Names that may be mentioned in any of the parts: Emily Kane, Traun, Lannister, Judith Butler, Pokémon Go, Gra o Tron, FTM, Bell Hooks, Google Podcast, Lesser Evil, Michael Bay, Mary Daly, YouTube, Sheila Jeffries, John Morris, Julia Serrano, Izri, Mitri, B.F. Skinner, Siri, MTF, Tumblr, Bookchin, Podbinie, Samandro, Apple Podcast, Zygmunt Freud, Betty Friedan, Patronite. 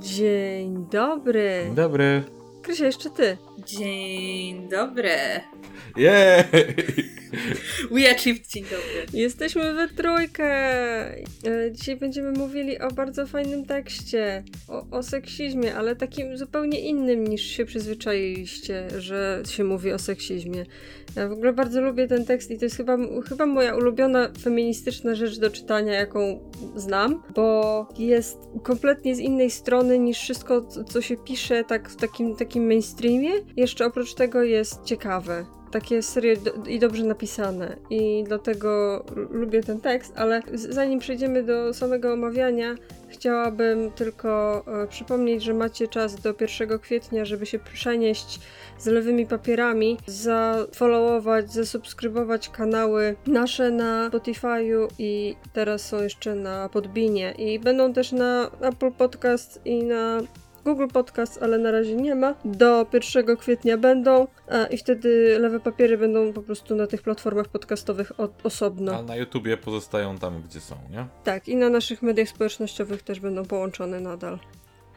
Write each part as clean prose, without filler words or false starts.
Dzień dobry. Dzień dobry. Krysia, jeszcze ty. Dzień dobry. Jej! We achieved dzień dobry. Jesteśmy we trójkę. Dzisiaj będziemy mówili o bardzo fajnym tekście, o seksizmie, ale takim zupełnie innym niż się przyzwyczailiście, że się mówi o seksizmie. Ja w ogóle bardzo lubię ten tekst i to jest chyba moja ulubiona feministyczna rzecz do czytania, jaką znam, bo jest kompletnie z innej strony niż wszystko, co się pisze tak w takim mainstreamie. Jeszcze oprócz tego jest ciekawe. Takie serio i dobrze napisane i dlatego lubię ten tekst, ale zanim przejdziemy do samego omawiania, chciałabym tylko przypomnieć, że macie czas do 1 kwietnia, żeby się przenieść z lewymi papierami, zafollowować, zasubskrybować kanały nasze na Spotify'u i teraz są jeszcze na Podbinie i będą też na Apple Podcast i na Google Podcast, ale na razie nie ma. Do 1 kwietnia będą i wtedy lewe papiery będą po prostu na tych platformach podcastowych osobno. A na YouTubie pozostają tam, gdzie są, nie? Tak, i na naszych mediach społecznościowych też będą połączone nadal.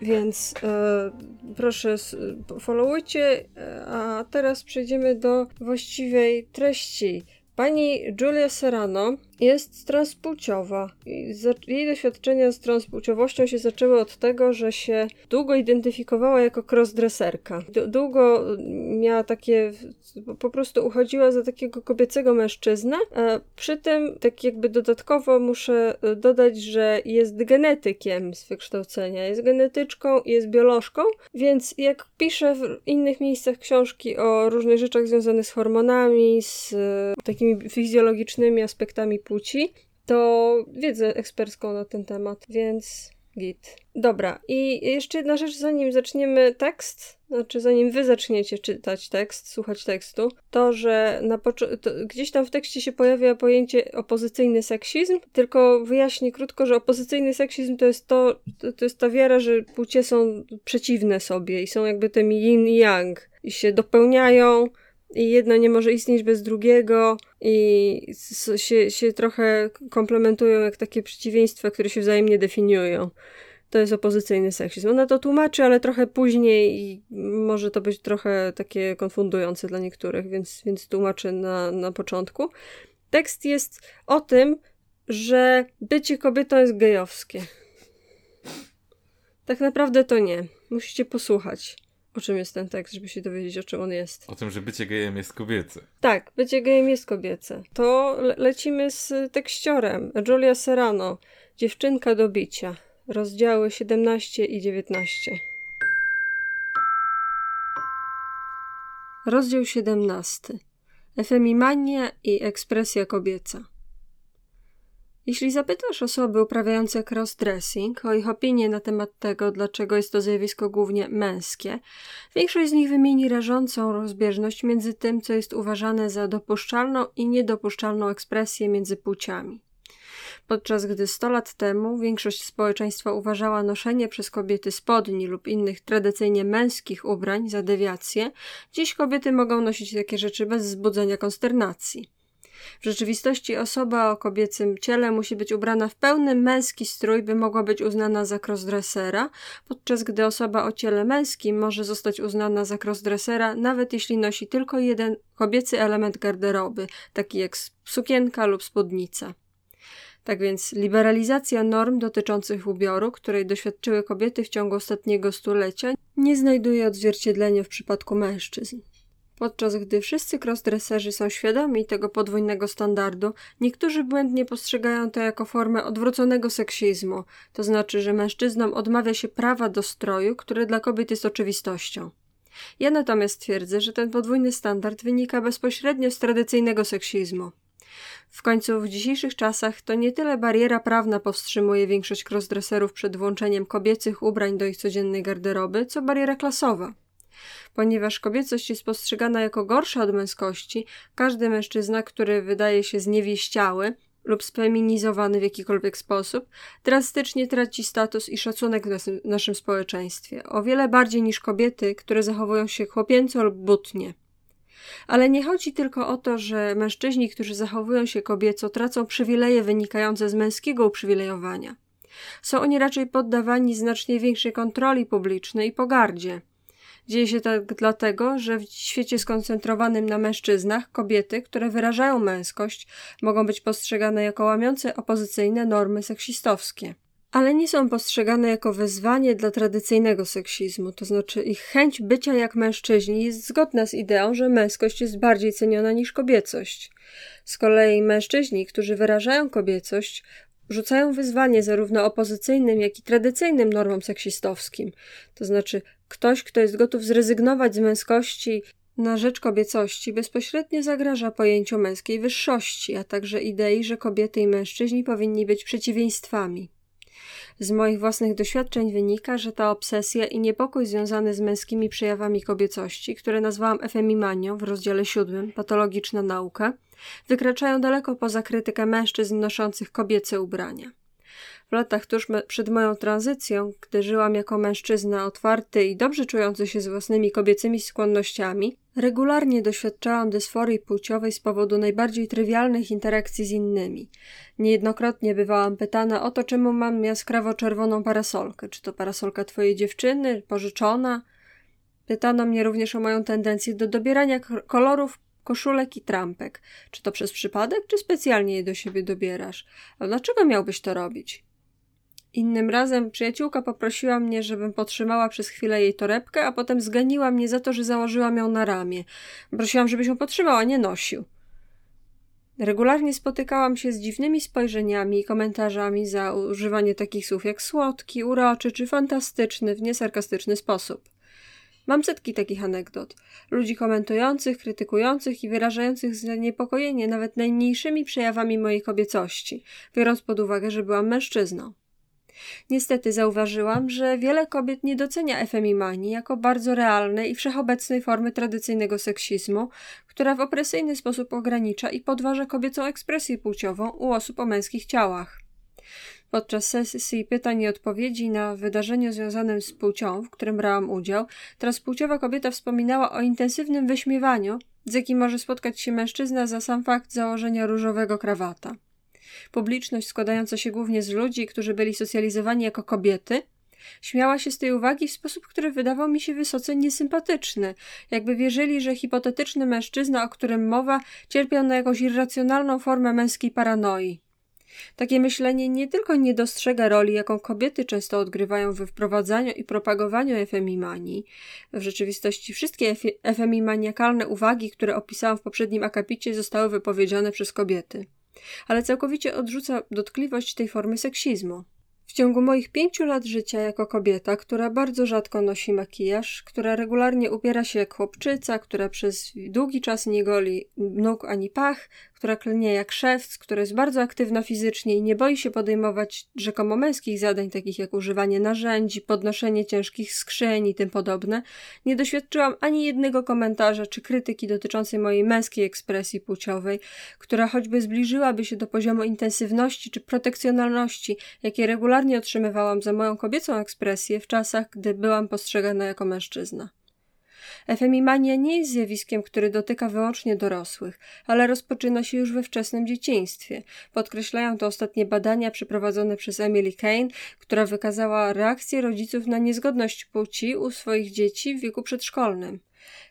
Więc proszę, followujcie, a teraz przejdziemy do właściwej treści. Pani Julia Serrano jest transpłciowa. Jej doświadczenia z transpłciowością się zaczęły od tego, że się długo identyfikowała jako crossdresserka. Długo miała takie, po prostu uchodziła za takiego kobiecego mężczyznę. Przy tym, tak jakby dodatkowo muszę dodać, że jest genetykiem z wykształcenia. Jest genetyczką, jest biolożką, więc jak pisze w innych miejscach książki o różnych rzeczach związanych z hormonami, z takimi fizjologicznymi aspektami płci, to wiedzę ekspercką na ten temat, więc git. Dobra, i jeszcze jedna rzecz, zanim zaczniemy tekst, znaczy zanim wy zaczniecie czytać tekst, słuchać tekstu, to, że to gdzieś tam w tekście się pojawia pojęcie opozycyjny seksizm, tylko wyjaśnię krótko, że opozycyjny seksizm to jest ta wiara, że płcie są przeciwne sobie i są jakby tym yin i yang i się dopełniają, i jedno nie może istnieć bez drugiego i się trochę komplementują jak takie przeciwieństwa, które się wzajemnie definiują. To jest opozycyjny seksizm. Ona to tłumaczy, ale trochę później i może to być trochę takie konfundujące dla niektórych, więc tłumaczy na początku. Tekst jest o tym, że bycie kobietą jest gejowskie. Tak naprawdę to nie. Musicie posłuchać. O czym jest ten tekst, żeby się dowiedzieć, o czym on jest. O tym, że bycie gejem jest kobiece. Tak, bycie gejem jest kobiece. To lecimy z tekściorem. Julia Serrano, Dziewczynka do bicia. Rozdziały 17 i 19. Rozdział 17. Efemimania i ekspresja kobieca. Jeśli zapytasz osoby uprawiające crossdressing o ich opinię na temat tego, dlaczego jest to zjawisko głównie męskie, większość z nich wymieni rażącą rozbieżność między tym, co jest uważane za dopuszczalną i niedopuszczalną ekspresję między płciami. Podczas gdy 100 lat temu większość społeczeństwa uważała noszenie przez kobiety spodni lub innych tradycyjnie męskich ubrań za dewiację, dziś kobiety mogą nosić takie rzeczy bez wzbudzenia konsternacji. W rzeczywistości osoba o kobiecym ciele musi być ubrana w pełny męski strój, by mogła być uznana za crossdressera, podczas gdy osoba o ciele męskim może zostać uznana za crossdressera, nawet jeśli nosi tylko jeden kobiecy element garderoby, taki jak sukienka lub spódnica. Tak więc liberalizacja norm dotyczących ubioru, której doświadczyły kobiety w ciągu ostatniego stulecia, nie znajduje odzwierciedlenia w przypadku mężczyzn. Podczas gdy wszyscy crossdresserzy są świadomi tego podwójnego standardu, niektórzy błędnie postrzegają to jako formę odwróconego seksizmu, to znaczy, że mężczyznom odmawia się prawa do stroju, które dla kobiet jest oczywistością. Ja natomiast twierdzę, że ten podwójny standard wynika bezpośrednio z tradycyjnego seksizmu. W końcu w dzisiejszych czasach to nie tyle bariera prawna powstrzymuje większość crossdresserów przed włączeniem kobiecych ubrań do ich codziennej garderoby, co bariera klasowa. Ponieważ kobiecość jest postrzegana jako gorsza od męskości, każdy mężczyzna, który wydaje się zniewieściały lub sfeminizowany w jakikolwiek sposób, drastycznie traci status i szacunek w naszym społeczeństwie, o wiele bardziej niż kobiety, które zachowują się chłopięco lub butnie. Ale nie chodzi tylko o to, że mężczyźni, którzy zachowują się kobieco, tracą przywileje wynikające z męskiego uprzywilejowania. Są oni raczej poddawani znacznie większej kontroli publicznej i pogardzie. Dzieje się tak dlatego, że w świecie skoncentrowanym na mężczyznach kobiety, które wyrażają męskość, mogą być postrzegane jako łamiące opozycyjne normy seksistowskie. Ale nie są postrzegane jako wyzwanie dla tradycyjnego seksizmu, to znaczy ich chęć bycia jak mężczyźni jest zgodna z ideą, że męskość jest bardziej ceniona niż kobiecość. Z kolei mężczyźni, którzy wyrażają kobiecość, rzucają wyzwanie zarówno opozycyjnym, jak i tradycyjnym normom seksistowskim, to znaczy ktoś, kto jest gotów zrezygnować z męskości na rzecz kobiecości, bezpośrednio zagraża pojęciu męskiej wyższości, a także idei, że kobiety i mężczyźni powinni być przeciwieństwami. Z moich własnych doświadczeń wynika, że ta obsesja i niepokój związany z męskimi przejawami kobiecości, które nazwałam efemimanią w rozdziale 7 Patologiczna nauka, wykraczają daleko poza krytykę mężczyzn noszących kobiece ubrania. W latach tuż przed moją tranzycją, gdy żyłam jako mężczyzna otwarty i dobrze czujący się z własnymi kobiecymi skłonnościami, regularnie doświadczałam dysforii płciowej z powodu najbardziej trywialnych interakcji z innymi. Niejednokrotnie bywałam pytana o to, czemu mam jaskrawo-czerwoną parasolkę. Czy to parasolka twojej dziewczyny, pożyczona? Pytano mnie również o moją tendencję do dobierania kolorów, koszulek i trampek. Czy to przez przypadek, czy specjalnie je do siebie dobierasz? A dlaczego miałbyś to robić? Innym razem przyjaciółka poprosiła mnie, żebym podtrzymała przez chwilę jej torebkę, a potem zganiła mnie za to, że założyłam ją na ramię. Prosiłam, żebyś ją podtrzymała, nie nosił. Regularnie spotykałam się z dziwnymi spojrzeniami i komentarzami za używanie takich słów jak słodki, uroczy czy fantastyczny w niesarkastyczny sposób. Mam setki takich anegdot. Ludzi komentujących, krytykujących i wyrażających zaniepokojenie nawet najmniejszymi przejawami mojej kobiecości, biorąc pod uwagę, że byłam mężczyzną. Niestety zauważyłam, że wiele kobiet nie docenia efemimanii jako bardzo realnej i wszechobecnej formy tradycyjnego seksizmu, która w opresyjny sposób ogranicza i podważa kobiecą ekspresję płciową u osób o męskich ciałach. Podczas sesji pytań i odpowiedzi na wydarzeniu związanym z płcią, w którym brałam udział, transpłciowa kobieta wspominała o intensywnym wyśmiewaniu, z jakim może spotkać się mężczyzna za sam fakt założenia różowego krawata. Publiczność składająca się głównie z ludzi, którzy byli socjalizowani jako kobiety, śmiała się z tej uwagi w sposób, który wydawał mi się wysoce niesympatyczny, jakby wierzyli, że hipotetyczny mężczyzna, o którym mowa, cierpiał na jakąś irracjonalną formę męskiej paranoi. Takie myślenie nie tylko nie dostrzega roli, jaką kobiety często odgrywają we wprowadzaniu i propagowaniu efemimanii. W rzeczywistości wszystkie efemimaniakalne uwagi, które opisałam w poprzednim akapicie, zostały wypowiedziane przez kobiety. Ale całkowicie odrzuca dotkliwość tej formy seksizmu. W ciągu moich 5 lat życia jako kobieta, która bardzo rzadko nosi makijaż, która regularnie ubiera się jak chłopczyca, która przez długi czas nie goli nóg ani pach, która klnie jak szewc, która jest bardzo aktywna fizycznie i nie boi się podejmować rzekomo męskich zadań, takich jak używanie narzędzi, podnoszenie ciężkich skrzyń i tym podobne, nie doświadczyłam ani jednego komentarza czy krytyki dotyczącej mojej męskiej ekspresji płciowej, która choćby zbliżyłaby się do poziomu intensywności czy protekcjonalności, jakie regularnie otrzymywałam za moją kobiecą ekspresję w czasach, gdy byłam postrzegana jako mężczyzna. Efemimania nie jest zjawiskiem, który dotyka wyłącznie dorosłych, ale rozpoczyna się już we wczesnym dzieciństwie. Podkreślają to ostatnie badania przeprowadzone przez Emily Kane, która wykazała reakcję rodziców na niezgodność płci u swoich dzieci w wieku przedszkolnym.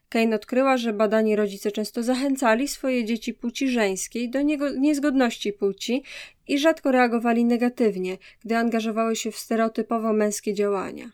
Kane odkryła, że badani rodzice często zachęcali swoje dzieci płci żeńskiej do niezgodności płci i rzadko reagowali negatywnie, gdy angażowały się w stereotypowo męskie działania.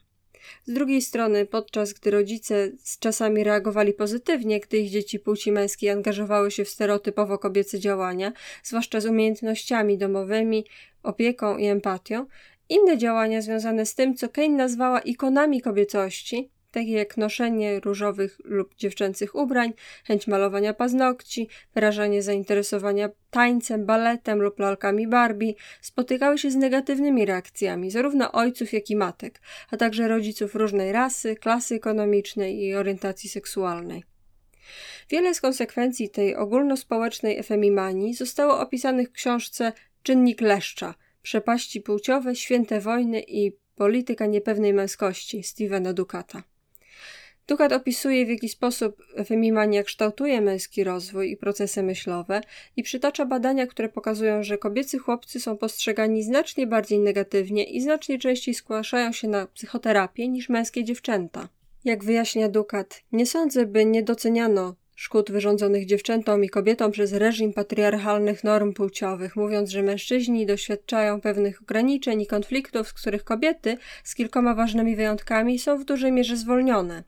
Z drugiej strony, podczas gdy rodzice czasami reagowali pozytywnie, gdy ich dzieci płci męskiej angażowały się w stereotypowo kobiece działania, zwłaszcza z umiejętnościami domowymi, opieką i empatią, inne działania związane z tym, co Kane nazwała ikonami kobiecości, takie jak noszenie różowych lub dziewczęcych ubrań, chęć malowania paznokci, wyrażanie zainteresowania tańcem, baletem lub lalkami Barbie, spotykały się z negatywnymi reakcjami zarówno ojców, jak i matek, a także rodziców różnej rasy, klasy ekonomicznej i orientacji seksualnej. Wiele z konsekwencji tej ogólnospołecznej efemimanii zostało opisanych w książce Czynnik leszcza – przepaści płciowe, święte wojny i polityka niepewnej męskości Stevena Ducata. Ducat opisuje, w jaki sposób femimania kształtuje męski rozwój i procesy myślowe i przytacza badania, które pokazują, że kobiecy chłopcy są postrzegani znacznie bardziej negatywnie i znacznie częściej zgłaszają się na psychoterapię niż męskie dziewczęta. Jak wyjaśnia Ducat, nie sądzę, by nie doceniano szkód wyrządzonych dziewczętom i kobietom przez reżim patriarchalnych norm płciowych, mówiąc, że mężczyźni doświadczają pewnych ograniczeń i konfliktów, z których kobiety, z kilkoma ważnymi wyjątkami, są w dużej mierze zwolnione.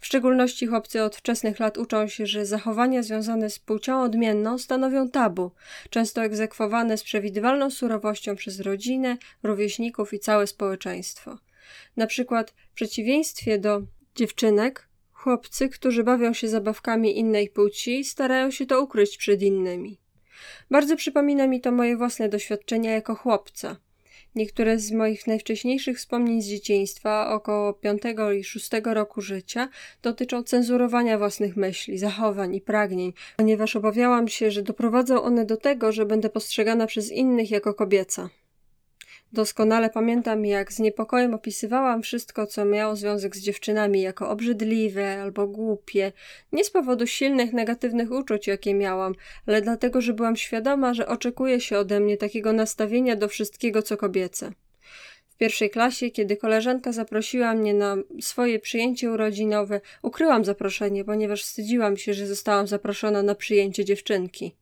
W szczególności chłopcy od wczesnych lat uczą się, że zachowania związane z płcią odmienną stanowią tabu, często egzekwowane z przewidywalną surowością przez rodzinę, rówieśników i całe społeczeństwo. Na przykład w przeciwieństwie do dziewczynek, chłopcy, którzy bawią się zabawkami innej płci, starają się to ukryć przed innymi. Bardzo przypomina mi to moje własne doświadczenia jako chłopca. Niektóre z moich najwcześniejszych wspomnień z dzieciństwa, około 5 i 6 roku życia, dotyczą cenzurowania własnych myśli, zachowań i pragnień, ponieważ obawiałam się, że doprowadzą one do tego, że będę postrzegana przez innych jako kobieca. Doskonale pamiętam, jak z niepokojem opisywałam wszystko, co miało związek z dziewczynami, jako obrzydliwe albo głupie, nie z powodu silnych, negatywnych uczuć, jakie miałam, ale dlatego, że byłam świadoma, że oczekuje się ode mnie takiego nastawienia do wszystkiego, co kobiece. W pierwszej klasie, kiedy koleżanka zaprosiła mnie na swoje przyjęcie urodzinowe, ukryłam zaproszenie, ponieważ wstydziłam się, że zostałam zaproszona na przyjęcie dziewczynki.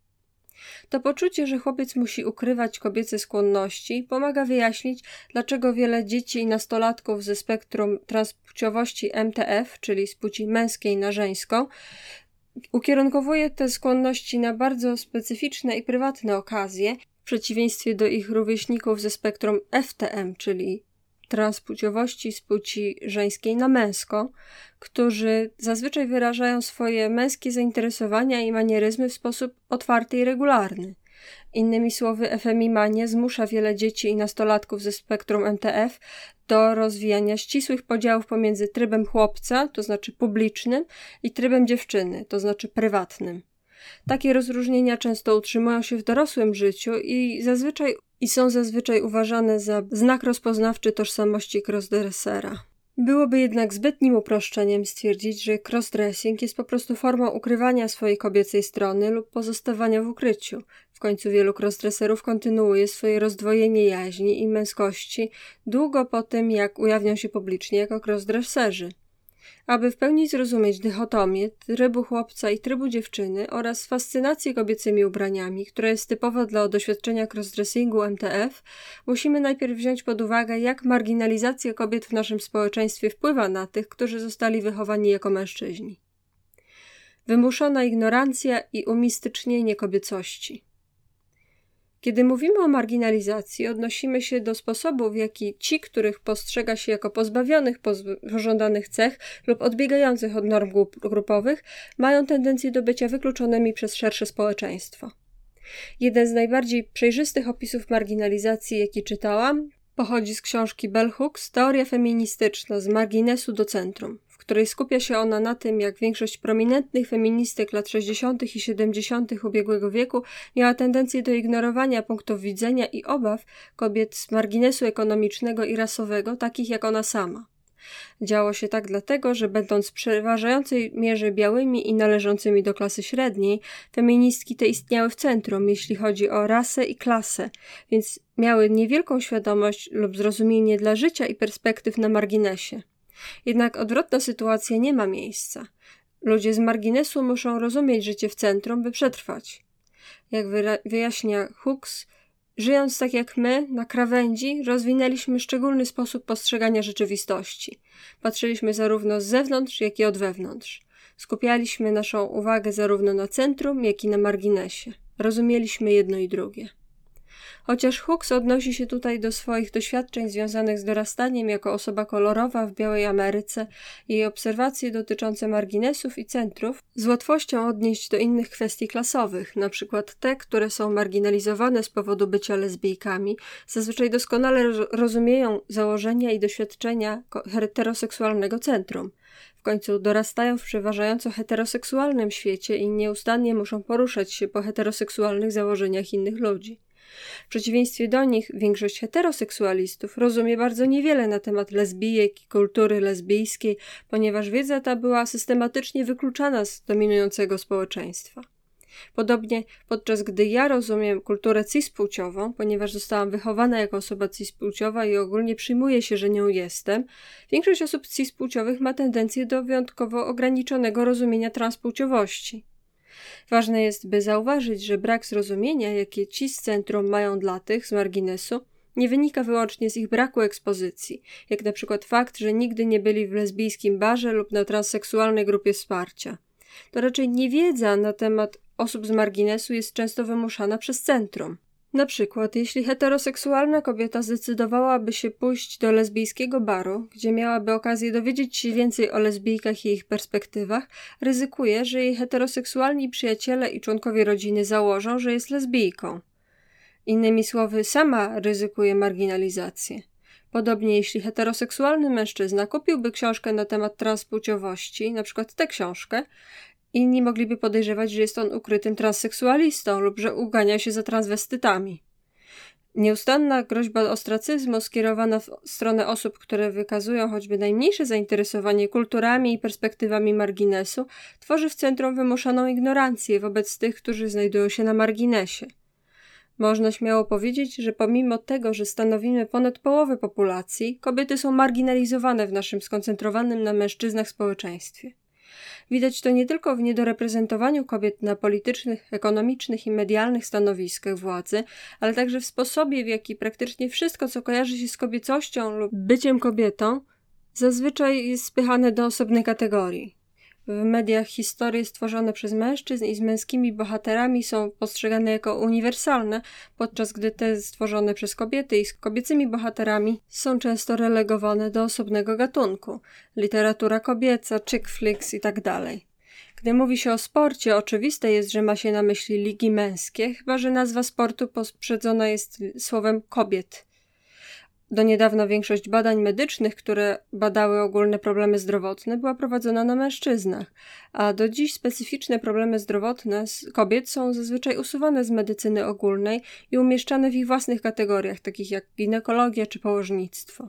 To poczucie, że chłopiec musi ukrywać kobiece skłonności, pomaga wyjaśnić, dlaczego wiele dzieci i nastolatków ze spektrum transpłciowości MTF, czyli z płci męskiej na żeńską, ukierunkowuje te skłonności na bardzo specyficzne i prywatne okazje, w przeciwieństwie do ich rówieśników ze spektrum FTM, czyli transpłciowości z płci żeńskiej na męską, którzy zazwyczaj wyrażają swoje męskie zainteresowania i manieryzmy w sposób otwarty i regularny. Innymi słowy, efemimania zmusza wiele dzieci i nastolatków ze spektrum MTF do rozwijania ścisłych podziałów pomiędzy trybem chłopca, to znaczy publicznym, i trybem dziewczyny, to znaczy prywatnym. Takie rozróżnienia często utrzymują się w dorosłym życiu i są zazwyczaj uważane za znak rozpoznawczy tożsamości crossdressera. Byłoby jednak zbytnim uproszczeniem stwierdzić, że crossdressing jest po prostu formą ukrywania swojej kobiecej strony lub pozostawania w ukryciu. W końcu wielu crossdresserów kontynuuje swoje rozdwojenie jaźni i męskości długo po tym, jak ujawnią się publicznie jako crossdresserzy. Aby w pełni zrozumieć dychotomię trybu chłopca i trybu dziewczyny oraz fascynację kobiecymi ubraniami, która jest typowa dla doświadczenia crossdressingu MTF, musimy najpierw wziąć pod uwagę, jak marginalizacja kobiet w naszym społeczeństwie wpływa na tych, którzy zostali wychowani jako mężczyźni. Wymuszona ignorancja i umistycznienie kobiecości. Kiedy mówimy o marginalizacji, odnosimy się do sposobów, w jaki ci, których postrzega się jako pozbawionych pożądanych cech lub odbiegających od norm grupowych, mają tendencję do bycia wykluczonymi przez szersze społeczeństwo. Jeden z najbardziej przejrzystych opisów marginalizacji, jaki czytałam, pochodzi z książki Bell Hooks Teoria feministyczna z marginesu do centrum, w której skupia się ona na tym, jak większość prominentnych feministek lat 60. i 70. ubiegłego wieku miała tendencję do ignorowania punktów widzenia i obaw kobiet z marginesu ekonomicznego i rasowego, takich jak ona sama. Działo się tak dlatego, że będąc w przeważającej mierze białymi i należącymi do klasy średniej, feministki te istniały w centrum, jeśli chodzi o rasę i klasę, więc miały niewielką świadomość lub zrozumienie dla życia i perspektyw na marginesie. Jednak odwrotna sytuacja nie ma miejsca. Ludzie z marginesu muszą rozumieć życie w centrum, by przetrwać. Jak wyjaśnia Hooks, żyjąc tak jak my, na krawędzi, rozwinęliśmy szczególny sposób postrzegania rzeczywistości. Patrzyliśmy zarówno z zewnątrz, jak i od wewnątrz. Skupialiśmy naszą uwagę zarówno na centrum, jak i na marginesie. Rozumieliśmy jedno i drugie. Chociaż Hooks odnosi się tutaj do swoich doświadczeń związanych z dorastaniem jako osoba kolorowa w Białej Ameryce, jej obserwacje dotyczące marginesów i centrów z łatwością odnieść do innych kwestii klasowych, np. te, które są marginalizowane z powodu bycia lesbijkami, zazwyczaj doskonale rozumieją założenia i doświadczenia heteroseksualnego centrum. W końcu dorastają w przeważająco heteroseksualnym świecie i nieustannie muszą poruszać się po heteroseksualnych założeniach innych ludzi. W przeciwieństwie do nich większość heteroseksualistów rozumie bardzo niewiele na temat lesbijek i kultury lesbijskiej, ponieważ wiedza ta była systematycznie wykluczana z dominującego społeczeństwa. Podobnie, podczas gdy ja rozumiem kulturę cispłciową, ponieważ zostałam wychowana jako osoba cispłciowa i ogólnie przyjmuje się, że nią jestem, większość osób cispłciowych ma tendencję do wyjątkowo ograniczonego rozumienia transpłciowości. Ważne jest, by zauważyć, że brak zrozumienia, jakie ci z centrum mają dla tych z marginesu, nie wynika wyłącznie z ich braku ekspozycji, jak na przykład fakt, że nigdy nie byli w lesbijskim barze lub na transseksualnej grupie wsparcia. To raczej niewiedza na temat osób z marginesu jest często wymuszana przez centrum. Na przykład, jeśli heteroseksualna kobieta zdecydowałaby się pójść do lesbijskiego baru, gdzie miałaby okazję dowiedzieć się więcej o lesbijkach i ich perspektywach, ryzykuje, że jej heteroseksualni przyjaciele i członkowie rodziny założą, że jest lesbijką. Innymi słowy, sama ryzykuje marginalizację. Podobnie jeśli heteroseksualny mężczyzna kupiłby książkę na temat transpłciowości, na przykład tę książkę, inni mogliby podejrzewać, że jest on ukrytym transseksualistą lub że ugania się za transwestytami. Nieustanna groźba ostracyzmu skierowana w stronę osób, które wykazują choćby najmniejsze zainteresowanie kulturami i perspektywami marginesu, tworzy w centrum wymuszaną ignorancję wobec tych, którzy znajdują się na marginesie. Można śmiało powiedzieć, że pomimo tego, że stanowimy ponad połowę populacji, kobiety są marginalizowane w naszym skoncentrowanym na mężczyznach społeczeństwie. Widać to nie tylko w niedoreprezentowaniu kobiet na politycznych, ekonomicznych i medialnych stanowiskach władzy, ale także w sposobie, w jaki praktycznie wszystko, co kojarzy się z kobiecością lub byciem kobietą, zazwyczaj jest spychane do osobnej kategorii. W mediach historie stworzone przez mężczyzn i z męskimi bohaterami są postrzegane jako uniwersalne, podczas gdy te stworzone przez kobiety i z kobiecymi bohaterami są często relegowane do osobnego gatunku. Literatura kobieca, chick flicks itd. Gdy mówi się o sporcie, oczywiste jest, że ma się na myśli ligi męskie, chyba że nazwa sportu poprzedzona jest słowem kobiet. Do niedawna większość badań medycznych, które badały ogólne problemy zdrowotne, była prowadzona na mężczyznach, a do dziś specyficzne problemy zdrowotne kobiet są zazwyczaj usuwane z medycyny ogólnej i umieszczane w ich własnych kategoriach, takich jak ginekologia czy położnictwo.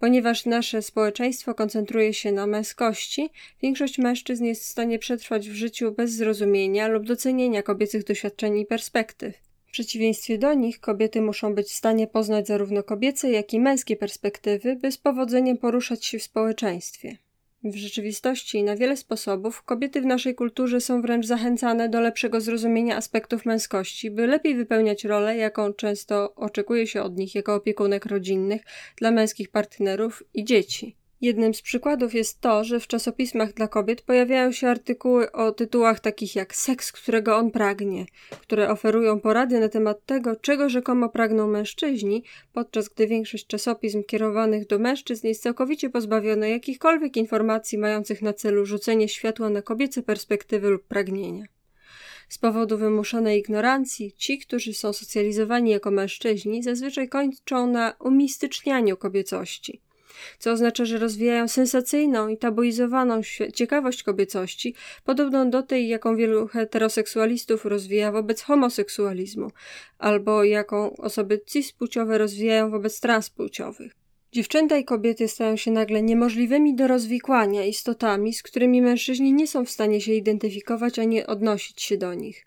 Ponieważ nasze społeczeństwo koncentruje się na męskości, większość mężczyzn jest w stanie przetrwać w życiu bez zrozumienia lub docenienia kobiecych doświadczeń i perspektyw. W przeciwieństwie do nich kobiety muszą być w stanie poznać zarówno kobiece, jak i męskie perspektywy, by z powodzeniem poruszać się w społeczeństwie. W rzeczywistości na wiele sposobów kobiety w naszej kulturze są wręcz zachęcane do lepszego zrozumienia aspektów męskości, by lepiej wypełniać rolę, jaką często oczekuje się od nich jako opiekunek rodzinnych dla męskich partnerów i dzieci. Jednym z przykładów jest to, że w czasopismach dla kobiet pojawiają się artykuły o tytułach takich jak Seks, którego on pragnie, które oferują porady na temat tego, czego rzekomo pragną mężczyźni, podczas gdy większość czasopism kierowanych do mężczyzn jest całkowicie pozbawiona jakichkolwiek informacji mających na celu rzucenie światła na kobiece perspektywy lub pragnienia. Z powodu wymuszonej ignorancji ci, którzy są socjalizowani jako mężczyźni, zazwyczaj kończą na umistycznianiu kobiecości. Co oznacza, że rozwijają sensacyjną i tabuizowaną ciekawość kobiecości, podobną do tej, jaką wielu heteroseksualistów rozwija wobec homoseksualizmu, albo jaką osoby cispłciowe rozwijają wobec transpłciowych. Dziewczęta i kobiety stają się nagle niemożliwymi do rozwikłania istotami, z którymi mężczyźni nie są w stanie się identyfikować ani odnosić się do nich.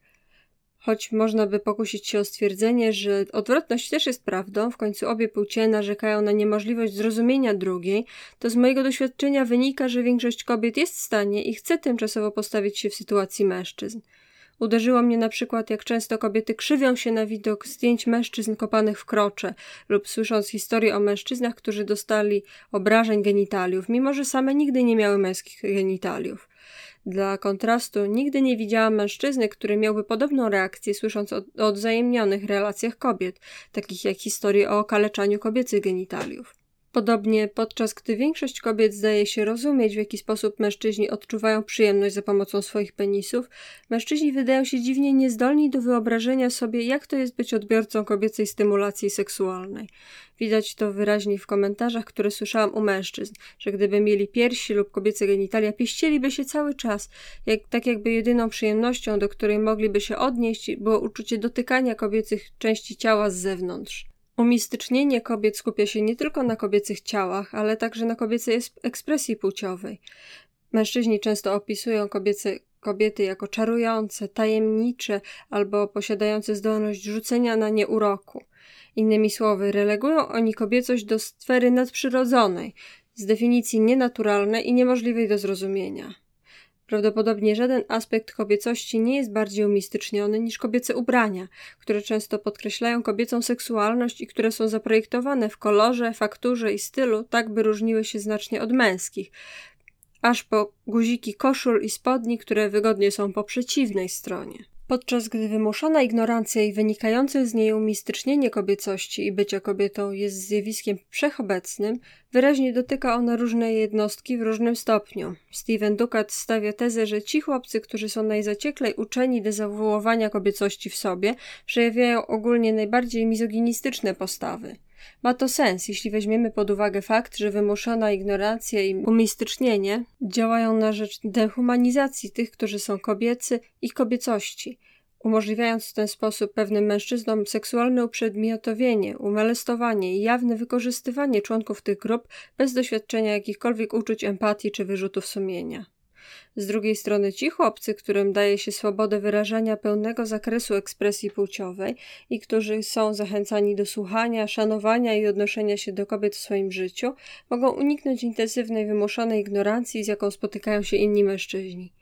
Choć można by pokusić się o stwierdzenie, że odwrotność też jest prawdą, w końcu obie płcie narzekają na niemożliwość zrozumienia drugiej, to z mojego doświadczenia wynika, że większość kobiet jest w stanie i chce tymczasowo postawić się w sytuacji mężczyzn. Uderzyło mnie na przykład, jak często kobiety krzywią się na widok zdjęć mężczyzn kopanych w krocze lub słysząc historie o mężczyznach, którzy dostali obrażeń genitaliów, mimo że same nigdy nie miały męskich genitaliów. Dla kontrastu, nigdy nie widziałam mężczyzny, który miałby podobną reakcję słysząc o odwzajemnionych relacjach kobiet, takich jak historie o okaleczaniu kobiecych genitaliów. Podobnie podczas gdy większość kobiet zdaje się rozumieć, w jaki sposób mężczyźni odczuwają przyjemność za pomocą swoich penisów, mężczyźni wydają się dziwnie niezdolni do wyobrażenia sobie, jak to jest być odbiorcą kobiecej stymulacji seksualnej. Widać to wyraźnie w komentarzach, które słyszałam u mężczyzn, że gdyby mieli piersi lub kobiece genitalia, pieściliby się cały czas, tak jakby jedyną przyjemnością, do której mogliby się odnieść, było uczucie dotykania kobiecych części ciała z zewnątrz. Umistycznienie kobiet skupia się nie tylko na kobiecych ciałach, ale także na kobiecej ekspresji płciowej. Mężczyźni często opisują kobiety jako czarujące, tajemnicze albo posiadające zdolność rzucenia na nie uroku. Innymi słowy, relegują oni kobiecość do sfery nadprzyrodzonej, z definicji nienaturalnej i niemożliwej do zrozumienia. Prawdopodobnie żaden aspekt kobiecości nie jest bardziej umistyczniony niż kobiece ubrania, które często podkreślają kobiecą seksualność i które są zaprojektowane w kolorze, fakturze i stylu tak, by różniły się znacznie od męskich, aż po guziki koszul i spodni, które wygodnie są po przeciwnej stronie. Podczas gdy wymuszona ignorancja i wynikające z niej umistycznienie kobiecości i bycia kobietą jest zjawiskiem wszechobecnym, wyraźnie dotyka ona różne jednostki w różnym stopniu. Steven Ducat stawia tezę, że ci chłopcy, którzy są najzacieklej uczeni dezawuowania kobiecości w sobie, przejawiają ogólnie najbardziej mizoginistyczne postawy. Ma to sens, jeśli weźmiemy pod uwagę fakt, że wymuszona ignorancja i umistycznienie działają na rzecz dehumanizacji tych, którzy są kobiecy i kobiecości, umożliwiając w ten sposób pewnym mężczyznom seksualne uprzedmiotowienie, umolestowanie i jawne wykorzystywanie członków tych grup bez doświadczenia jakichkolwiek uczuć empatii czy wyrzutów sumienia. Z drugiej strony ci chłopcy, którym daje się swobodę wyrażania pełnego zakresu ekspresji płciowej i którzy są zachęcani do słuchania, szanowania i odnoszenia się do kobiet w swoim życiu, mogą uniknąć intensywnej, wymuszonej ignorancji, z jaką spotykają się inni mężczyźni.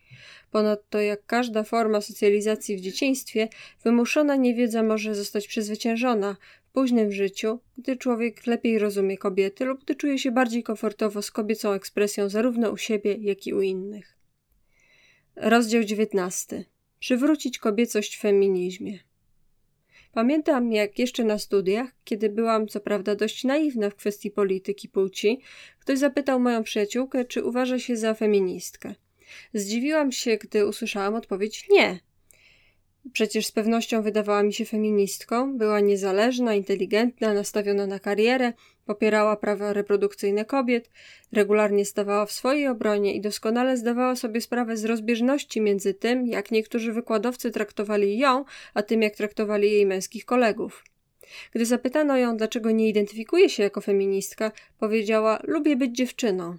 Ponadto, jak każda forma socjalizacji w dzieciństwie, wymuszona niewiedza może zostać przezwyciężona w późnym życiu, gdy człowiek lepiej rozumie kobiety lub gdy czuje się bardziej komfortowo z kobiecą ekspresją zarówno u siebie, jak i u innych. Rozdział 19. Przywrócić kobiecość w feminizmie. Pamiętam, jak jeszcze na studiach, kiedy byłam co prawda dość naiwna w kwestii polityki płci, ktoś zapytał moją przyjaciółkę, czy uważa się za feministkę. Zdziwiłam się, gdy usłyszałam odpowiedź nie. Przecież z pewnością wydawała mi się feministką, była niezależna, inteligentna, nastawiona na karierę, popierała prawa reprodukcyjne kobiet, regularnie stawała w swojej obronie i doskonale zdawała sobie sprawę z rozbieżności między tym, jak niektórzy wykładowcy traktowali ją, a tym, jak traktowali jej męskich kolegów. Gdy zapytano ją, dlaczego nie identyfikuje się jako feministka, powiedziała: lubię być dziewczyną.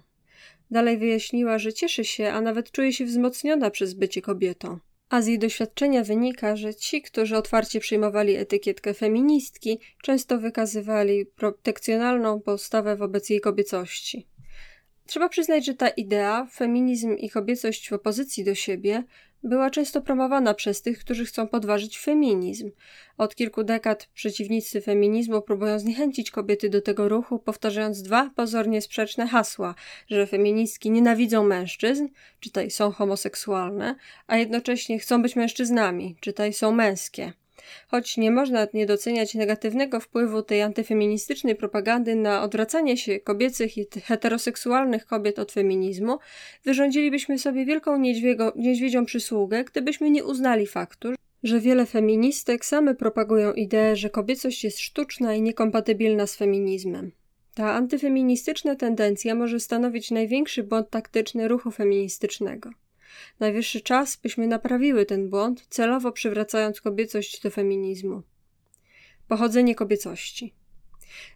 Dalej wyjaśniła, że cieszy się, a nawet czuje się wzmocniona przez bycie kobietą. A z jej doświadczenia wynika, że ci, którzy otwarcie przyjmowali etykietkę feministki, często wykazywali protekcjonalną postawę wobec jej kobiecości. Trzeba przyznać, że ta idea, feminizm i kobiecość w opozycji do siebie, była często promowana przez tych, którzy chcą podważyć feminizm. Od kilku dekad przeciwnicy feminizmu próbują zniechęcić kobiety do tego ruchu, powtarzając dwa pozornie sprzeczne hasła, że feministki nienawidzą mężczyzn, czytaj są homoseksualne, a jednocześnie chcą być mężczyznami, czytaj są męskie. Choć nie można nie doceniać negatywnego wpływu tej antyfeministycznej propagandy na odwracanie się kobiecych i heteroseksualnych kobiet od feminizmu, wyrządzilibyśmy sobie wielką niedźwiedzią przysługę, gdybyśmy nie uznali faktu, że wiele feministek same propagują ideę, że kobiecość jest sztuczna i niekompatybilna z feminizmem. Ta antyfeministyczna tendencja może stanowić największy błąd taktyczny ruchu feministycznego. Najwyższy czas, byśmy naprawiły ten błąd, celowo przywracając kobiecość do feminizmu. Pochodzenie kobiecości.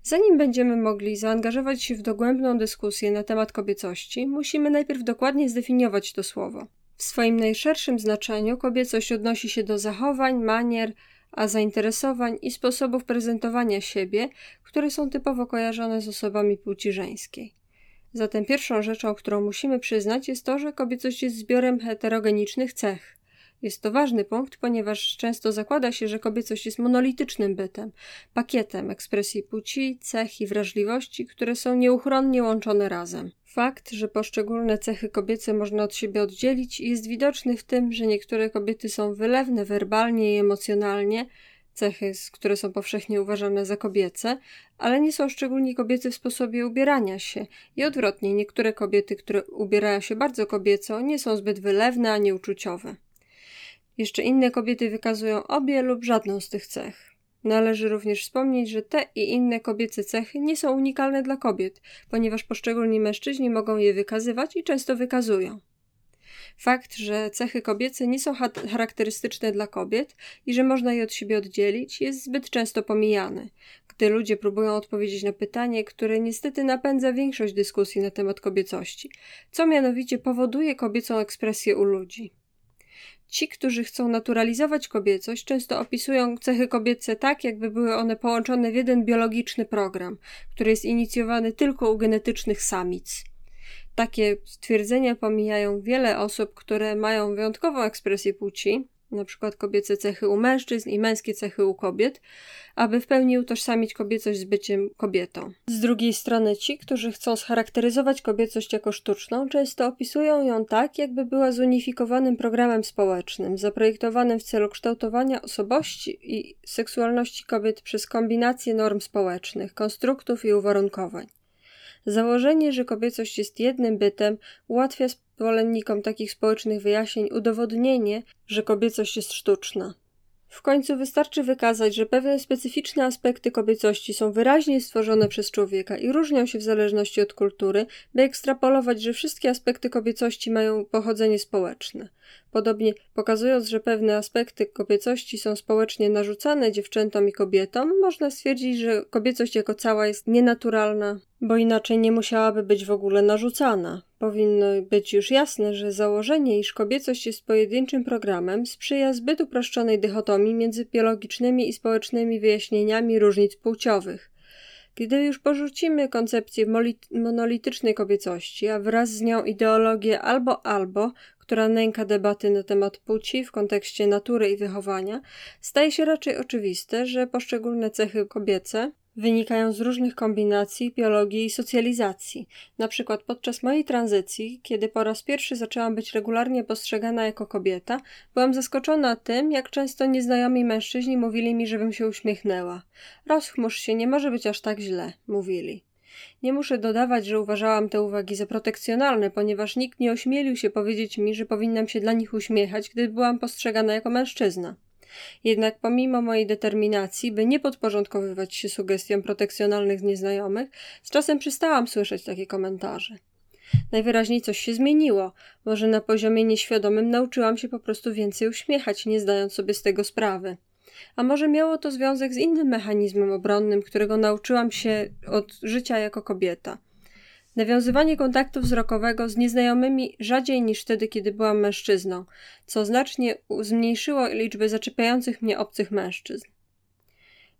Zanim będziemy mogli zaangażować się w dogłębną dyskusję na temat kobiecości, musimy najpierw dokładnie zdefiniować to słowo. W swoim najszerszym znaczeniu kobiecość odnosi się do zachowań, manier, a zainteresowań i sposobów prezentowania siebie, które są typowo kojarzone z osobami płci żeńskiej. Zatem pierwszą rzeczą, którą musimy przyznać, jest to, że kobiecość jest zbiorem heterogenicznych cech. Jest to ważny punkt, ponieważ często zakłada się, że kobiecość jest monolitycznym bytem, pakietem ekspresji płci, cech i wrażliwości, które są nieuchronnie łączone razem. Fakt, że poszczególne cechy kobiece można od siebie oddzielić, jest widoczny w tym, że niektóre kobiety są wylewne werbalnie i emocjonalnie, cechy, które są powszechnie uważane za kobiece, ale nie są szczególnie kobiece w sposobie ubierania się. I odwrotnie, niektóre kobiety, które ubierają się bardzo kobieco, nie są zbyt wylewne ani uczuciowe. Jeszcze inne kobiety wykazują obie lub żadną z tych cech. Należy również wspomnieć, że te i inne kobiece cechy nie są unikalne dla kobiet, ponieważ poszczególni mężczyźni mogą je wykazywać i często wykazują. Fakt, że cechy kobiece nie są charakterystyczne dla kobiet i że można je od siebie oddzielić, jest zbyt często pomijany, gdy ludzie próbują odpowiedzieć na pytanie, które niestety napędza większość dyskusji na temat kobiecości, co mianowicie powoduje kobiecą ekspresję u ludzi. Ci, którzy chcą naturalizować kobiecość, często opisują cechy kobiece tak, jakby były one połączone w jeden biologiczny program, który jest inicjowany tylko u genetycznych samic. Takie stwierdzenia pomijają wiele osób, które mają wyjątkową ekspresję płci, np. kobiece cechy u mężczyzn i męskie cechy u kobiet, aby w pełni utożsamić kobiecość z byciem kobietą. Z drugiej strony ci, którzy chcą scharakteryzować kobiecość jako sztuczną, często opisują ją tak, jakby była zunifikowanym programem społecznym, zaprojektowanym w celu kształtowania osobowości i seksualności kobiet przez kombinację norm społecznych, konstruktów i uwarunkowań. Założenie, że kobiecość jest jednym bytem, ułatwia zwolennikom takich społecznych wyjaśnień udowodnienie, że kobiecość jest sztuczna. W końcu wystarczy wykazać, że pewne specyficzne aspekty kobiecości są wyraźnie stworzone przez człowieka i różnią się w zależności od kultury, by ekstrapolować, że wszystkie aspekty kobiecości mają pochodzenie społeczne. Podobnie pokazując, że pewne aspekty kobiecości są społecznie narzucane dziewczętom i kobietom, można stwierdzić, że kobiecość jako cała jest nienaturalna, bo inaczej nie musiałaby być w ogóle narzucana. Powinno być już jasne, że założenie, iż kobiecość jest pojedynczym programem, sprzyja zbyt uproszczonej dychotomii między biologicznymi i społecznymi wyjaśnieniami różnic płciowych. Kiedy już porzucimy koncepcję monolitycznej kobiecości, a wraz z nią ideologię albo-albo, która nęka debaty na temat płci w kontekście natury i wychowania, staje się raczej oczywiste, że poszczególne cechy kobiece wynikają z różnych kombinacji biologii i socjalizacji. Na przykład podczas mojej tranzycji, kiedy po raz pierwszy zaczęłam być regularnie postrzegana jako kobieta, byłam zaskoczona tym, jak często nieznajomi mężczyźni mówili mi, żebym się uśmiechnęła. Rozchmurz się, nie może być aż tak źle, mówili. Nie muszę dodawać, że uważałam te uwagi za protekcjonalne, ponieważ nikt nie ośmielił się powiedzieć mi, że powinnam się dla nich uśmiechać, gdy byłam postrzegana jako mężczyzna. Jednak pomimo mojej determinacji, by nie podporządkowywać się sugestiom protekcjonalnych nieznajomych, z czasem przestałam słyszeć takie komentarze. Najwyraźniej coś się zmieniło. Może na poziomie nieświadomym nauczyłam się po prostu więcej uśmiechać, nie zdając sobie z tego sprawy. A może miało to związek z innym mechanizmem obronnym, którego nauczyłam się od życia jako kobieta. Nawiązywanie kontaktu wzrokowego z nieznajomymi rzadziej niż wtedy, kiedy byłam mężczyzną, co znacznie zmniejszyło liczbę zaczepiających mnie obcych mężczyzn.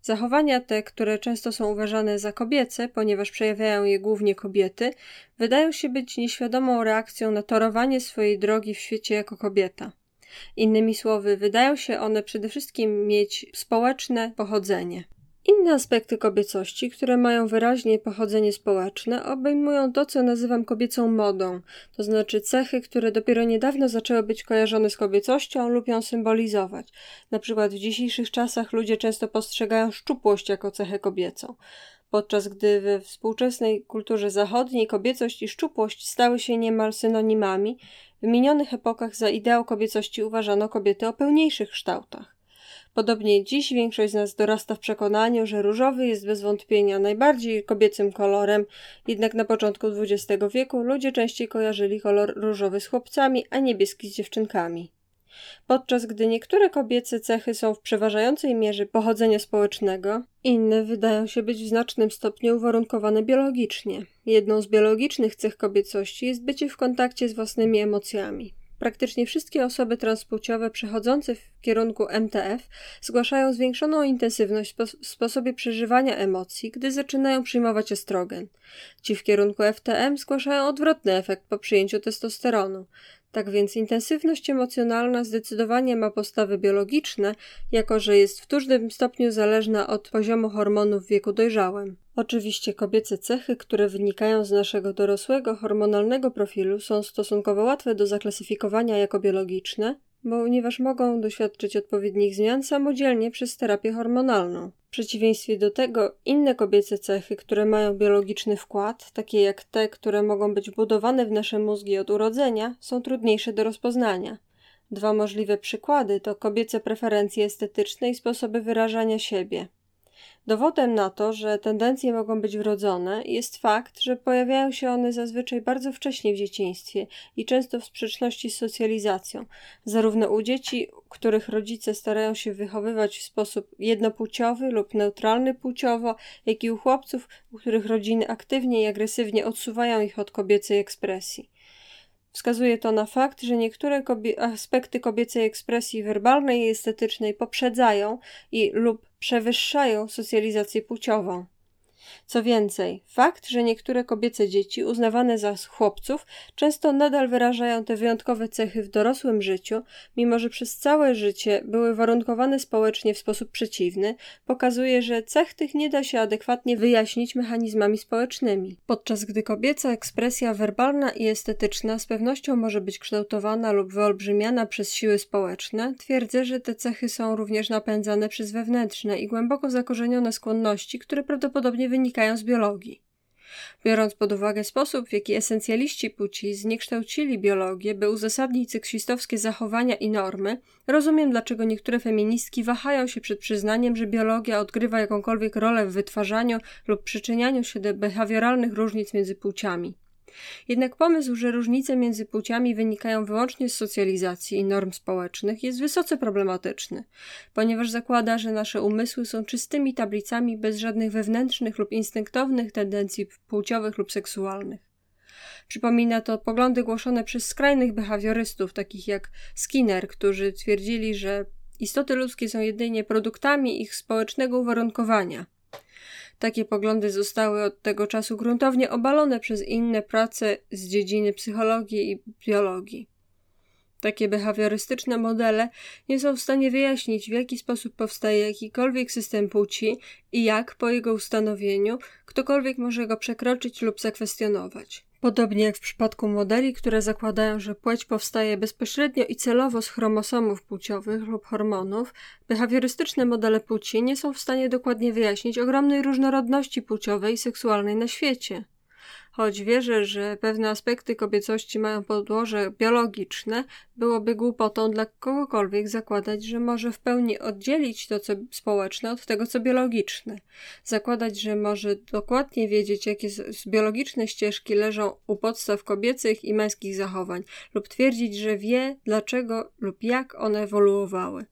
Zachowania te, które często są uważane za kobiece, ponieważ przejawiają je głównie kobiety, wydają się być nieświadomą reakcją na torowanie swojej drogi w świecie jako kobieta. Innymi słowy, wydają się one przede wszystkim mieć społeczne pochodzenie. Inne aspekty kobiecości, które mają wyraźnie pochodzenie społeczne, obejmują to, co nazywam kobiecą modą, to znaczy cechy, które dopiero niedawno zaczęły być kojarzone z kobiecością lub ją symbolizować. Na przykład w dzisiejszych czasach ludzie często postrzegają szczupłość jako cechę kobiecą, podczas gdy we współczesnej kulturze zachodniej kobiecość i szczupłość stały się niemal synonimami. W minionych epokach za ideał kobiecości uważano kobiety o pełniejszych kształtach. Podobnie dziś większość z nas dorasta w przekonaniu, że różowy jest bez wątpienia najbardziej kobiecym kolorem, jednak na początku XX wieku ludzie częściej kojarzyli kolor różowy z chłopcami, a niebieski z dziewczynkami. Podczas gdy niektóre kobiece cechy są w przeważającej mierze pochodzenia społecznego, inne wydają się być w znacznym stopniu uwarunkowane biologicznie. Jedną z biologicznych cech kobiecości jest bycie w kontakcie z własnymi emocjami. Praktycznie wszystkie osoby transpłciowe przechodzące w kierunku MTF zgłaszają zwiększoną intensywność w sposobie przeżywania emocji, gdy zaczynają przyjmować estrogen. Ci w kierunku FTM zgłaszają odwrotny efekt po przyjęciu testosteronu. Tak więc intensywność emocjonalna zdecydowanie ma podstawy biologiczne, jako że jest w dużym stopniu zależna od poziomu hormonów w wieku dojrzałym. Oczywiście kobiece cechy, które wynikają z naszego dorosłego hormonalnego profilu, są stosunkowo łatwe do zaklasyfikowania jako biologiczne, ponieważ mogą doświadczyć odpowiednich zmian samodzielnie przez terapię hormonalną. W przeciwieństwie do tego inne kobiece cechy, które mają biologiczny wkład, takie jak te, które mogą być budowane w nasze mózgi od urodzenia, są trudniejsze do rozpoznania. Dwa możliwe przykłady to kobiece preferencje estetyczne i sposoby wyrażania siebie. Dowodem na to, że tendencje mogą być wrodzone, jest fakt, że pojawiają się one zazwyczaj bardzo wcześnie w dzieciństwie i często w sprzeczności z socjalizacją, zarówno u dzieci, których rodzice starają się wychowywać w sposób jednopłciowy lub neutralny płciowo, jak i u chłopców, u których rodziny aktywnie i agresywnie odsuwają ich od kobiecej ekspresji. Wskazuje to na fakt, że niektóre aspekty kobiecej ekspresji werbalnej i estetycznej poprzedzają i lub przewyższają socjalizację płciową. Co więcej, fakt, że niektóre kobiece dzieci uznawane za chłopców często nadal wyrażają te wyjątkowe cechy w dorosłym życiu, mimo że przez całe życie były warunkowane społecznie w sposób przeciwny, pokazuje, że cech tych nie da się adekwatnie wyjaśnić mechanizmami społecznymi. Podczas gdy kobieca ekspresja werbalna i estetyczna z pewnością może być kształtowana lub wyolbrzymiana przez siły społeczne, twierdzę, że te cechy są również napędzane przez wewnętrzne i głęboko zakorzenione skłonności, które prawdopodobnie wynikają z biologii. Biorąc pod uwagę sposób, w jaki esencjaliści płci zniekształcili biologię, by uzasadnić seksistowskie zachowania i normy, rozumiem, dlaczego niektóre feministki wahają się przed przyznaniem, że biologia odgrywa jakąkolwiek rolę w wytwarzaniu lub przyczynianiu się do behawioralnych różnic między płciami. Jednak pomysł, że różnice między płciami wynikają wyłącznie z socjalizacji i norm społecznych, jest wysoce problematyczny, ponieważ zakłada, że nasze umysły są czystymi tablicami bez żadnych wewnętrznych lub instynktownych tendencji płciowych lub seksualnych. Przypomina to poglądy głoszone przez skrajnych behawiorystów, takich jak Skinner, którzy twierdzili, że istoty ludzkie są jedynie produktami ich społecznego uwarunkowania. Takie poglądy zostały od tego czasu gruntownie obalone przez inne prace z dziedziny psychologii i biologii. Takie behawiorystyczne modele nie są w stanie wyjaśnić, w jaki sposób powstaje jakikolwiek system płci i jak, po jego ustanowieniu, ktokolwiek może go przekroczyć lub zakwestionować. Podobnie jak w przypadku modeli, które zakładają, że płeć powstaje bezpośrednio i celowo z chromosomów płciowych lub hormonów, behawiorystyczne modele płci nie są w stanie dokładnie wyjaśnić ogromnej różnorodności płciowej i seksualnej na świecie. Choć wierzę, że pewne aspekty kobiecości mają podłoże biologiczne, byłoby głupotą dla kogokolwiek zakładać, że może w pełni oddzielić to, co społeczne, od tego, co biologiczne. Zakładać, że może dokładnie wiedzieć, jakie biologiczne ścieżki leżą u podstaw kobiecych i męskich zachowań, lub twierdzić, że wie, dlaczego lub jak one ewoluowały.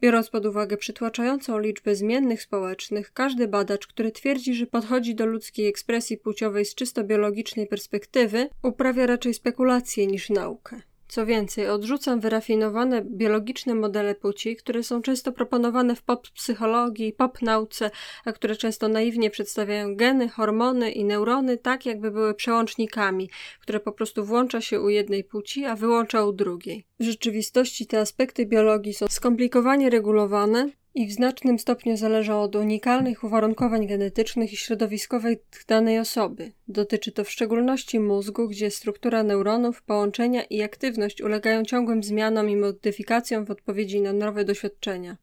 Biorąc pod uwagę przytłaczającą liczbę zmiennych społecznych, każdy badacz, który twierdzi, że podchodzi do ludzkiej ekspresji płciowej z czysto biologicznej perspektywy, uprawia raczej spekulacje niż naukę. Co więcej, odrzucam wyrafinowane biologiczne modele płci, które są często proponowane w pop-psychologii, pop-nauce, a które często naiwnie przedstawiają geny, hormony i neurony tak, jakby były przełącznikami, które po prostu włącza się u jednej płci, a wyłącza u drugiej. W rzeczywistości te aspekty biologii są skomplikowanie regulowane i w znacznym stopniu zależą od unikalnych uwarunkowań genetycznych i środowiskowych danej osoby. Dotyczy to w szczególności mózgu, gdzie struktura neuronów, połączenia i aktywność ulegają ciągłym zmianom i modyfikacjom w odpowiedzi na nowe doświadczenia.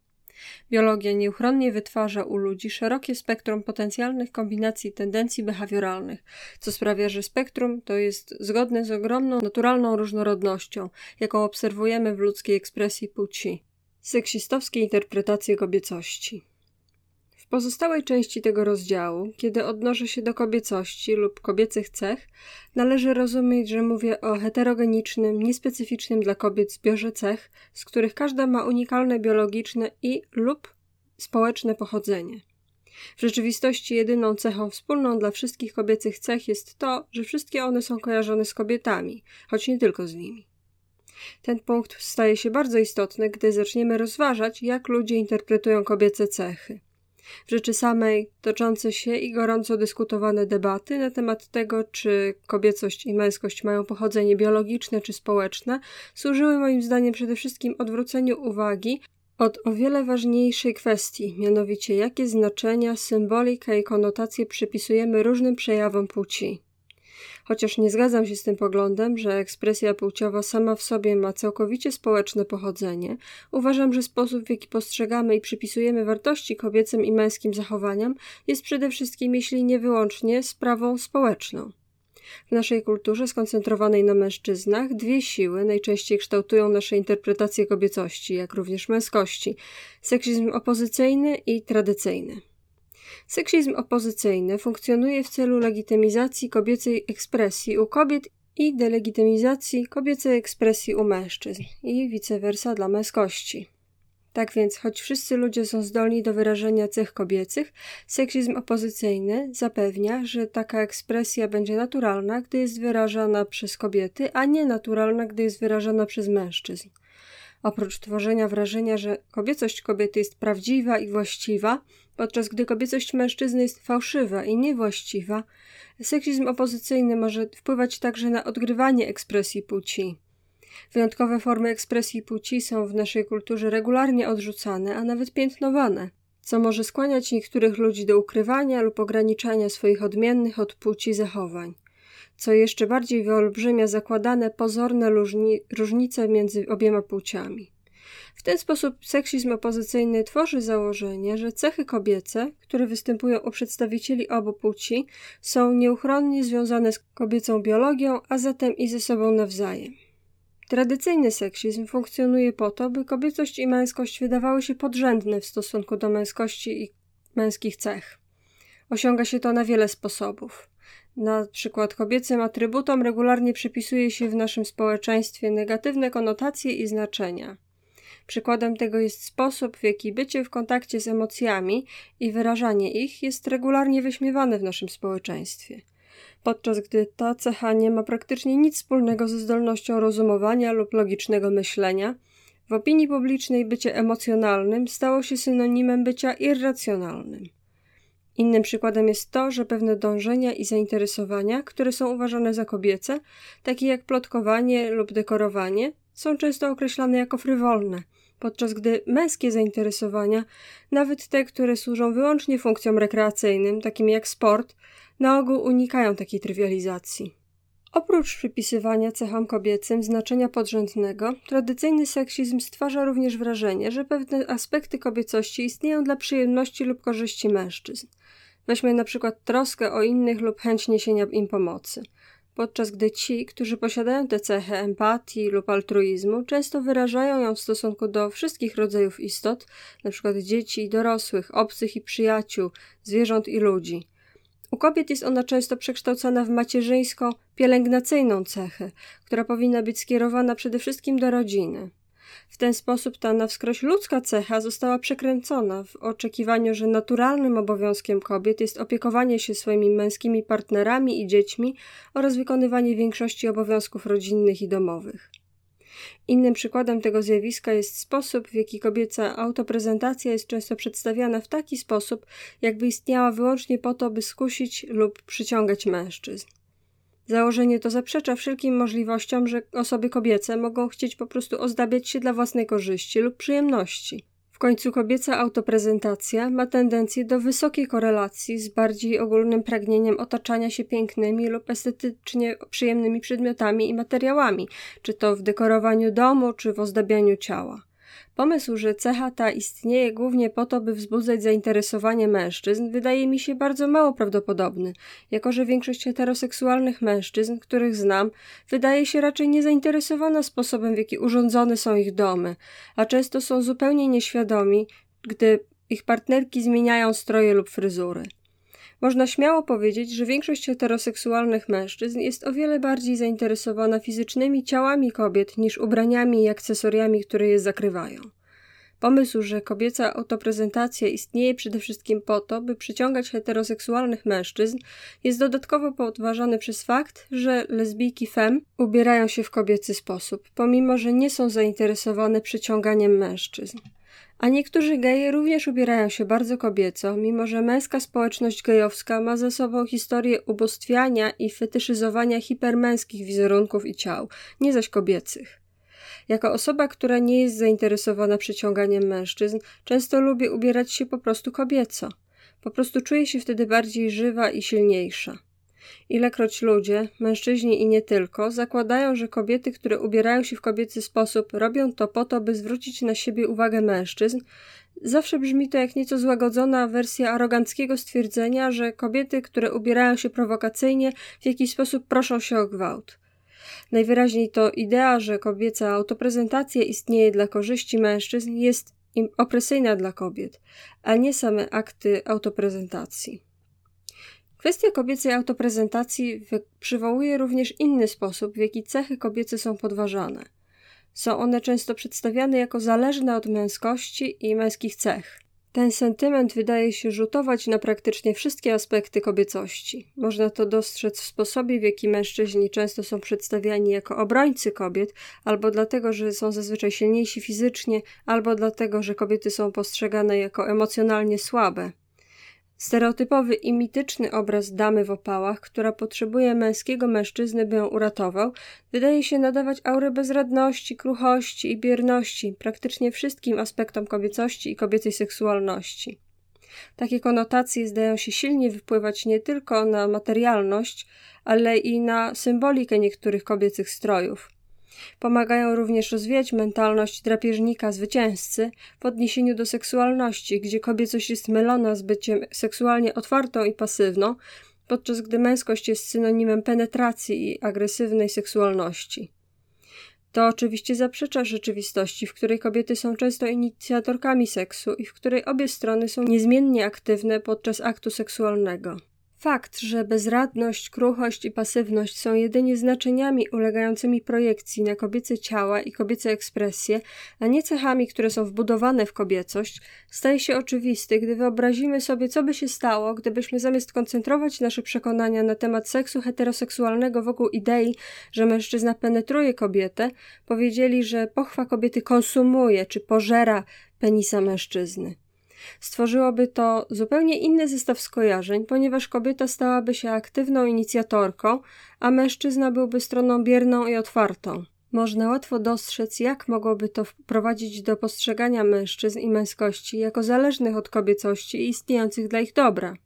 Biologia nieuchronnie wytwarza u ludzi szerokie spektrum potencjalnych kombinacji tendencji behawioralnych, co sprawia, że spektrum to jest zgodne z ogromną naturalną różnorodnością, jaką obserwujemy w ludzkiej ekspresji płci. Seksistowskie interpretacje kobiecości. W pozostałej części tego rozdziału, kiedy odnoszę się do kobiecości lub kobiecych cech, należy rozumieć, że mówię o heterogenicznym, niespecyficznym dla kobiet zbiorze cech, z których każda ma unikalne biologiczne i lub społeczne pochodzenie. W rzeczywistości jedyną cechą wspólną dla wszystkich kobiecych cech jest to, że wszystkie one są kojarzone z kobietami, choć nie tylko z nimi. Ten punkt staje się bardzo istotny, gdy zaczniemy rozważać, jak ludzie interpretują kobiece cechy. W rzeczy samej toczące się i gorąco dyskutowane debaty na temat tego, czy kobiecość i męskość mają pochodzenie biologiczne czy społeczne, służyły moim zdaniem przede wszystkim odwróceniu uwagi od o wiele ważniejszej kwestii, mianowicie jakie znaczenia, symbolikę i konotacje przypisujemy różnym przejawom płci. chociaż nie zgadzam się z tym poglądem, że ekspresja płciowa sama w sobie ma całkowicie społeczne pochodzenie, uważam, że sposób, w jaki postrzegamy i przypisujemy wartości kobiecym i męskim zachowaniom jest przede wszystkim, jeśli nie wyłącznie, sprawą społeczną. W naszej kulturze skoncentrowanej na mężczyznach dwie siły najczęściej kształtują nasze interpretacje kobiecości, jak również męskości – seksizm opozycyjny i tradycyjny. Seksizm opozycyjny funkcjonuje w celu legitymizacji kobiecej ekspresji u kobiet i delegitymizacji kobiecej ekspresji u mężczyzn i vice versa dla męskości. Tak więc, choć wszyscy ludzie są zdolni do wyrażenia cech kobiecych, seksizm opozycyjny zapewnia, że taka ekspresja będzie naturalna, gdy jest wyrażana przez kobiety, a nie naturalna, gdy jest wyrażana przez mężczyzn. Oprócz tworzenia wrażenia, że kobiecość kobiety jest prawdziwa i właściwa, podczas gdy kobiecość mężczyzny jest fałszywa i niewłaściwa, seksizm opozycyjny może wpływać także na odgrywanie ekspresji płci. Wyjątkowe formy ekspresji płci są w naszej kulturze regularnie odrzucane, a nawet piętnowane, co może skłaniać niektórych ludzi do ukrywania lub ograniczania swoich odmiennych od płci zachowań, co jeszcze bardziej wyolbrzymia zakładane pozorne różnice między obiema płciami. W ten sposób seksizm opozycyjny tworzy założenie, że cechy kobiece, które występują u przedstawicieli obu płci, są nieuchronnie związane z kobiecą biologią, a zatem i ze sobą nawzajem. Tradycyjny seksizm funkcjonuje po to, by kobiecość i męskość wydawały się podrzędne w stosunku do męskości i męskich cech. Osiąga się to na wiele sposobów. Na przykład kobiecym atrybutom regularnie przypisuje się w naszym społeczeństwie negatywne konotacje i znaczenia. Przykładem tego jest sposób, w jaki bycie w kontakcie z emocjami i wyrażanie ich jest regularnie wyśmiewane w naszym społeczeństwie, podczas gdy ta cecha nie ma praktycznie nic wspólnego ze zdolnością rozumowania lub logicznego myślenia. W opinii publicznej bycie emocjonalnym stało się synonimem bycia irracjonalnym. Innym przykładem jest to, że pewne dążenia i zainteresowania, które są uważane za kobiece, takie jak plotkowanie lub dekorowanie, są często określane jako frywolne, podczas gdy męskie zainteresowania, nawet te, które służą wyłącznie funkcjom rekreacyjnym, takim jak sport, na ogół unikają takiej trywializacji. Oprócz przypisywania cechom kobiecym znaczenia podrzędnego, tradycyjny seksizm stwarza również wrażenie, że pewne aspekty kobiecości istnieją dla przyjemności lub korzyści mężczyzn. Weźmy na przykład troskę o innych lub chęć niesienia im pomocy, podczas gdy ci, którzy posiadają tę cechę empatii lub altruizmu, często wyrażają ją w stosunku do wszystkich rodzajów istot, np. dzieci i dorosłych, obcych i przyjaciół, zwierząt i ludzi. U kobiet jest ona często przekształcana w macierzyńsko-pielęgnacyjną cechę, która powinna być skierowana przede wszystkim do rodziny. W ten sposób ta na wskroś ludzka cecha została przekręcona w oczekiwaniu, że naturalnym obowiązkiem kobiet jest opiekowanie się swoimi męskimi partnerami i dziećmi oraz wykonywanie większości obowiązków rodzinnych i domowych. Innym przykładem tego zjawiska jest sposób, w jaki kobieca autoprezentacja jest często przedstawiana w taki sposób, jakby istniała wyłącznie po to, by skusić lub przyciągać mężczyzn. Założenie to zaprzecza wszelkim możliwościom, że osoby kobiece mogą chcieć po prostu ozdabiać się dla własnej korzyści lub przyjemności. W końcu kobieca autoprezentacja ma tendencję do wysokiej korelacji z bardziej ogólnym pragnieniem otaczania się pięknymi lub estetycznie przyjemnymi przedmiotami i materiałami, czy to w dekorowaniu domu, czy w ozdabianiu ciała. Pomysł, że cecha ta istnieje głównie po to, by wzbudzać zainteresowanie mężczyzn, wydaje mi się bardzo mało prawdopodobny, jako że większość heteroseksualnych mężczyzn, których znam, wydaje się raczej niezainteresowana sposobem, w jaki urządzone są ich domy, a często są zupełnie nieświadomi, gdy ich partnerki zmieniają stroje lub fryzury. Można śmiało powiedzieć, że większość heteroseksualnych mężczyzn jest o wiele bardziej zainteresowana fizycznymi ciałami kobiet niż ubraniami i akcesoriami, które je zakrywają. Pomysł, że kobieca autoprezentacja istnieje przede wszystkim po to, by przyciągać heteroseksualnych mężczyzn, jest dodatkowo podważany przez fakt, że lesbijki femme ubierają się w kobiecy sposób, pomimo że nie są zainteresowane przyciąganiem mężczyzn. A niektórzy geje również ubierają się bardzo kobieco, mimo że męska społeczność gejowska ma za sobą historię ubóstwiania i fetyszyzowania hipermęskich wizerunków i ciał, nie zaś kobiecych. Jako osoba, która nie jest zainteresowana przyciąganiem mężczyzn, często lubię ubierać się po prostu kobieco. Po prostu czuję się wtedy bardziej żywa i silniejsza. Ilekroć ludzie, mężczyźni i nie tylko, zakładają, że kobiety, które ubierają się w kobiecy sposób, robią to po to, by zwrócić na siebie uwagę mężczyzn, zawsze brzmi to jak nieco złagodzona wersja aroganckiego stwierdzenia, że kobiety, które ubierają się prowokacyjnie, w jakiś sposób proszą się o gwałt. Najwyraźniej to idea, że kobieca autoprezentacja istnieje dla korzyści mężczyzn, jest im opresyjna dla kobiet, a nie same akty autoprezentacji. Kwestia kobiecej autoprezentacji przywołuje również inny sposób, w jaki cechy kobiece są podważane. Są one często przedstawiane jako zależne od męskości i męskich cech. Ten sentyment wydaje się rzutować na praktycznie wszystkie aspekty kobiecości. Można to dostrzec w sposobie, w jaki mężczyźni często są przedstawiani jako obrońcy kobiet, albo dlatego, że są zazwyczaj silniejsi fizycznie, albo dlatego, że kobiety są postrzegane jako emocjonalnie słabe. Stereotypowy i mityczny obraz damy w opałach, która potrzebuje męskiego mężczyzny, by ją uratował, wydaje się nadawać aurę bezradności, kruchości i bierności praktycznie wszystkim aspektom kobiecości i kobiecej seksualności. Takie konotacje zdają się silnie wpływać nie tylko na materialność, ale i na symbolikę niektórych kobiecych strojów. Pomagają również rozwijać mentalność drapieżnika, zwycięzcy w odniesieniu do seksualności, gdzie kobiecość jest mylona z byciem seksualnie otwartą i pasywną, podczas gdy męskość jest synonimem penetracji i agresywnej seksualności. To oczywiście zaprzecza rzeczywistości, w której kobiety są często inicjatorkami seksu i w której obie strony są niezmiennie aktywne podczas aktu seksualnego. Fakt, że bezradność, kruchość i pasywność są jedynie znaczeniami ulegającymi projekcji na kobiece ciała i kobiece ekspresje, a nie cechami, które są wbudowane w kobiecość, staje się oczywisty, gdy wyobrazimy sobie, co by się stało, gdybyśmy zamiast koncentrować nasze przekonania na temat seksu heteroseksualnego wokół idei, że mężczyzna penetruje kobietę, powiedzieli, że pochwa kobiety konsumuje czy pożera penisa mężczyzny. Stworzyłoby to zupełnie inny zestaw skojarzeń, ponieważ kobieta stałaby się aktywną inicjatorką, a mężczyzna byłby stroną bierną i otwartą. Można łatwo dostrzec, jak mogłoby to prowadzić do postrzegania mężczyzn i męskości jako zależnych od kobiecości i istniejących dla ich dobra.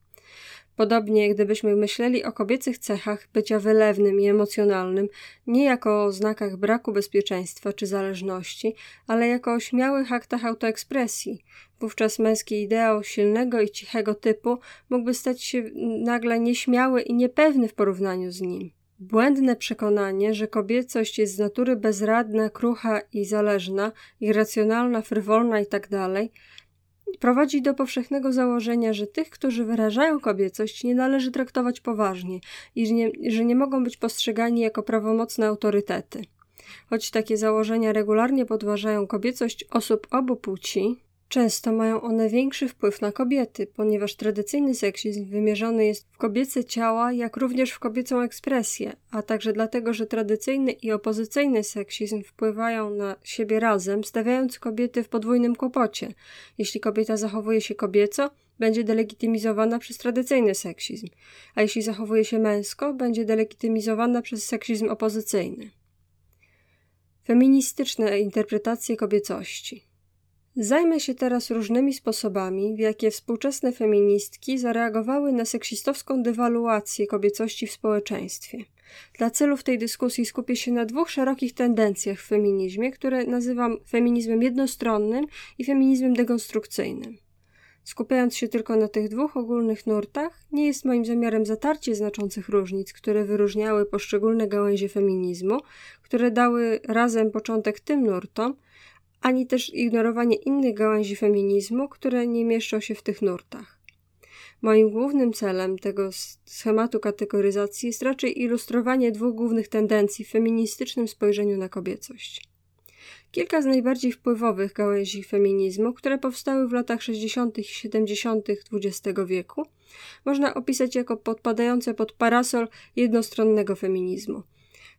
Podobnie, gdybyśmy myśleli o kobiecych cechach bycia wylewnym i emocjonalnym, nie jako o znakach braku bezpieczeństwa czy zależności, ale jako o śmiałych aktach autoekspresji. Wówczas męski ideał silnego i cichego typu mógłby stać się nagle nieśmiały i niepewny w porównaniu z nim. Błędne przekonanie, że kobiecość jest z natury bezradna, krucha i zależna, irracjonalna, frywolna itd., prowadzi do powszechnego założenia, że tych, którzy wyrażają kobiecość, nie należy traktować poważnie i że nie mogą być postrzegani jako prawomocne autorytety. Choć takie założenia regularnie podważają kobiecość osób obu płci, często mają one większy wpływ na kobiety, ponieważ tradycyjny seksizm wymierzony jest w kobiece ciała, jak również w kobiecą ekspresję, a także dlatego, że tradycyjny i opozycyjny seksizm wpływają na siebie razem, stawiając kobiety w podwójnym kłopocie. Jeśli kobieta zachowuje się kobieco, będzie delegitymizowana przez tradycyjny seksizm, a jeśli zachowuje się męsko, będzie delegitymizowana przez seksizm opozycyjny. Feministyczne interpretacje kobiecości. Zajmę się teraz różnymi sposobami, w jakie współczesne feministki zareagowały na seksistowską dewaluację kobiecości w społeczeństwie. Dla celów tej dyskusji skupię się na dwóch szerokich tendencjach w feminizmie, które nazywam feminizmem jednostronnym i feminizmem dekonstrukcyjnym. Skupiając się tylko na tych dwóch ogólnych nurtach, nie jest moim zamiarem zatarcie znaczących różnic, które wyróżniały poszczególne gałęzie feminizmu, które dały razem początek tym nurtom, ani też ignorowanie innych gałęzi feminizmu, które nie mieszczą się w tych nurtach. Moim głównym celem tego schematu kategoryzacji jest raczej ilustrowanie dwóch głównych tendencji w feministycznym spojrzeniu na kobiecość. Kilka z najbardziej wpływowych gałęzi feminizmu, które powstały w latach 60. i 70. XX wieku, można opisać jako podpadające pod parasol jednostronnego feminizmu.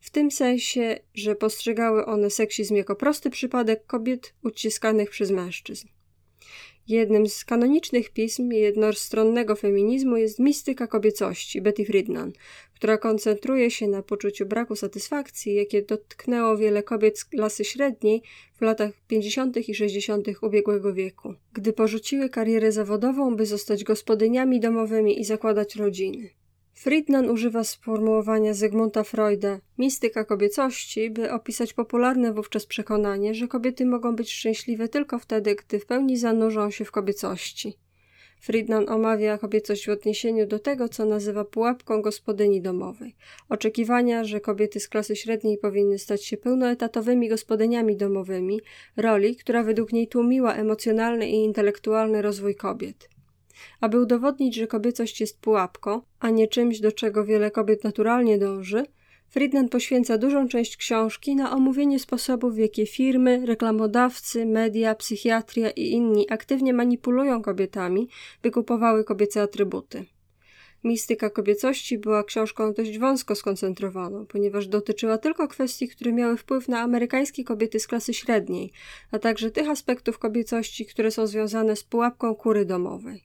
W tym sensie, że postrzegały one seksizm jako prosty przypadek kobiet uciskanych przez mężczyzn. Jednym z kanonicznych pism jednostronnego feminizmu jest Mistyka kobiecości Betty Friedan, która koncentruje się na poczuciu braku satysfakcji, jakie dotknęło wiele kobiet z klasy średniej w latach 50. i 60. ubiegłego wieku, gdy porzuciły karierę zawodową, by zostać gospodyniami domowymi i zakładać rodziny. Friedan używa sformułowania Zygmunta Freuda, mistyka kobiecości, by opisać popularne wówczas przekonanie, że kobiety mogą być szczęśliwe tylko wtedy, gdy w pełni zanurzą się w kobiecości. Friedan omawia kobiecość w odniesieniu do tego, co nazywa pułapką gospodyni domowej. Oczekiwania, że kobiety z klasy średniej powinny stać się pełnoetatowymi gospodyniami domowymi, roli, która według niej tłumiła emocjonalny i intelektualny rozwój kobiet. Aby udowodnić, że kobiecość jest pułapką, a nie czymś, do czego wiele kobiet naturalnie dąży, Friedan poświęca dużą część książki na omówienie sposobów, w jakie firmy, reklamodawcy, media, psychiatria i inni aktywnie manipulują kobietami, by kupowały kobiece atrybuty. Mistyka kobiecości była książką dość wąsko skoncentrowaną, ponieważ dotyczyła tylko kwestii, które miały wpływ na amerykańskie kobiety z klasy średniej, a także tych aspektów kobiecości, które są związane z pułapką kury domowej.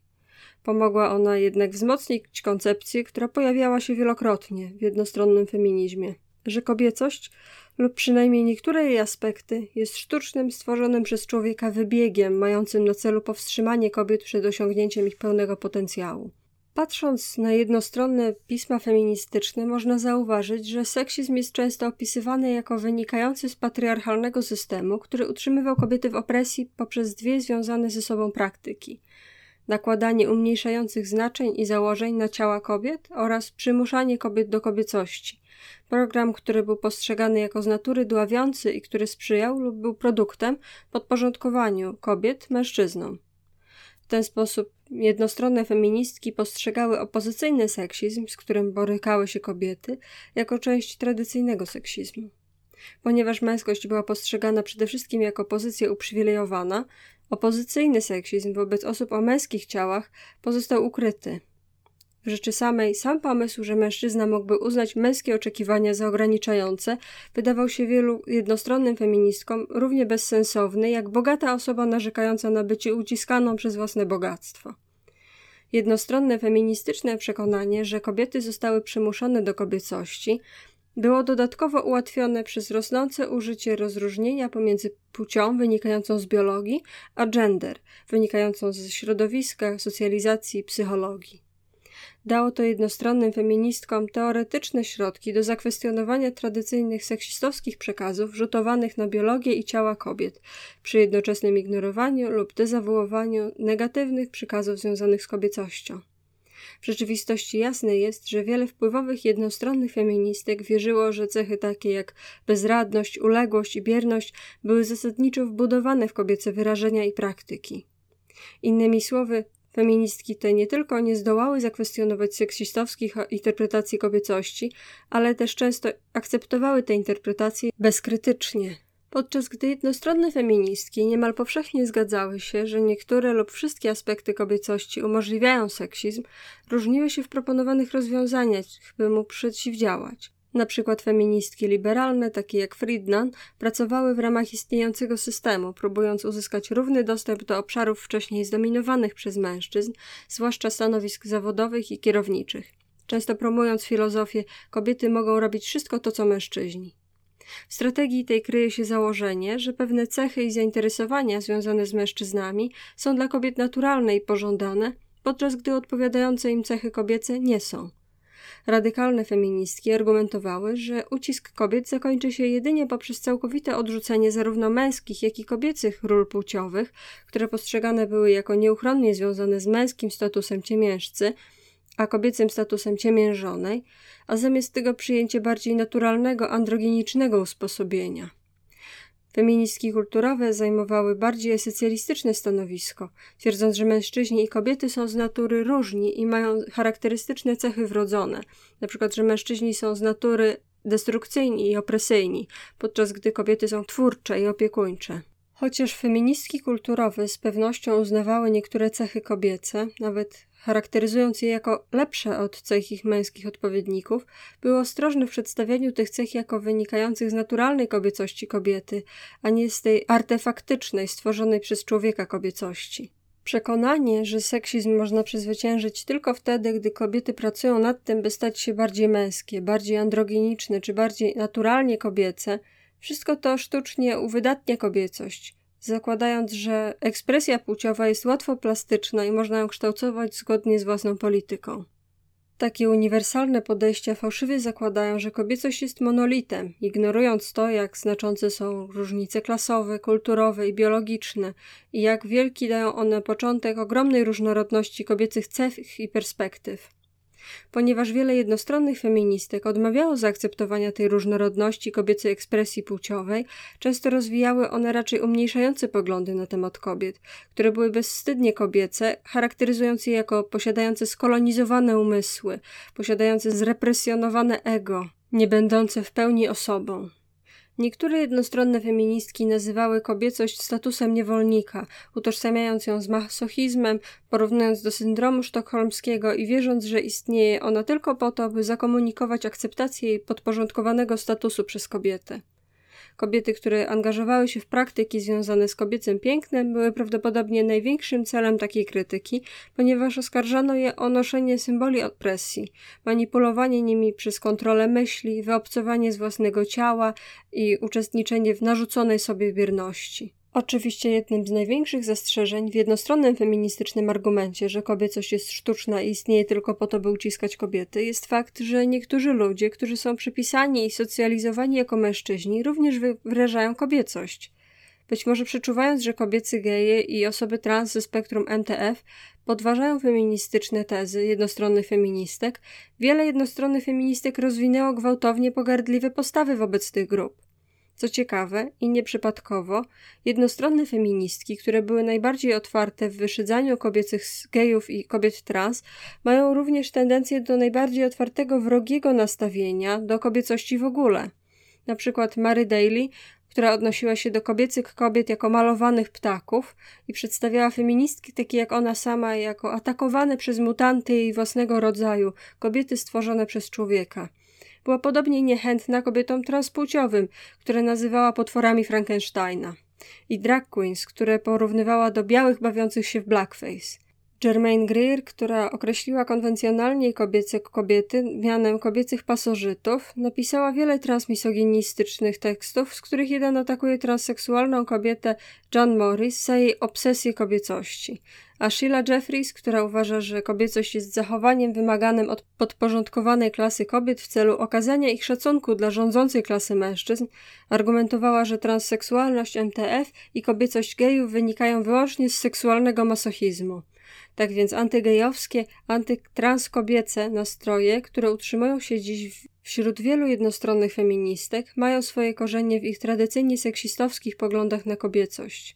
Pomogła ona jednak wzmocnić koncepcję, która pojawiała się wielokrotnie w jednostronnym feminizmie, że kobiecość, lub przynajmniej niektóre jej aspekty, jest sztucznym, stworzonym przez człowieka wybiegiem, mającym na celu powstrzymanie kobiet przed osiągnięciem ich pełnego potencjału. Patrząc na jednostronne pisma feministyczne, można zauważyć, że seksizm jest często opisywany jako wynikający z patriarchalnego systemu, który utrzymywał kobiety w opresji poprzez dwie związane ze sobą praktyki. Nakładanie umniejszających znaczeń i założeń na ciała kobiet oraz przymuszanie kobiet do kobiecości. Program, który był postrzegany jako z natury dławiący i który sprzyjał lub był produktem podporządkowaniu kobiet mężczyznom. W ten sposób jednostronne feministki postrzegały opozycyjny seksizm, z którym borykały się kobiety, jako część tradycyjnego seksizmu. Ponieważ męskość była postrzegana przede wszystkim jako pozycja uprzywilejowana, opozycyjny seksizm wobec osób o męskich ciałach pozostał ukryty. W rzeczy samej sam pomysł, że mężczyzna mógłby uznać męskie oczekiwania za ograniczające, wydawał się wielu jednostronnym feministkom równie bezsensowny, jak bogata osoba narzekająca na bycie uciskaną przez własne bogactwo. Jednostronne feministyczne przekonanie, że kobiety zostały przymuszone do kobiecości, było dodatkowo ułatwione przez rosnące użycie rozróżnienia pomiędzy płcią wynikającą z biologii, a gender wynikającą ze środowiska, socjalizacji i psychologii. Dało to jednostronnym feministkom teoretyczne środki do zakwestionowania tradycyjnych seksistowskich przekazów rzutowanych na biologię i ciała kobiet, przy jednoczesnym ignorowaniu lub dezawuowaniu negatywnych przykazów związanych z kobiecością. W rzeczywistości jasne jest, że wiele wpływowych jednostronnych feministek wierzyło, że cechy takie jak bezradność, uległość i bierność były zasadniczo wbudowane w kobiece wyrażenia i praktyki. Innymi słowy, feministki te nie tylko nie zdołały zakwestionować seksistowskich interpretacji kobiecości, ale też często akceptowały te interpretacje bezkrytycznie. Podczas gdy jednostronne feministki niemal powszechnie zgadzały się, że niektóre lub wszystkie aspekty kobiecości umożliwiają seksizm, różniły się w proponowanych rozwiązaniach, by mu przeciwdziałać. Na przykład feministki liberalne, takie jak Friedan, pracowały w ramach istniejącego systemu, próbując uzyskać równy dostęp do obszarów wcześniej zdominowanych przez mężczyzn, zwłaszcza stanowisk zawodowych i kierowniczych, często promując filozofię „kobiety mogą robić wszystko to, co mężczyźni”. W strategii tej kryje się założenie, że pewne cechy i zainteresowania związane z mężczyznami są dla kobiet naturalne i pożądane, podczas gdy odpowiadające im cechy kobiece nie są. Radykalne feministki argumentowały, że ucisk kobiet zakończy się jedynie poprzez całkowite odrzucenie zarówno męskich, jak i kobiecych ról płciowych, które postrzegane były jako nieuchronnie związane z męskim statusem ciemiężcy, a kobiecym statusem ciemiężonej, a zamiast tego przyjęcie bardziej naturalnego, androginicznego usposobienia. Feministki kulturowe zajmowały bardziej esencjalistyczne stanowisko, twierdząc, że mężczyźni i kobiety są z natury różni i mają charakterystyczne cechy wrodzone, np. że mężczyźni są z natury destrukcyjni i opresyjni, podczas gdy kobiety są twórcze i opiekuńcze. Chociaż feministki kulturowe z pewnością uznawały niektóre cechy kobiece, nawet charakteryzując je jako lepsze od cech ich męskich odpowiedników, były ostrożne w przedstawianiu tych cech jako wynikających z naturalnej kobiecości kobiety, a nie z tej artefaktycznej, stworzonej przez człowieka kobiecości. Przekonanie, że seksizm można przezwyciężyć tylko wtedy, gdy kobiety pracują nad tym, by stać się bardziej męskie, bardziej androginiczne czy bardziej naturalnie kobiece, wszystko to sztucznie uwydatnia kobiecość, zakładając, że ekspresja płciowa jest łatwo plastyczna i można ją kształtować zgodnie z własną polityką. Takie uniwersalne podejścia fałszywie zakładają, że kobiecość jest monolitem, ignorując to, jak znaczące są różnice klasowe, kulturowe i biologiczne i jak wielki dają one początek ogromnej różnorodności kobiecych cech i perspektyw. Ponieważ wiele jednostronnych feministek odmawiało zaakceptowania tej różnorodności kobiecej ekspresji płciowej, często rozwijały one raczej umniejszające poglądy na temat kobiet, które były bezwstydnie kobiece, charakteryzując je jako posiadające skolonizowane umysły, posiadające zrepresjonowane ego, nie będące w pełni osobą. Niektóre jednostronne feministki nazywały kobiecość statusem niewolnika, utożsamiając ją z masochizmem, porównując do syndromu sztokholmskiego i wierząc, że istnieje ona tylko po to, by zakomunikować akceptację jej podporządkowanego statusu przez kobietę. Kobiety, które angażowały się w praktyki związane z kobiecym pięknem, były prawdopodobnie największym celem takiej krytyki, ponieważ oskarżano je o noszenie symboli opresji, manipulowanie nimi przez kontrolę myśli, wyobcowanie z własnego ciała i uczestniczenie w narzuconej sobie bierności. Oczywiście jednym z największych zastrzeżeń w jednostronnym feministycznym argumencie, że kobiecość jest sztuczna i istnieje tylko po to, by uciskać kobiety, jest fakt, że niektórzy ludzie, którzy są przypisani i socjalizowani jako mężczyźni, również wyrażają kobiecość. Być może przeczuwając, że kobiecy geje i osoby trans ze spektrum MTF podważają feministyczne tezy jednostronnych feministek, wiele jednostronnych feministek rozwinęło gwałtownie pogardliwe postawy wobec tych grup. Co ciekawe i nieprzypadkowo, jednostronne feministki, które były najbardziej otwarte w wyszydzaniu kobiecych gejów i kobiet trans, mają również tendencję do najbardziej otwartego, wrogiego nastawienia do kobiecości w ogóle. Na przykład Mary Daly, która odnosiła się do kobiecych kobiet jako malowanych ptaków i przedstawiała feministki takie jak ona sama jako atakowane przez mutanty jej własnego rodzaju, kobiety stworzone przez człowieka. Była podobnie niechętna kobietom transpłciowym, które nazywała potworami Frankensteina, i drag queens, które porównywała do białych bawiących się w blackface. Germaine Greer, która określiła konwencjonalnie kobiece kobiety mianem kobiecych pasożytów, napisała wiele transmisoginistycznych tekstów, z których jeden atakuje transseksualną kobietę John Morris za jej obsesję kobiecości, a Sheila Jeffries, która uważa, że kobiecość jest zachowaniem wymaganym od podporządkowanej klasy kobiet w celu okazania ich szacunku dla rządzącej klasy mężczyzn, argumentowała, że transseksualność MTF i kobiecość gejów wynikają wyłącznie z seksualnego masochizmu. Tak więc antygejowskie, antytranskobiece nastroje, które utrzymują się dziś wśród wielu jednostronnych feministek, mają swoje korzenie w ich tradycyjnie seksistowskich poglądach na kobiecość.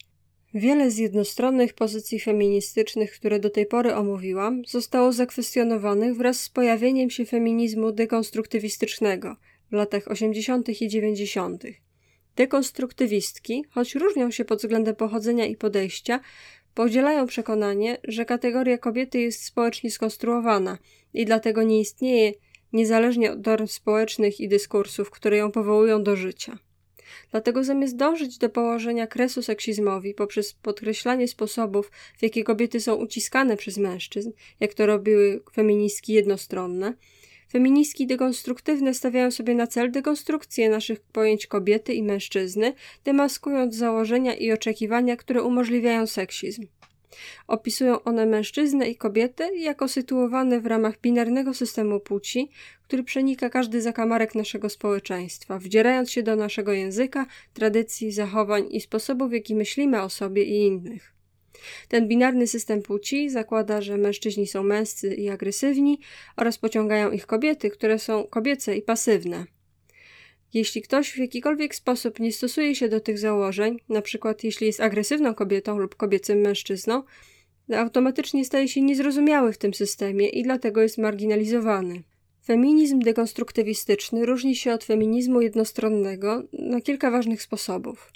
Wiele z jednostronnych pozycji feministycznych, które do tej pory omówiłam, zostało zakwestionowanych wraz z pojawieniem się feminizmu dekonstruktywistycznego w latach 80. i 90. Dekonstruktywistki, choć różnią się pod względem pochodzenia i podejścia, podzielają przekonanie, że kategoria kobiety jest społecznie skonstruowana i dlatego nie istnieje niezależnie od norm społecznych i dyskursów, które ją powołują do życia. Dlatego zamiast dążyć do położenia kresu seksizmowi poprzez podkreślanie sposobów, w jakie kobiety są uciskane przez mężczyzn, jak to robiły feministki jednostronne, feministki dekonstruktywne stawiają sobie na cel dekonstrukcję naszych pojęć kobiety i mężczyzny, demaskując założenia i oczekiwania, które umożliwiają seksizm. Opisują one mężczyznę i kobietę jako sytuowane w ramach binarnego systemu płci, który przenika każdy zakamarek naszego społeczeństwa, wdzierając się do naszego języka, tradycji, zachowań i sposobów, w jaki myślimy o sobie i innych. Ten binarny system płci zakłada, że mężczyźni są męscy i agresywni oraz pociągają ich kobiety, które są kobiece i pasywne. Jeśli ktoś w jakikolwiek sposób nie stosuje się do tych założeń, np. jeśli jest agresywną kobietą lub kobiecym mężczyzną, automatycznie staje się niezrozumiały w tym systemie i dlatego jest marginalizowany. Feminizm dekonstruktywistyczny różni się od feminizmu jednostronnego na kilka ważnych sposobów.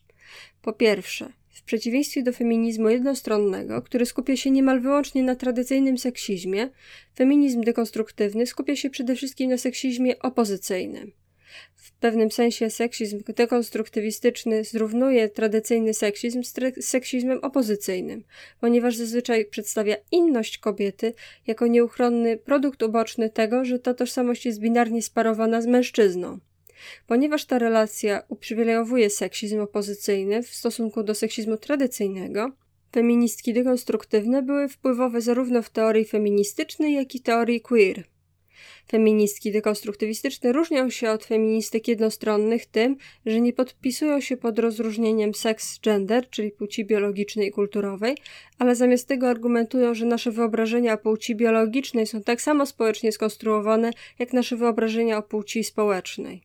Po pierwsze, w przeciwieństwie do feminizmu jednostronnego, który skupia się niemal wyłącznie na tradycyjnym seksizmie, feminizm dekonstruktywny skupia się przede wszystkim na seksizmie opozycyjnym. W pewnym sensie seksizm dekonstruktywistyczny zrównuje tradycyjny seksizm z seksizmem opozycyjnym, ponieważ zazwyczaj przedstawia inność kobiety jako nieuchronny produkt uboczny tego, że ta tożsamość jest binarnie sparowana z mężczyzną. Ponieważ ta relacja uprzywilejowuje seksizm opozycyjny w stosunku do seksizmu tradycyjnego, feministki dekonstruktywne były wpływowe zarówno w teorii feministycznej, jak i teorii queer. Feministki dekonstruktywistyczne różnią się od feministek jednostronnych tym, że nie podpisują się pod rozróżnieniem seks-gender, czyli płci biologicznej i kulturowej, ale zamiast tego argumentują, że nasze wyobrażenia o płci biologicznej są tak samo społecznie skonstruowane, jak nasze wyobrażenia o płci społecznej.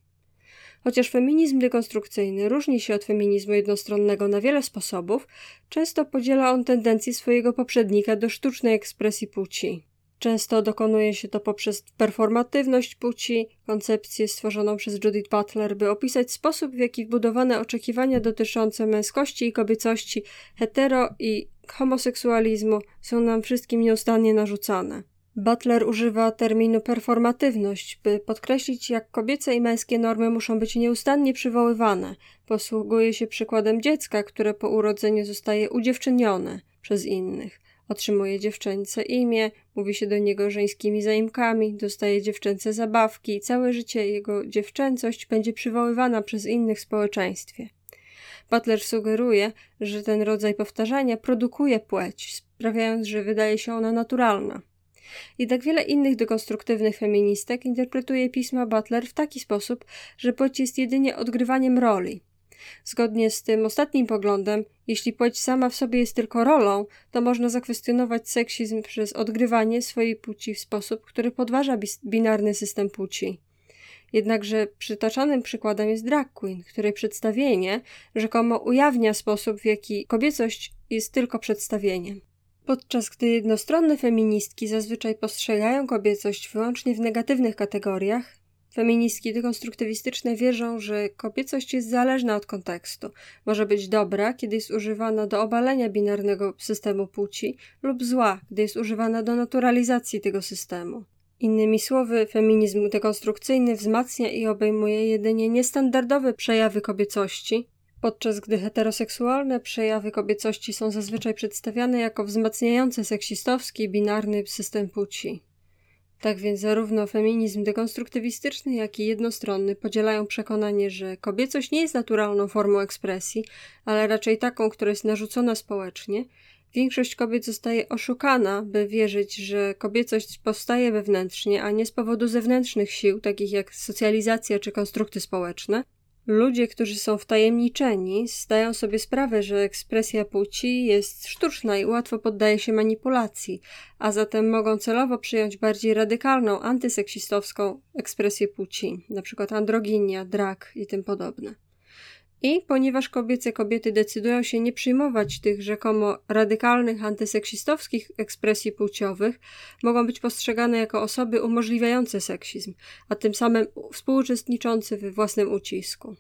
Chociaż feminizm dekonstrukcyjny różni się od feminizmu jednostronnego na wiele sposobów, często podziela on tendencję swojego poprzednika do sztucznej ekspresji płci. Często dokonuje się to poprzez performatywność płci, koncepcję stworzoną przez Judith Butler, by opisać sposób, w jaki wbudowane oczekiwania dotyczące męskości i kobiecości, hetero i homoseksualizmu są nam wszystkim nieustannie narzucane. Butler używa terminu performatywność, by podkreślić, jak kobiece i męskie normy muszą być nieustannie przywoływane. Posługuje się przykładem dziecka, które po urodzeniu zostaje udziewczynione przez innych. Otrzymuje dziewczęce imię, mówi się do niego żeńskimi zaimkami, dostaje dziewczęce zabawki i całe życie jego dziewczęcość będzie przywoływana przez innych w społeczeństwie. Butler sugeruje, że ten rodzaj powtarzania produkuje płeć, sprawiając, że wydaje się ona naturalna. Jednak wiele innych dekonstruktywnych feministek interpretuje pisma Butler w taki sposób, że płeć jest jedynie odgrywaniem roli. Zgodnie z tym ostatnim poglądem, jeśli płeć sama w sobie jest tylko rolą, to można zakwestionować seksizm przez odgrywanie swojej płci w sposób, który podważa binarny system płci. Jednakże przytaczanym przykładem jest drag queen, której przedstawienie rzekomo ujawnia sposób, w jaki kobiecość jest tylko przedstawieniem. Podczas gdy jednostronne feministki zazwyczaj postrzegają kobiecość wyłącznie w negatywnych kategoriach, feministki dekonstruktywistyczne wierzą, że kobiecość jest zależna od kontekstu. Może być dobra, kiedy jest używana do obalenia binarnego systemu płci, lub zła, gdy jest używana do naturalizacji tego systemu. Innymi słowy, feminizm dekonstrukcyjny wzmacnia i obejmuje jedynie niestandardowe przejawy kobiecości, podczas gdy heteroseksualne przejawy kobiecości są zazwyczaj przedstawiane jako wzmacniające seksistowski, binarny system płci. Tak więc zarówno feminizm dekonstruktywistyczny, jak i jednostronny podzielają przekonanie, że kobiecość nie jest naturalną formą ekspresji, ale raczej taką, która jest narzucona społecznie. Większość kobiet zostaje oszukana, by wierzyć, że kobiecość powstaje wewnętrznie, a nie z powodu zewnętrznych sił, takich jak socjalizacja czy konstrukty społeczne. Ludzie, którzy są wtajemniczeni, zdają sobie sprawę, że ekspresja płci jest sztuczna i łatwo poddaje się manipulacji, a zatem mogą celowo przyjąć bardziej radykalną, antyseksistowską ekspresję płci, np. androginia, drag i tym podobne. I ponieważ kobiece kobiety decydują się nie przyjmować tych rzekomo radykalnych, antyseksistowskich ekspresji płciowych, mogą być postrzegane jako osoby umożliwiające seksizm, a tym samym współuczestniczące we własnym ucisku.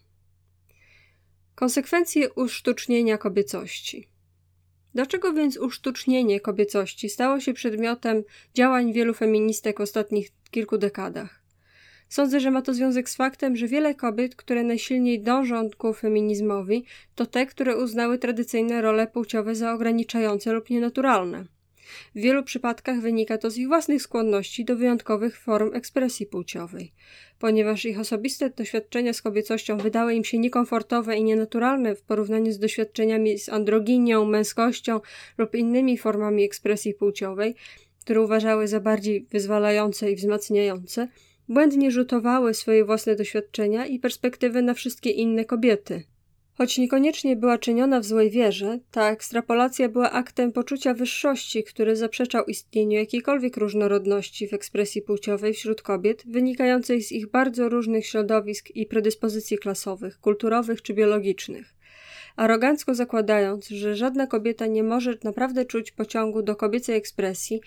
Konsekwencje usztucznienia kobiecości. Dlaczego więc usztucznienie kobiecości stało się przedmiotem działań wielu feministek w ostatnich kilku dekadach? Sądzę, że ma to związek z faktem, że wiele kobiet, które najsilniej dążą ku feminizmowi, to te, które uznały tradycyjne role płciowe za ograniczające lub nienaturalne. W wielu przypadkach wynika to z ich własnych skłonności do wyjątkowych form ekspresji płciowej. Ponieważ ich osobiste doświadczenia z kobiecością wydały im się niekomfortowe i nienaturalne w porównaniu z doświadczeniami z androginią, męskością lub innymi formami ekspresji płciowej, które uważały za bardziej wyzwalające i wzmacniające, błędnie rzutowały swoje własne doświadczenia i perspektywy na wszystkie inne kobiety. Choć niekoniecznie była czyniona w złej wierze, ta ekstrapolacja była aktem poczucia wyższości, który zaprzeczał istnieniu jakiejkolwiek różnorodności w ekspresji płciowej wśród kobiet, wynikającej z ich bardzo różnych środowisk i predyspozycji klasowych, kulturowych czy biologicznych. Arogancko zakładając, że żadna kobieta nie może naprawdę czuć pociągu do kobiecej ekspresji,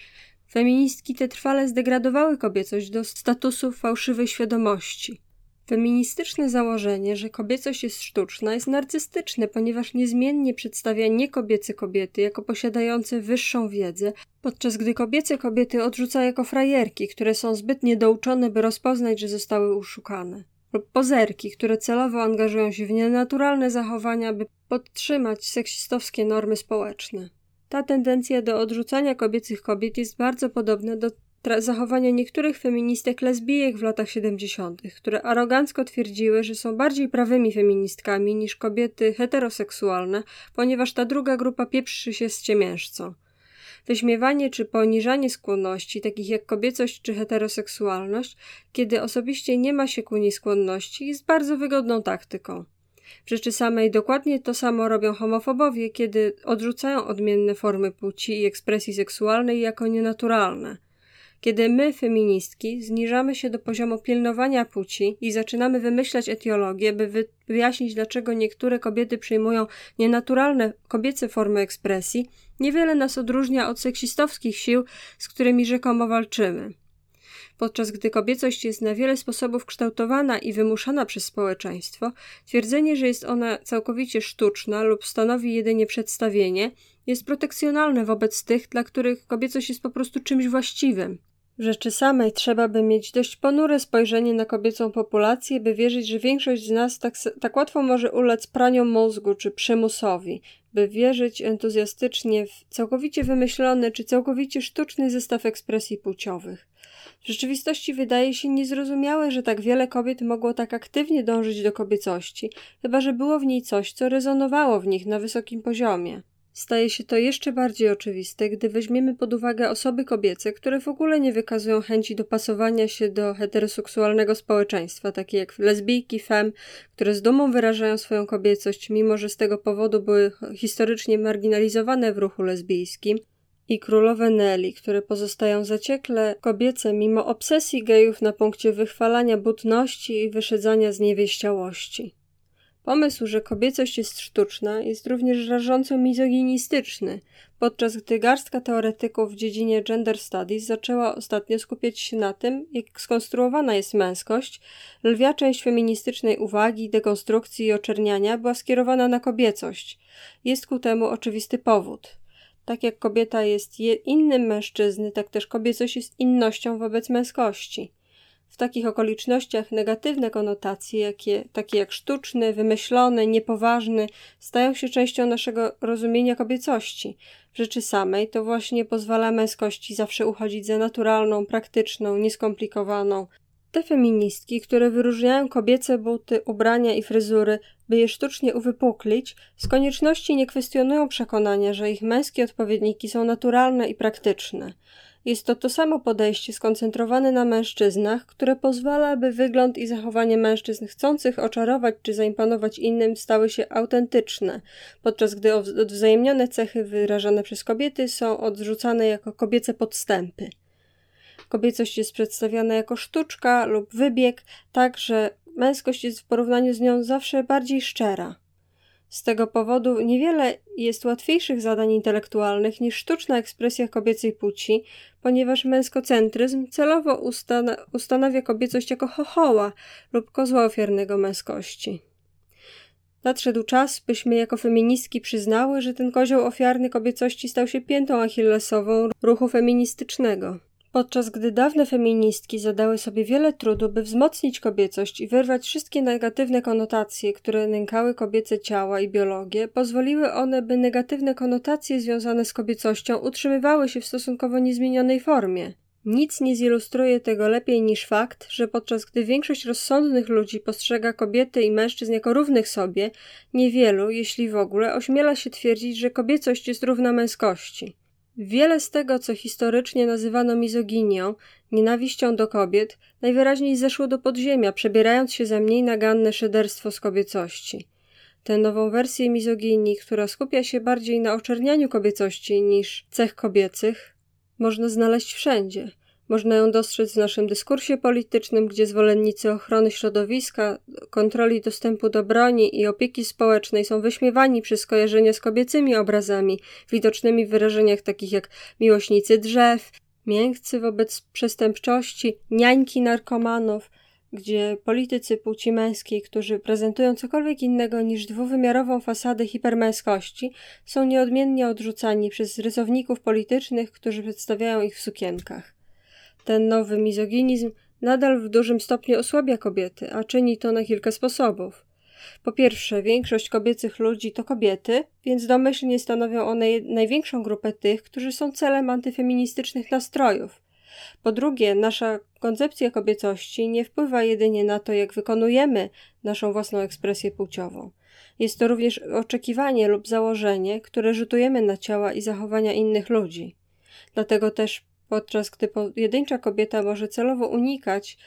feministki te trwale zdegradowały kobiecość do statusu fałszywej świadomości. Feministyczne założenie, że kobiecość jest sztuczna, jest narcystyczne, ponieważ niezmiennie przedstawia niekobiece kobiety jako posiadające wyższą wiedzę, podczas gdy kobiece kobiety odrzuca jako frajerki, które są zbyt niedouczone, by rozpoznać, że zostały oszukane, lub pozerki, które celowo angażują się w nienaturalne zachowania, by podtrzymać seksistowskie normy społeczne. Ta tendencja do odrzucania kobiecych kobiet jest bardzo podobna do zachowania niektórych feministek lesbijek w latach 70., które arogancko twierdziły, że są bardziej prawymi feministkami niż kobiety heteroseksualne, ponieważ ta druga grupa pieprzy się z ciemiężcą. wyśmiewanie czy poniżanie skłonności, takich jak kobiecość czy heteroseksualność, kiedy osobiście nie ma się ku niej skłonności, jest bardzo wygodną taktyką. W rzeczy samej dokładnie to samo robią homofobowie, kiedy odrzucają odmienne formy płci i ekspresji seksualnej jako nienaturalne. Kiedy my, feministki, zniżamy się do poziomu pilnowania płci i zaczynamy wymyślać etiologię, by wyjaśnić, dlaczego niektóre kobiety przyjmują nienaturalne kobiece formy ekspresji, niewiele nas odróżnia od seksistowskich sił, z którymi rzekomo walczymy. Podczas gdy kobiecość jest na wiele sposobów kształtowana i wymuszana przez społeczeństwo, twierdzenie, że jest ona całkowicie sztuczna lub stanowi jedynie przedstawienie, jest protekcjonalne wobec tych, dla których kobiecość jest po prostu czymś właściwym. W rzeczy samej trzeba by mieć dość ponure spojrzenie na kobiecą populację, by wierzyć, że większość z nas tak łatwo może ulec praniu mózgu czy przymusowi, by wierzyć entuzjastycznie w całkowicie wymyślony czy całkowicie sztuczny zestaw ekspresji płciowych. W rzeczywistości wydaje się niezrozumiałe, że tak wiele kobiet mogło tak aktywnie dążyć do kobiecości, chyba że było w niej coś, co rezonowało w nich na wysokim poziomie. Staje się to jeszcze bardziej oczywiste, gdy weźmiemy pod uwagę osoby kobiece, które w ogóle nie wykazują chęci dopasowania się do heteroseksualnego społeczeństwa, takie jak lesbijki, femme, które z dumą wyrażają swoją kobiecość, mimo że z tego powodu były historycznie marginalizowane w ruchu lesbijskim, i królowe Nelly, które pozostają zaciekle kobiece mimo obsesji gejów na punkcie wychwalania butności i wyszedzania zniewieściałości. Pomysł, że kobiecość jest sztuczna, jest również rażąco mizoginistyczny, podczas gdy garstka teoretyków w dziedzinie gender studies zaczęła ostatnio skupiać się na tym, jak skonstruowana jest męskość, lwia część feministycznej uwagi, dekonstrukcji i oczerniania była skierowana na kobiecość. Jest ku temu oczywisty powód. Tak jak kobieta jest innym mężczyzny, tak też kobiecość jest innością wobec męskości. W takich okolicznościach negatywne konotacje, takie jak sztuczny, wymyślony, niepoważny, stają się częścią naszego rozumienia kobiecości. W rzeczy samej to właśnie pozwala męskości zawsze uchodzić za naturalną, praktyczną, nieskomplikowaną. Te feministki, które wyróżniają kobiece buty, ubrania i fryzury, by je sztucznie uwypuklić, z konieczności nie kwestionują przekonania, że ich męskie odpowiedniki są naturalne i praktyczne. Jest to samo podejście skoncentrowane na mężczyznach, które pozwala, by wygląd i zachowanie mężczyzn chcących oczarować czy zaimponować innym stały się autentyczne, podczas gdy odwzajemnione cechy wyrażane przez kobiety są odrzucane jako kobiece podstępy. Kobiecość jest przedstawiana jako sztuczka lub wybieg, tak że męskość jest w porównaniu z nią zawsze bardziej szczera. Z tego powodu niewiele jest łatwiejszych zadań intelektualnych niż sztuczna ekspresja kobiecej płci, ponieważ męskocentryzm celowo ustanawia kobiecość jako chochoła lub kozła ofiarnego męskości. Nadszedł czas, byśmy jako feministki przyznały, że ten kozioł ofiarny kobiecości stał się piętą achillesową ruchu feministycznego. Podczas gdy dawne feministki zadały sobie wiele trudu, by wzmocnić kobiecość i wyrwać wszystkie negatywne konotacje, które nękały kobiece ciała i biologię, pozwoliły one, by negatywne konotacje związane z kobiecością utrzymywały się w stosunkowo niezmienionej formie. Nic nie zilustruje tego lepiej niż fakt, że podczas gdy większość rozsądnych ludzi postrzega kobiety i mężczyzn jako równych sobie, niewielu, jeśli w ogóle, ośmiela się twierdzić, że kobiecość jest równa męskości. Wiele z tego, co historycznie nazywano mizoginią, nienawiścią do kobiet, najwyraźniej zeszło do podziemia, przebierając się za mniej naganne szyderstwo z kobiecości. Tę nową wersję mizoginii, która skupia się bardziej na oczernianiu kobiecości niż cech kobiecych, można znaleźć wszędzie. Można ją dostrzec w naszym dyskursie politycznym, gdzie zwolennicy ochrony środowiska, kontroli dostępu do broni i opieki społecznej są wyśmiewani przez skojarzenia z kobiecymi obrazami, widocznymi w wyrażeniach takich jak miłośnicy drzew, miękcy wobec przestępczości, niańki narkomanów, gdzie politycy płci męskiej, którzy prezentują cokolwiek innego niż dwuwymiarową fasadę hipermęskości, są nieodmiennie odrzucani przez rysowników politycznych, którzy przedstawiają ich w sukienkach. Ten nowy mizoginizm nadal w dużym stopniu osłabia kobiety, a czyni to na kilka sposobów. Po pierwsze, większość kobiecych ludzi to kobiety, więc domyślnie stanowią one największą grupę tych, którzy są celem antyfeministycznych nastrojów. Po drugie, nasza koncepcja kobiecości nie wpływa jedynie na to, jak wykonujemy naszą własną ekspresję płciową. Jest to również oczekiwanie lub założenie, które rzutujemy na ciała i zachowania innych ludzi. Dlatego też podczas gdy pojedyncza kobieta może celowo unikać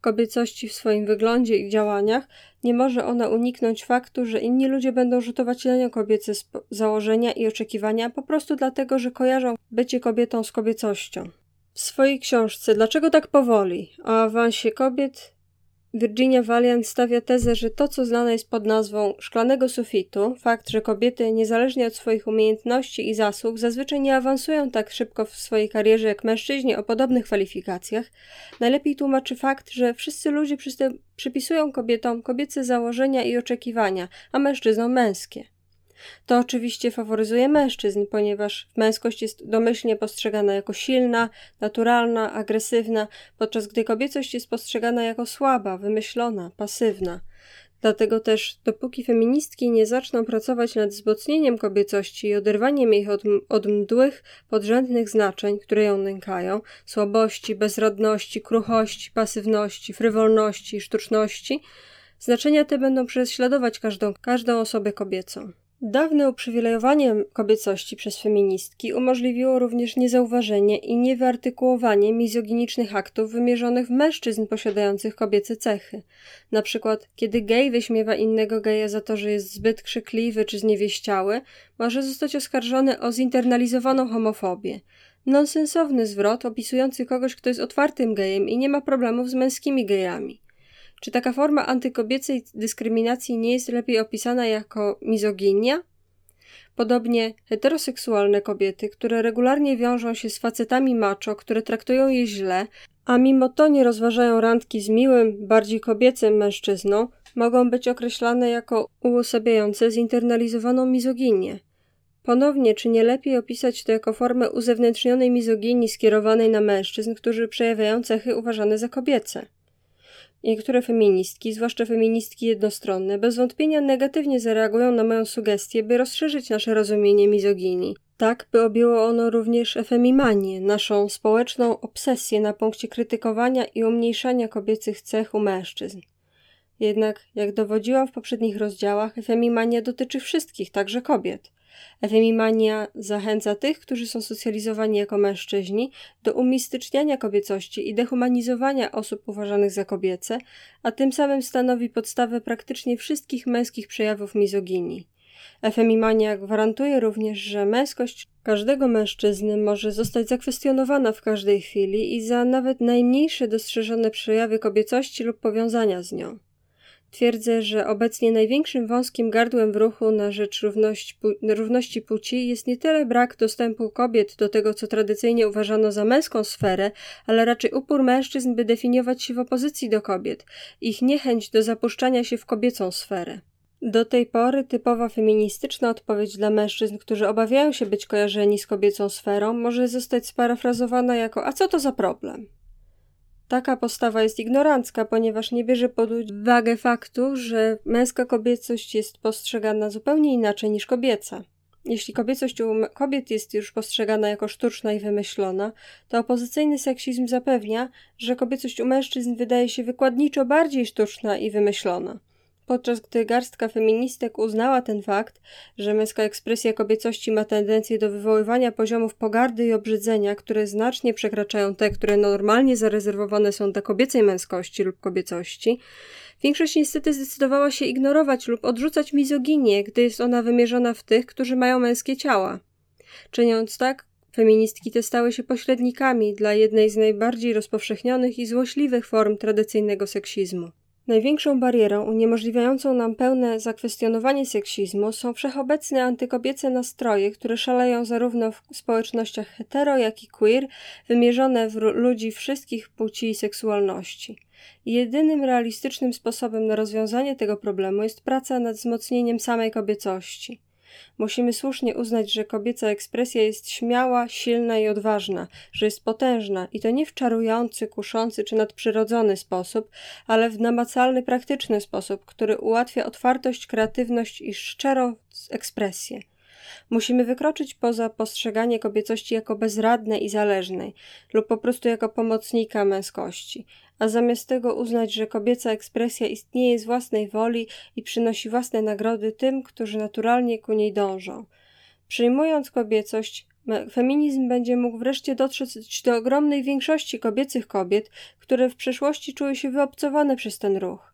kobiecości w swoim wyglądzie i działaniach, nie może ona uniknąć faktu, że inni ludzie będą rzutować na nią kobiece założenia i oczekiwania po prostu dlatego, że kojarzą bycie kobietą z kobiecością. W swojej książce Dlaczego tak powoli? O awansie kobiet Virginia Valian stawia tezę, że to, co znane jest pod nazwą szklanego sufitu, fakt, że kobiety, niezależnie od swoich umiejętności i zasług, zazwyczaj nie awansują tak szybko w swojej karierze jak mężczyźni o podobnych kwalifikacjach, najlepiej tłumaczy fakt, że wszyscy ludzie przypisują kobietom kobiece założenia i oczekiwania, a mężczyznom męskie. To oczywiście faworyzuje mężczyzn, ponieważ męskość jest domyślnie postrzegana jako silna, naturalna, agresywna, podczas gdy kobiecość jest postrzegana jako słaba, wymyślona, pasywna. Dlatego też, dopóki feministki nie zaczną pracować nad wzmocnieniem kobiecości i oderwaniem ich od mdłych, podrzędnych znaczeń, które ją nękają, słabości, bezradności, kruchości, pasywności, frywolności, sztuczności, znaczenia te będą prześladować każdą osobę kobiecą. Dawne uprzywilejowanie kobiecości przez feministki umożliwiło również niezauważenie i niewyartykułowanie mizoginicznych aktów wymierzonych w mężczyzn posiadających kobiece cechy. Na przykład, kiedy gej wyśmiewa innego geja za to, że jest zbyt krzykliwy czy zniewieściały, może zostać oskarżony o zinternalizowaną homofobię. Nonsensowny zwrot opisujący kogoś, kto jest otwartym gejem i nie ma problemów z męskimi gejami. Czy taka forma antykobiecej dyskryminacji nie jest lepiej opisana jako mizoginia? Podobnie heteroseksualne kobiety, które regularnie wiążą się z facetami macho, które traktują je źle, a mimo to nie rozważają randki z miłym, bardziej kobiecym mężczyzną, mogą być określane jako uosabiające zinternalizowaną mizoginię. Ponownie, czy nie lepiej opisać to jako formę uzewnętrznionej mizoginii skierowanej na mężczyzn, którzy przejawiają cechy uważane za kobiece? Niektóre feministki, zwłaszcza feministki jednostronne, bez wątpienia negatywnie zareagują na moją sugestię, by rozszerzyć nasze rozumienie mizoginii. Tak, by objęło ono również efemimanię, naszą społeczną obsesję na punkcie krytykowania i umniejszania kobiecych cech u mężczyzn. Jednak, jak dowodziłam w poprzednich rozdziałach, efemimania dotyczy wszystkich, także kobiet. Efemimania zachęca tych, którzy są socjalizowani jako mężczyźni, do umistyczniania kobiecości i dehumanizowania osób uważanych za kobiece, a tym samym stanowi podstawę praktycznie wszystkich męskich przejawów mizoginii. Efemimania gwarantuje również, że męskość każdego mężczyzny może zostać zakwestionowana w każdej chwili i za nawet najmniejsze dostrzeżone przejawy kobiecości lub powiązania z nią. Twierdzę, że obecnie największym wąskim gardłem w ruchu na rzecz równości płci jest nie tyle brak dostępu kobiet do tego, co tradycyjnie uważano za męską sferę, ale raczej upór mężczyzn, by definiować się w opozycji do kobiet, ich niechęć do zapuszczania się w kobiecą sferę. Do tej pory typowa feministyczna odpowiedź dla mężczyzn, którzy obawiają się być kojarzeni z kobiecą sferą, może zostać sparafrazowana jako „a co to za problem?”. Taka postawa jest ignorancka, ponieważ nie bierze pod uwagę faktu, że męska kobiecość jest postrzegana zupełnie inaczej niż kobieca. Jeśli kobiecość u kobiet jest już postrzegana jako sztuczna i wymyślona, to opozycyjny seksizm zapewnia, że kobiecość u mężczyzn wydaje się wykładniczo bardziej sztuczna i wymyślona. Podczas gdy garstka feministek uznała ten fakt, że męska ekspresja kobiecości ma tendencję do wywoływania poziomów pogardy i obrzydzenia, które znacznie przekraczają te, które normalnie zarezerwowane są dla kobiecej męskości lub kobiecości, większość niestety zdecydowała się ignorować lub odrzucać mizoginię, gdy jest ona wymierzona w tych, którzy mają męskie ciała. Czyniąc tak, feministki te stały się pośrednikami dla jednej z najbardziej rozpowszechnionych i złośliwych form tradycyjnego seksizmu. Największą barierą uniemożliwiającą nam pełne zakwestionowanie seksizmu są wszechobecne antykobiece nastroje, które szaleją zarówno w społecznościach hetero, jak i queer, wymierzone w ludzi wszystkich płci i seksualności. Jedynym realistycznym sposobem na rozwiązanie tego problemu jest praca nad wzmocnieniem samej kobiecości. Musimy słusznie uznać, że kobieca ekspresja jest śmiała, silna i odważna, że jest potężna i to nie w czarujący, kuszący czy nadprzyrodzony sposób, ale w namacalny, praktyczny sposób, który ułatwia otwartość, kreatywność i szczerą ekspresję. Musimy wykroczyć poza postrzeganie kobiecości jako bezradnej i zależnej lub po prostu jako pomocnika męskości, a zamiast tego uznać, że kobieca ekspresja istnieje z własnej woli i przynosi własne nagrody tym, którzy naturalnie ku niej dążą. Przyjmując kobiecość, Feminizm będzie mógł wreszcie dotrzeć do ogromnej większości kobiecych kobiet, które w przeszłości czuły się wyobcowane przez ten ruch.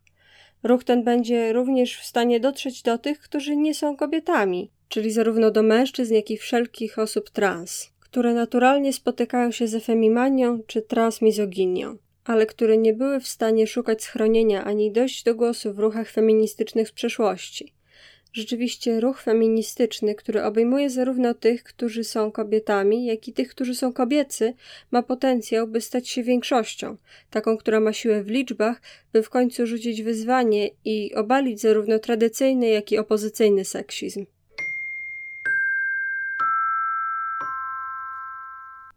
Ruch ten będzie również w stanie dotrzeć do tych, którzy nie są kobietami, czyli zarówno do mężczyzn, jak i wszelkich osób trans, które naturalnie spotykają się ze femimanią czy transmizoginią, ale które nie były w stanie szukać schronienia ani dojść do głosu w ruchach feministycznych z przeszłości. Rzeczywiście ruch feministyczny, który obejmuje zarówno tych, którzy są kobietami, jak i tych, którzy są kobiecy, ma potencjał, by stać się większością, taką, która ma siłę w liczbach, by w końcu rzucić wyzwanie i obalić zarówno tradycyjny, jak i opozycyjny seksizm.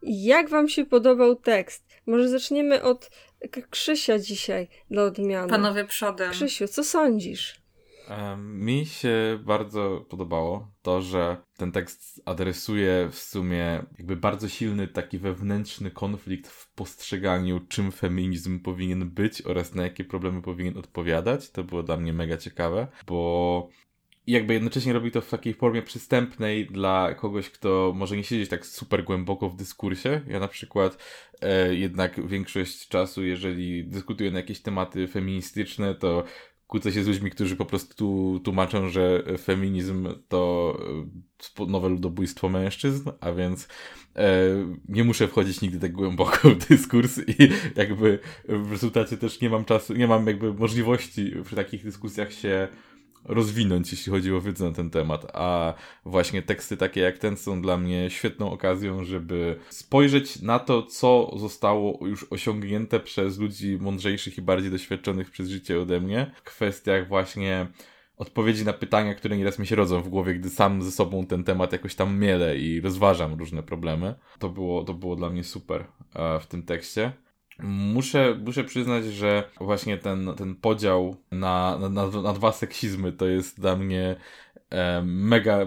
Jak wam się podobał tekst? Może zaczniemy od Krzysia dzisiaj, dla odmiany. Panowie przodem. Krzysiu, co sądzisz? Mi się bardzo podobało to, że ten tekst adresuje w sumie jakby bardzo silny taki wewnętrzny konflikt w postrzeganiu, czym feminizm powinien być oraz na jakie problemy powinien odpowiadać. To było dla mnie mega ciekawe, bo jakby jednocześnie robi to w takiej formie przystępnej dla kogoś, kto może nie siedzieć tak super głęboko w dyskursie. Ja na przykład jednak większość czasu, jeżeli dyskutuję na jakieś tematy feministyczne, to kłócę się z ludźmi, którzy po prostu tłumaczą, że feminizm to nowe ludobójstwo mężczyzn, a więc nie muszę wchodzić nigdy tak głęboko w dyskurs i jakby w rezultacie też nie mam czasu, nie mam jakby możliwości w takich dyskusjach się rozwinąć, jeśli chodzi o wiedzę na ten temat, a właśnie teksty takie jak ten są dla mnie świetną okazją, żeby spojrzeć na to, co zostało już osiągnięte przez ludzi mądrzejszych i bardziej doświadczonych przez życie ode mnie w kwestiach właśnie odpowiedzi na pytania, które nieraz mi się rodzą w głowie, gdy sam ze sobą ten temat jakoś tam mielę i rozważam różne problemy. To było dla mnie super w tym tekście. Muszę przyznać, że właśnie ten podział na dwa seksizmy to jest dla mnie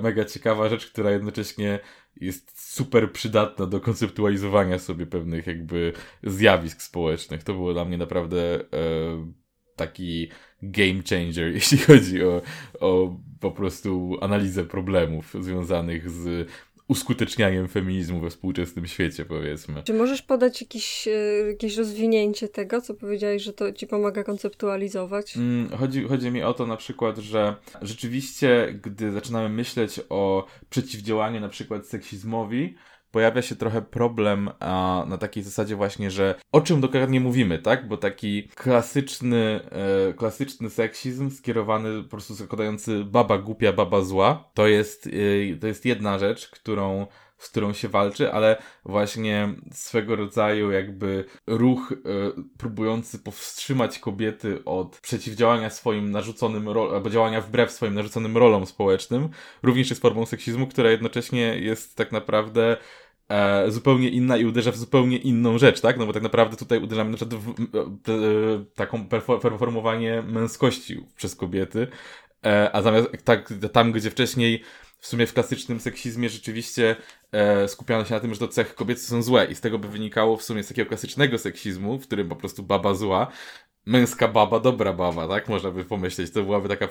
mega ciekawa rzecz, która jednocześnie jest super przydatna do konceptualizowania sobie pewnych jakby zjawisk społecznych. To było dla mnie naprawdę taki game changer, jeśli chodzi o po prostu analizę problemów związanych z uskutecznianiem feminizmu we współczesnym świecie, powiedzmy. Czy możesz podać jakieś rozwinięcie tego, co powiedziałeś, że to ci pomaga konceptualizować? Chodzi mi o to na przykład, że rzeczywiście, gdy zaczynamy myśleć o przeciwdziałaniu na przykład seksizmowi, pojawia się trochę problem na takiej zasadzie właśnie, że o czym dokładnie mówimy, tak? Bo taki klasyczny seksizm skierowany po prostu zakładający baba głupia, baba zła, to jest jedna rzecz, z którą się walczy, ale właśnie swego rodzaju jakby ruch próbujący powstrzymać kobiety od przeciwdziałania swoim narzuconym rolom, albo działania wbrew swoim narzuconym rolom społecznym, również jest formą seksizmu, która jednocześnie jest tak naprawdę zupełnie inna i uderza w zupełnie inną rzecz, tak? No bo tak naprawdę tutaj uderzamy na przykład w taką performowanie męskości przez kobiety, a zamiast tak, tam, gdzie wcześniej w sumie w klasycznym seksizmie rzeczywiście skupiano się na tym, że to cechy kobiece są złe i z tego by wynikało w sumie z takiego klasycznego seksizmu, w którym po prostu baba zła, męska baba, dobra baba, tak? Można by pomyśleć, to byłaby taka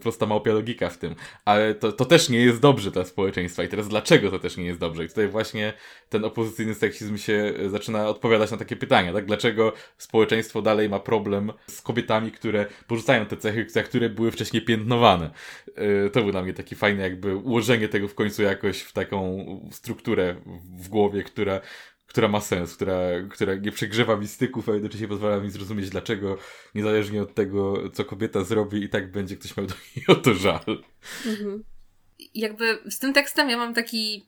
prosta małpia logika w tym. Ale to też nie jest dobrze dla społeczeństwa i teraz dlaczego to też nie jest dobrze? I tutaj właśnie ten opozycyjny seksizm się zaczyna odpowiadać na takie pytania, tak? Dlaczego społeczeństwo dalej ma problem z kobietami, które porzucają te cechy, za które były wcześniej piętnowane? To był dla mnie taki fajny jakby ułożenie tego w końcu jakoś w taką strukturę w głowie, która ma sens, która nie przegrzewa mi styków, a jednocześnie pozwala mi zrozumieć, dlaczego niezależnie od tego, co kobieta zrobi, i tak będzie ktoś miał do niej o to żal. Mhm. Jakby z tym tekstem ja mam taki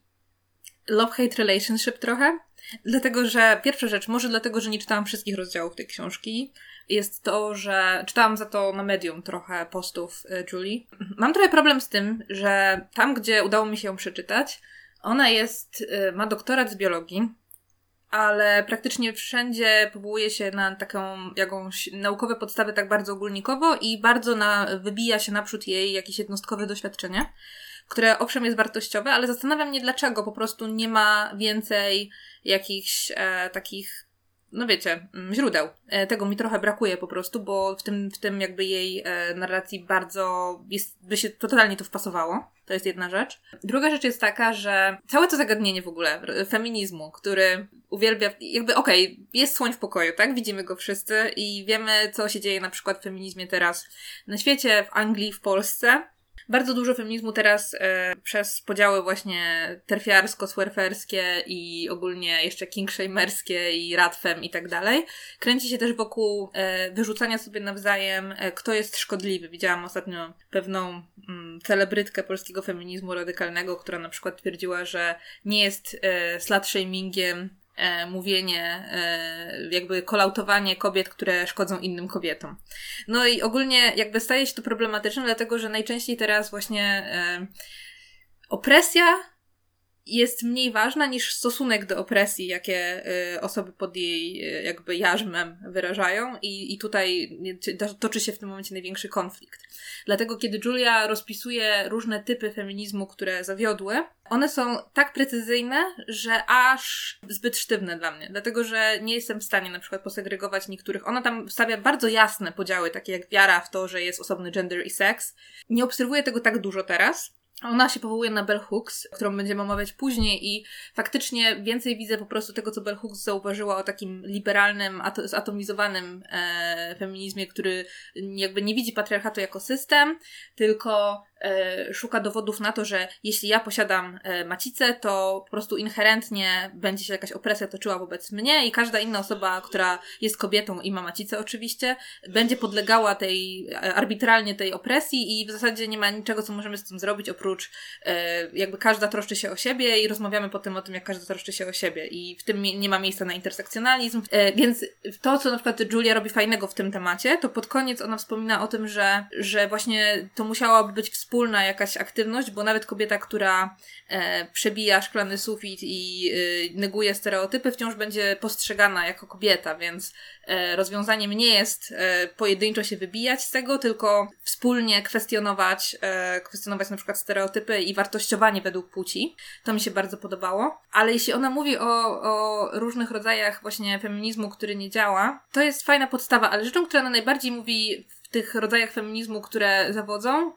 love-hate relationship trochę, dlatego że pierwsza rzecz, może dlatego, że nie czytałam wszystkich rozdziałów tej książki, jest to, że czytałam za to na Medium trochę postów Julie. Mam trochę problem z tym, że tam, gdzie udało mi się ją przeczytać, ona ma doktorat z biologii, ale praktycznie wszędzie powołuje się na taką jakąś naukowe podstawy tak bardzo ogólnikowo i bardzo wybija się naprzód jej jakieś jednostkowe doświadczenie, które owszem jest wartościowe, ale zastanawia mnie, dlaczego po prostu nie ma więcej jakichś takich no wiecie, źródeł. Tego mi trochę brakuje po prostu, bo w tym jakby jej narracji bardzo by się totalnie to wpasowało. To jest jedna rzecz. Druga rzecz jest taka, że całe to zagadnienie w ogóle feminizmu, który uwielbia, jakby okej, jest słoń w pokoju, tak? Widzimy go wszyscy i wiemy, co się dzieje na przykład w feminizmie teraz na świecie, w Anglii, w Polsce. Bardzo dużo feminizmu teraz przez podziały właśnie terfiarsko-swerferskie i ogólnie jeszcze kingshamerskie i radfem i tak dalej. Kręci się też wokół wyrzucania sobie nawzajem, kto jest szkodliwy. Widziałam ostatnio pewną celebrytkę polskiego feminizmu radykalnego, która na przykład twierdziła, że nie jest slut-shamingiem mówienie, jakby kolautowanie kobiet, które szkodzą innym kobietom. No i ogólnie jakby staje się to problematyczne, dlatego że najczęściej teraz właśnie opresja jest mniej ważna niż stosunek do opresji, jakie osoby pod jej jakby jarzmem wyrażają i tutaj toczy się w tym momencie największy konflikt. Dlatego kiedy Julia rozpisuje różne typy feminizmu, które zawiodły, one są tak precyzyjne, że aż zbyt sztywne dla mnie. Dlatego, że nie jestem w stanie na przykład posegregować niektórych. Ona tam stawia bardzo jasne podziały, takie jak wiara w to, że jest osobny gender i seks. Nie obserwuję tego tak dużo teraz. Ona się powołuje na Bell Hooks, którą będziemy omawiać później i faktycznie więcej widzę po prostu tego, co Bell Hooks zauważyła o takim liberalnym, zatomizowanym feminizmie, który jakby nie widzi patriarchatu jako system, tylko szuka dowodów na to, że jeśli ja posiadam macicę, to po prostu inherentnie będzie się jakaś opresja toczyła wobec mnie i każda inna osoba, która jest kobietą i ma macicę oczywiście, będzie podlegała arbitralnie tej opresji i w zasadzie nie ma niczego, co możemy z tym zrobić, oprócz jakby każda troszczy się o siebie i rozmawiamy potem o tym, jak każda troszczy się o siebie i w tym nie ma miejsca na intersekcjonalizm. Więc to, co na przykład Julia robi fajnego w tym temacie, to pod koniec ona wspomina o tym, że właśnie to musiałaby być wspólna jakaś aktywność, bo nawet kobieta, która przebija szklany sufit i neguje stereotypy, wciąż będzie postrzegana jako kobieta, więc rozwiązaniem nie jest pojedynczo się wybijać z tego, tylko wspólnie kwestionować na przykład stereotypy i wartościowanie według płci. To mi się bardzo podobało. Ale jeśli ona mówi o różnych rodzajach właśnie feminizmu, który nie działa, to jest fajna podstawa, ale rzeczą, która ona najbardziej mówi tych rodzajach feminizmu, które zawodzą,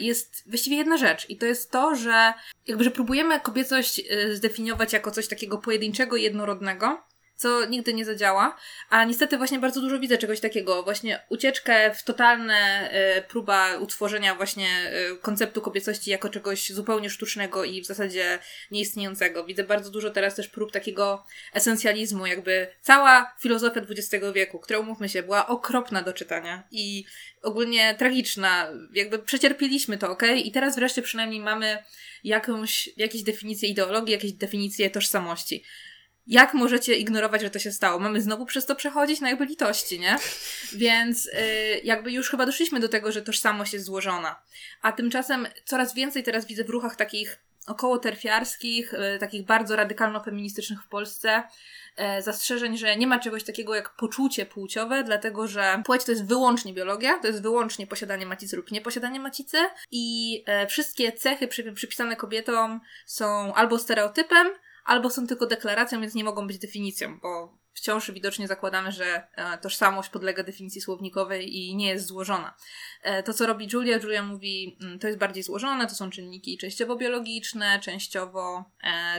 jest właściwie jedna rzecz i to jest to, że jakby, że próbujemy kobiecość zdefiniować jako coś takiego pojedynczego i jednorodnego, co nigdy nie zadziała, a niestety właśnie bardzo dużo widzę czegoś takiego, właśnie ucieczkę w totalne próba utworzenia właśnie konceptu kobiecości jako czegoś zupełnie sztucznego i w zasadzie nieistniejącego. Widzę bardzo dużo teraz też prób takiego esencjalizmu, jakby cała filozofia XX wieku, która, umówmy się, była okropna do czytania i ogólnie tragiczna, jakby przecierpieliśmy to, okej? I teraz wreszcie przynajmniej mamy jakieś definicje ideologii, jakieś definicje tożsamości. Jak możecie ignorować, że to się stało? Mamy znowu przez to przechodzić? No jakby litości, nie? Więc jakby już chyba doszliśmy do tego, że tożsamość jest złożona. A tymczasem coraz więcej teraz widzę w ruchach takich około terfiarskich, takich bardzo radykalno-feministycznych w Polsce, zastrzeżeń, że nie ma czegoś takiego jak poczucie płciowe, dlatego że płeć to jest wyłącznie biologia, to jest wyłącznie posiadanie macicy lub nieposiadanie macicy i wszystkie cechy przypisane kobietom są albo stereotypem, albo są tylko deklaracją, więc nie mogą być definicją, bo wciąż widocznie zakładamy, że tożsamość podlega definicji słownikowej i nie jest złożona. To, co robi Julia mówi, to jest bardziej złożone, to są czynniki częściowo biologiczne,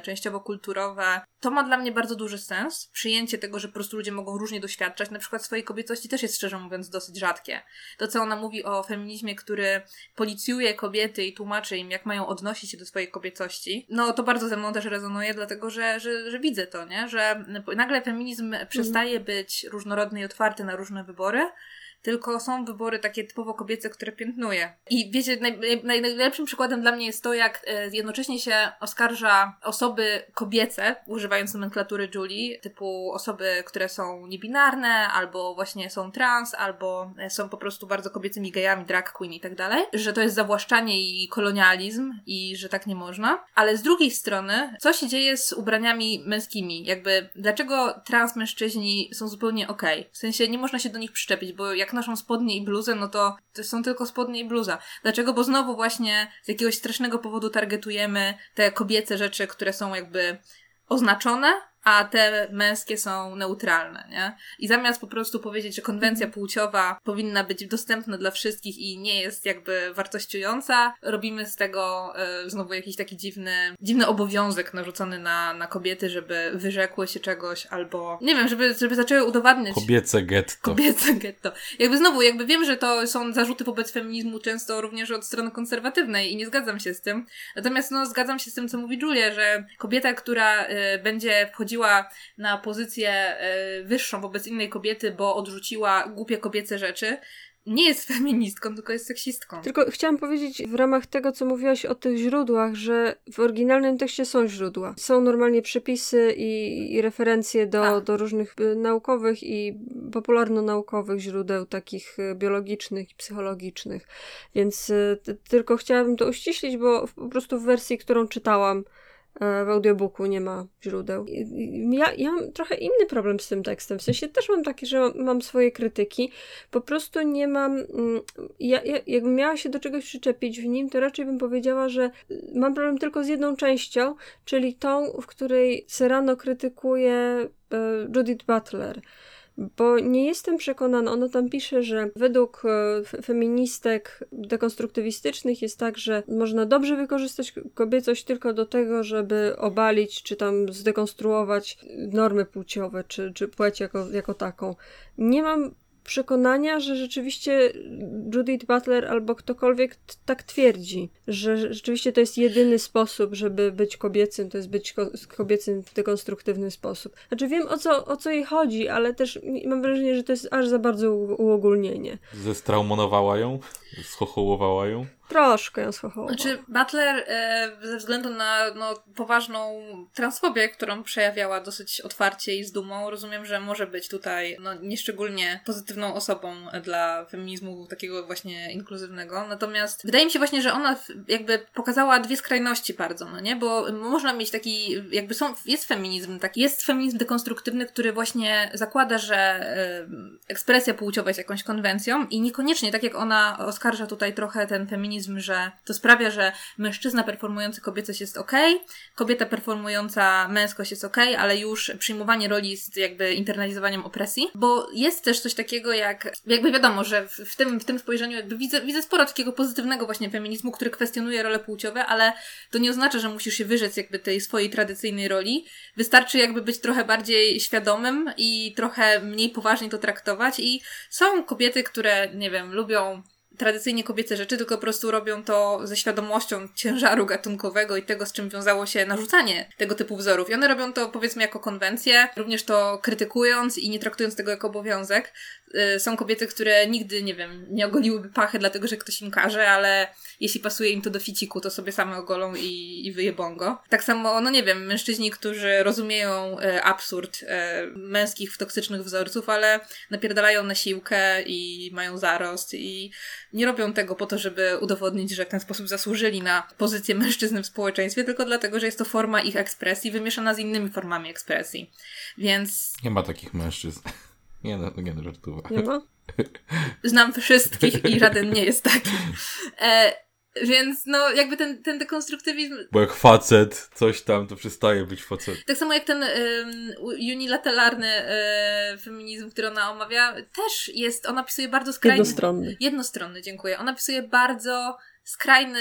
częściowo kulturowe. To ma dla mnie bardzo duży sens. Przyjęcie tego, że po prostu ludzie mogą różnie doświadczać, na przykład swojej kobiecości, też jest szczerze mówiąc dosyć rzadkie. To, co ona mówi o feminizmie, który policjuje kobiety i tłumaczy im, jak mają odnosić się do swojej kobiecości, no to bardzo ze mną też rezonuje, dlatego że widzę to, nie? Że nagle feminizm przestaje być różnorodny i otwarty na różne wybory, tylko są wybory takie typowo kobiece, które piętnuje. I wiecie, najlepszym przykładem dla mnie jest to, jak jednocześnie się oskarża osoby kobiece, używając nomenklatury Julii, typu osoby, które są niebinarne, albo właśnie są trans, albo są po prostu bardzo kobiecymi gejami, drag queen i tak dalej, że to jest zawłaszczanie i kolonializm i że tak nie można. Ale z drugiej strony, co się dzieje z ubraniami męskimi? Jakby, dlaczego trans mężczyźni są zupełnie okej? W sensie nie można się do nich przyczepić, bo jak noszą spodnie i bluzę, no to są tylko spodnie i bluza. Dlaczego? Bo znowu właśnie z jakiegoś strasznego powodu targetujemy te kobiece rzeczy, które są jakby oznaczone, a te męskie są neutralne, nie? I zamiast po prostu powiedzieć, że konwencja płciowa powinna być dostępna dla wszystkich i nie jest jakby wartościująca, robimy z tego znowu jakiś taki dziwny obowiązek narzucony na kobiety, żeby wyrzekły się czegoś albo, nie wiem, żeby zaczęły udowadniać... Kobiece getto. Jakby wiem, że to są zarzuty wobec feminizmu często również od strony konserwatywnej i nie zgadzam się z tym. Natomiast zgadzam się z tym, co mówi Julia, że kobieta, która będzie wchodziła na pozycję wyższą wobec innej kobiety, bo odrzuciła głupie kobiece rzeczy, nie jest feministką, tylko jest seksistką. Tylko chciałam powiedzieć w ramach tego, co mówiłaś o tych źródłach, że w oryginalnym tekście są źródła. Są normalnie przepisy i referencje do różnych naukowych i popularno-naukowych źródeł, takich biologicznych i psychologicznych. Więc tylko chciałabym to uściślić, bo po prostu w wersji, którą czytałam, w audiobooku nie ma źródeł. Ja mam trochę inny problem z tym tekstem. W sensie też mam taki, że mam swoje krytyki. Po prostu nie mam... Jakbym miała się do czegoś przyczepić w nim, to raczej bym powiedziała, że mam problem tylko z jedną częścią, czyli tą, w której Serrano krytykuje Judith Butler. Bo nie jestem przekonana, ona tam pisze, że według feministek dekonstruktywistycznych jest tak, że można dobrze wykorzystać kobiecość tylko do tego, żeby obalić czy tam zdekonstruować normy płciowe czy płeć jako taką. Nie mam przekonania, że rzeczywiście Judith Butler albo ktokolwiek tak twierdzi, że rzeczywiście to jest jedyny sposób, żeby być kobiecym, to jest być kobiecym w dekonstruktywny sposób. Znaczy wiem o co jej chodzi, ale też mam wrażenie, że to jest aż za bardzo uogólnienie. Zestraumonowała ją? Schochołowała ją? Troszkę ją schochołowała. Znaczy Butler ze względu na poważną transfobię, którą przejawiała dosyć otwarcie i z dumą, rozumiem, że może być tutaj nieszczególnie pozytywną osobą dla feminizmu takiego właśnie inkluzywnego. Natomiast wydaje mi się właśnie, że ona jakby pokazała dwie skrajności bardzo, nie? Bo można mieć taki, jakby jest feminizm taki, jest feminizm dekonstruktywny, który właśnie zakłada, że ekspresja płciowa jest jakąś konwencją i niekoniecznie, tak jak ona oskarża tutaj trochę ten feminizm, że to sprawia, że mężczyzna performujący kobiecość jest okej, kobieta performująca męskość jest okej, ale już przyjmowanie roli jest jakby internalizowaniem opresji, bo jest też coś takiego jakby wiadomo, że w tym spojrzeniu jakby widzę sporo takiego pozytywnego właśnie feminizmu, który kwestionuje role płciowe, ale to nie oznacza, że musisz się wyrzec jakby tej swojej tradycyjnej roli. Wystarczy jakby być trochę bardziej świadomym i trochę mniej poważnie to traktować i są kobiety, które, nie wiem, lubią tradycyjnie kobiece rzeczy, tylko po prostu robią to ze świadomością ciężaru gatunkowego i tego, z czym wiązało się narzucanie tego typu wzorów. I one robią to, powiedzmy, jako konwencję, również to krytykując i nie traktując tego jako obowiązek. Są kobiety, które nigdy, nie wiem, nie ogoliłyby pachy, dlatego że ktoś im każe, ale jeśli pasuje im to do ficiku, to sobie same ogolą i wyjebą go. Tak samo, nie wiem, mężczyźni, którzy rozumieją absurd męskich, toksycznych wzorców, ale napierdalają na siłkę i mają zarost i nie robią tego po to, żeby udowodnić, że w ten sposób zasłużyli na pozycję mężczyzny w społeczeństwie, tylko dlatego, że jest to forma ich ekspresji wymieszana z innymi formami ekspresji. Więc... Nie ma takich mężczyzn. Nie, żartowałem. Nie ma? Znam wszystkich i żaden nie jest taki. Więc jakby ten dekonstruktywizm... Bo jak facet, coś tam, to przestaje być facet. Tak samo jak ten unilateralny feminizm, który ona omawia, też jest, ona pisuje bardzo skrajny... Jednostronny, dziękuję. Ona pisuje bardzo skrajny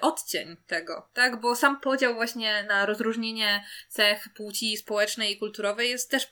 odcień tego, tak? Bo sam podział właśnie na rozróżnienie cech płci społecznej i kulturowej jest też...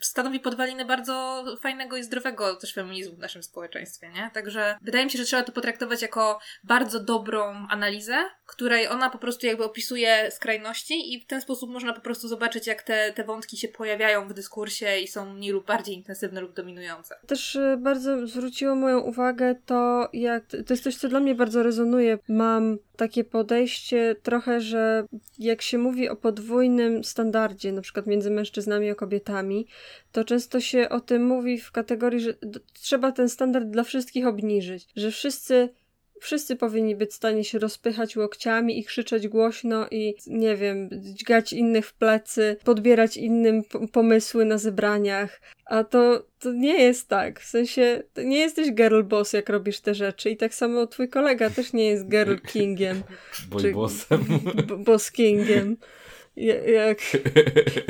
stanowi podwaliny bardzo fajnego i zdrowego też feminizmu w naszym społeczeństwie, nie? Także wydaje mi się, że trzeba to potraktować jako bardzo dobrą analizę, której ona po prostu jakby opisuje skrajności i w ten sposób można po prostu zobaczyć, jak te wątki się pojawiają w dyskursie i są mniej lub bardziej intensywne lub dominujące. Też bardzo zwróciło moją uwagę to, jak... To jest coś, co dla mnie bardzo rezonuje. Mam takie podejście trochę, że jak się mówi o podwójnym standardzie, na przykład między mężczyznami a kobietami, to często się o tym mówi w kategorii, że trzeba ten standard dla wszystkich obniżyć, że wszyscy powinni być w stanie się rozpychać łokciami i krzyczeć głośno i, nie wiem, dźgać innych w plecy, podbierać innym pomysły na zebraniach, a to nie jest tak, w sensie nie jesteś girl boss, jak robisz te rzeczy i tak samo twój kolega też nie jest girl kingiem, boy bossem, boss kingiem. Jak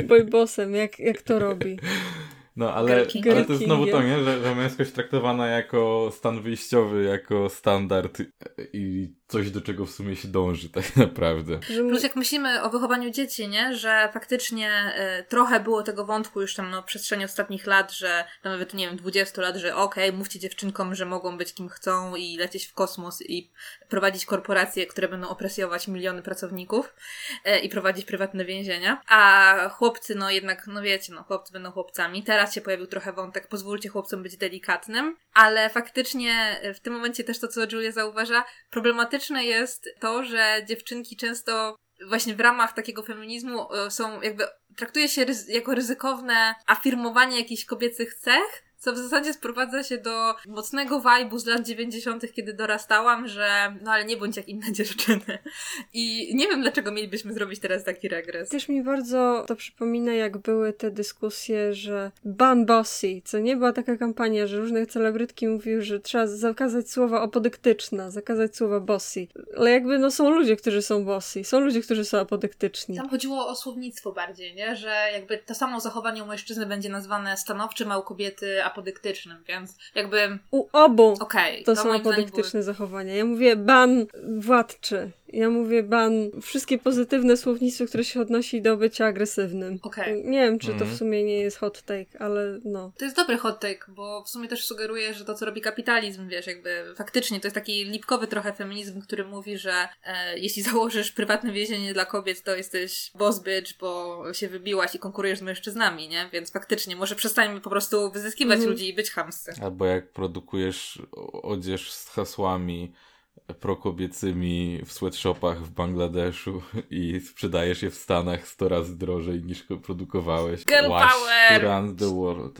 bojbosem, jak to robi. No, ale to jest znowu to, nie? Że męskość traktowana jako stan wyjściowy, jako standard i coś, do czego w sumie się dąży tak naprawdę. Plus jak myślimy o wychowaniu dzieci, nie? Że faktycznie trochę było tego wątku już tam, no, w przestrzeni ostatnich lat, że no, nawet, nie wiem, 20 lat, że okej, mówcie dziewczynkom, że mogą być kim chcą i lecieć w kosmos i prowadzić korporacje, które będą opresjować miliony pracowników i prowadzić prywatne więzienia. A chłopcy, no jednak, no wiecie, no chłopcy będą chłopcami. Teraz się pojawił trochę wątek, pozwólcie chłopcom być delikatnym, ale faktycznie w tym momencie też to, co Julia zauważa, problematyczne jest to, że dziewczynki często właśnie w ramach takiego feminizmu są jakby, traktuje się jako ryzykowne afirmowanie jakichś kobiecych cech, co w zasadzie sprowadza się do mocnego vibe'u z lat 90., kiedy dorastałam, że no ale nie bądź jak inne dziewczyny. I nie wiem, dlaczego mielibyśmy zrobić teraz taki regres. Też mi bardzo to przypomina, jak były te dyskusje, że ban bossy, co nie? Była taka kampania, że różne celebrytki mówiły, że trzeba zakazać słowa apodyktyczna, zakazać słowa bossy. Ale jakby no są ludzie, którzy są bossy, są ludzie, którzy są apodyktyczni. Tam chodziło o słownictwo bardziej, nie? Że jakby to samo zachowanie u mężczyzny będzie nazwane stanowczym, a u kobiety apodyktycznym, więc jakby... U obu to są apodyktyczne zachowania. Ja mówię ban władczy. Ja mówię ban wszystkie pozytywne słownictwo, które się odnosi do bycia agresywnym. Nie wiem, czy to w sumie nie jest hot take, ale no. To jest dobry hot take, bo w sumie też sugeruje, że to, co robi kapitalizm, wiesz, jakby faktycznie to jest taki lipkowy trochę feminizm, który mówi, że jeśli założysz prywatne więzienie dla kobiet, to jesteś boss bitch, bo się wybiłaś i konkurujesz z mężczyznami, nie? Więc faktycznie może przestańmy po prostu wyzyskiwać ludzi i być chamscy. Albo jak produkujesz odzież z hasłami prokobiecymi w sweatshopach w Bangladeszu i sprzedajesz je w Stanach 100 razy drożej niż go produkowałeś. Girl power! Run the world.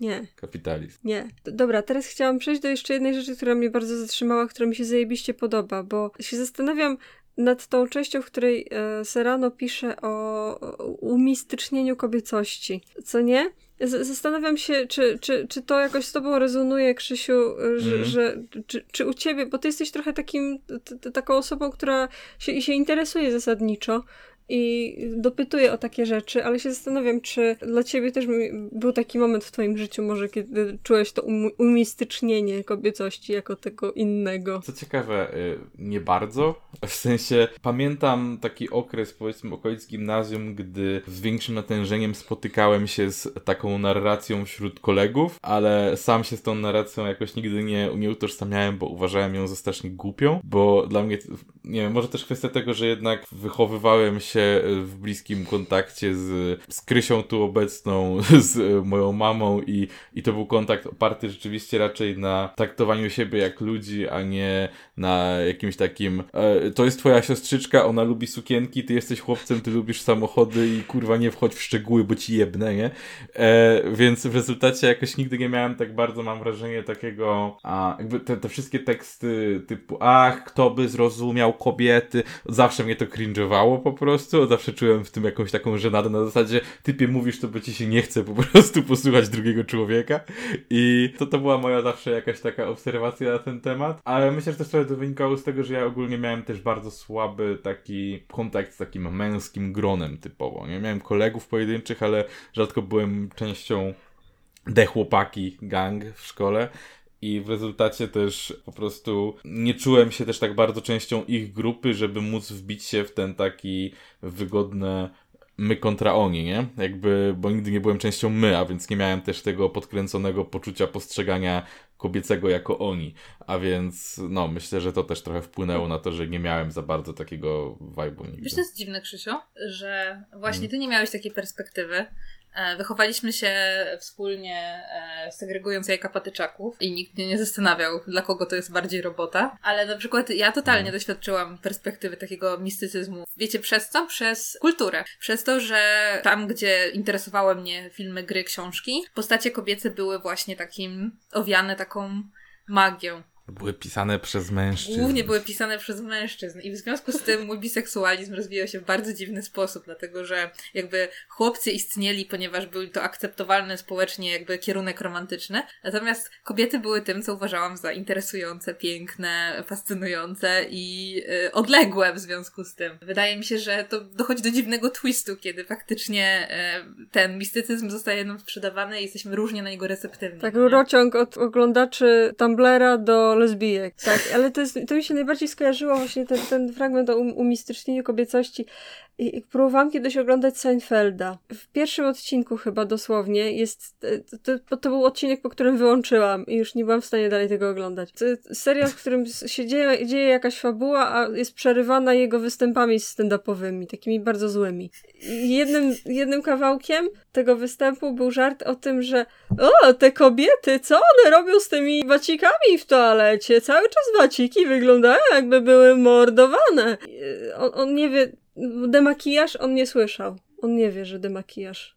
Nie. Kapitalizm. Nie. Dobra, teraz chciałam przejść do jeszcze jednej rzeczy, która mnie bardzo zatrzymała, która mi się zajebiście podoba, bo się zastanawiam nad tą częścią, w której Serrano pisze o umistycznieniu kobiecości. Co nie? Zastanawiam się, czy to jakoś z tobą rezonuje, Krzysiu, że czy u ciebie, bo ty jesteś trochę taką osobą, która się interesuje zasadniczo i dopytuje o takie rzeczy, ale się zastanawiam, czy dla ciebie też był taki moment w twoim życiu może, kiedy czułeś to umistycznienie kobiecości jako tego innego. Co ciekawe, nie bardzo. W sensie pamiętam taki okres, powiedzmy okolic gimnazjum, gdy z większym natężeniem spotykałem się z taką narracją wśród kolegów, ale sam się z tą narracją jakoś nigdy nie utożsamiałem, bo uważałem ją za strasznie głupią, bo dla mnie, nie wiem, może też kwestia tego, że jednak wychowywałem się w bliskim kontakcie z Krysią tu obecną, z moją mamą i to był kontakt oparty rzeczywiście raczej na traktowaniu siebie jak ludzi, a nie na jakimś takim to jest twoja siostrzyczka, ona lubi sukienki, ty jesteś chłopcem, ty lubisz samochody i kurwa nie wchodź w szczegóły, bo ci jebnę, nie? Więc w rezultacie jakoś nigdy nie miałem tak bardzo, mam wrażenie, takiego jakby te wszystkie teksty typu kto by zrozumiał kobiety, zawsze mnie to cringe'owało po prostu, zawsze czułem w tym jakąś taką żenadę na zasadzie, typie mówisz to, bo ci się nie chce po prostu posłuchać drugiego człowieka i to była moja zawsze jakaś taka obserwacja na ten temat, ale myślę, że też trochę to wynikało z tego, że ja ogólnie miałem też bardzo słaby taki kontakt z takim męskim gronem typowo, nie? Miałem kolegów pojedynczych, ale rzadko byłem częścią de chłopaki gang w szkole. I w rezultacie też po prostu nie czułem się też tak bardzo częścią ich grupy, żeby móc wbić się w ten taki wygodny my kontra oni, nie? Jakby, bo nigdy nie byłem częścią my, a więc nie miałem też tego podkręconego poczucia postrzegania kobiecego jako oni. A więc, no, myślę, że to też trochę wpłynęło na to, że nie miałem za bardzo takiego vibe'u nigdy. Wiesz, to jest dziwne, Krzysiu, że właśnie ty nie miałeś takiej perspektywy. Wychowaliśmy się wspólnie, segregując jajka patyczaków i nikt mnie nie zastanawiał, dla kogo to jest bardziej robota, ale na przykład ja totalnie doświadczyłam perspektywy takiego mistycyzmu. Wiecie, przez co? Przez kulturę. Przez to, że tam, gdzie interesowały mnie filmy, gry, książki, postacie kobiece były właśnie takim owiane taką magią. Były pisane przez mężczyzn. Głównie były pisane przez mężczyzn i w związku z tym mój biseksualizm rozwijał się w bardzo dziwny sposób, dlatego że jakby chłopcy istnieli, ponieważ był to akceptowalny społecznie jakby kierunek romantyczny, natomiast kobiety były tym, co uważałam za interesujące, piękne, fascynujące i odległe w związku z tym. Wydaje mi się, że to dochodzi do dziwnego twistu, kiedy faktycznie ten mistycyzm zostaje nam sprzedawany i jesteśmy różnie na niego receptywni. Tak, rurociąg od oglądaczy Tumblera do lesbijek. Tak, ale to mi się najbardziej skojarzyło właśnie ten fragment o umistycznieniu kobiecości. I próbowałam kiedyś oglądać Seinfelda. W pierwszym odcinku chyba dosłownie jest... To był odcinek, po którym wyłączyłam i już nie byłam w stanie dalej tego oglądać. Serial, w którym się dzieje jakaś fabuła, a jest przerywana jego występami stand-upowymi, takimi bardzo złymi. I jednym kawałkiem tego występu był żart o tym, że te kobiety, co one robią z tymi wacikami w toalecie? Cały czas waciki wyglądają, jakby były mordowane. On nie wie... Demakijaż on nie słyszał. On nie wie, że demakijaż.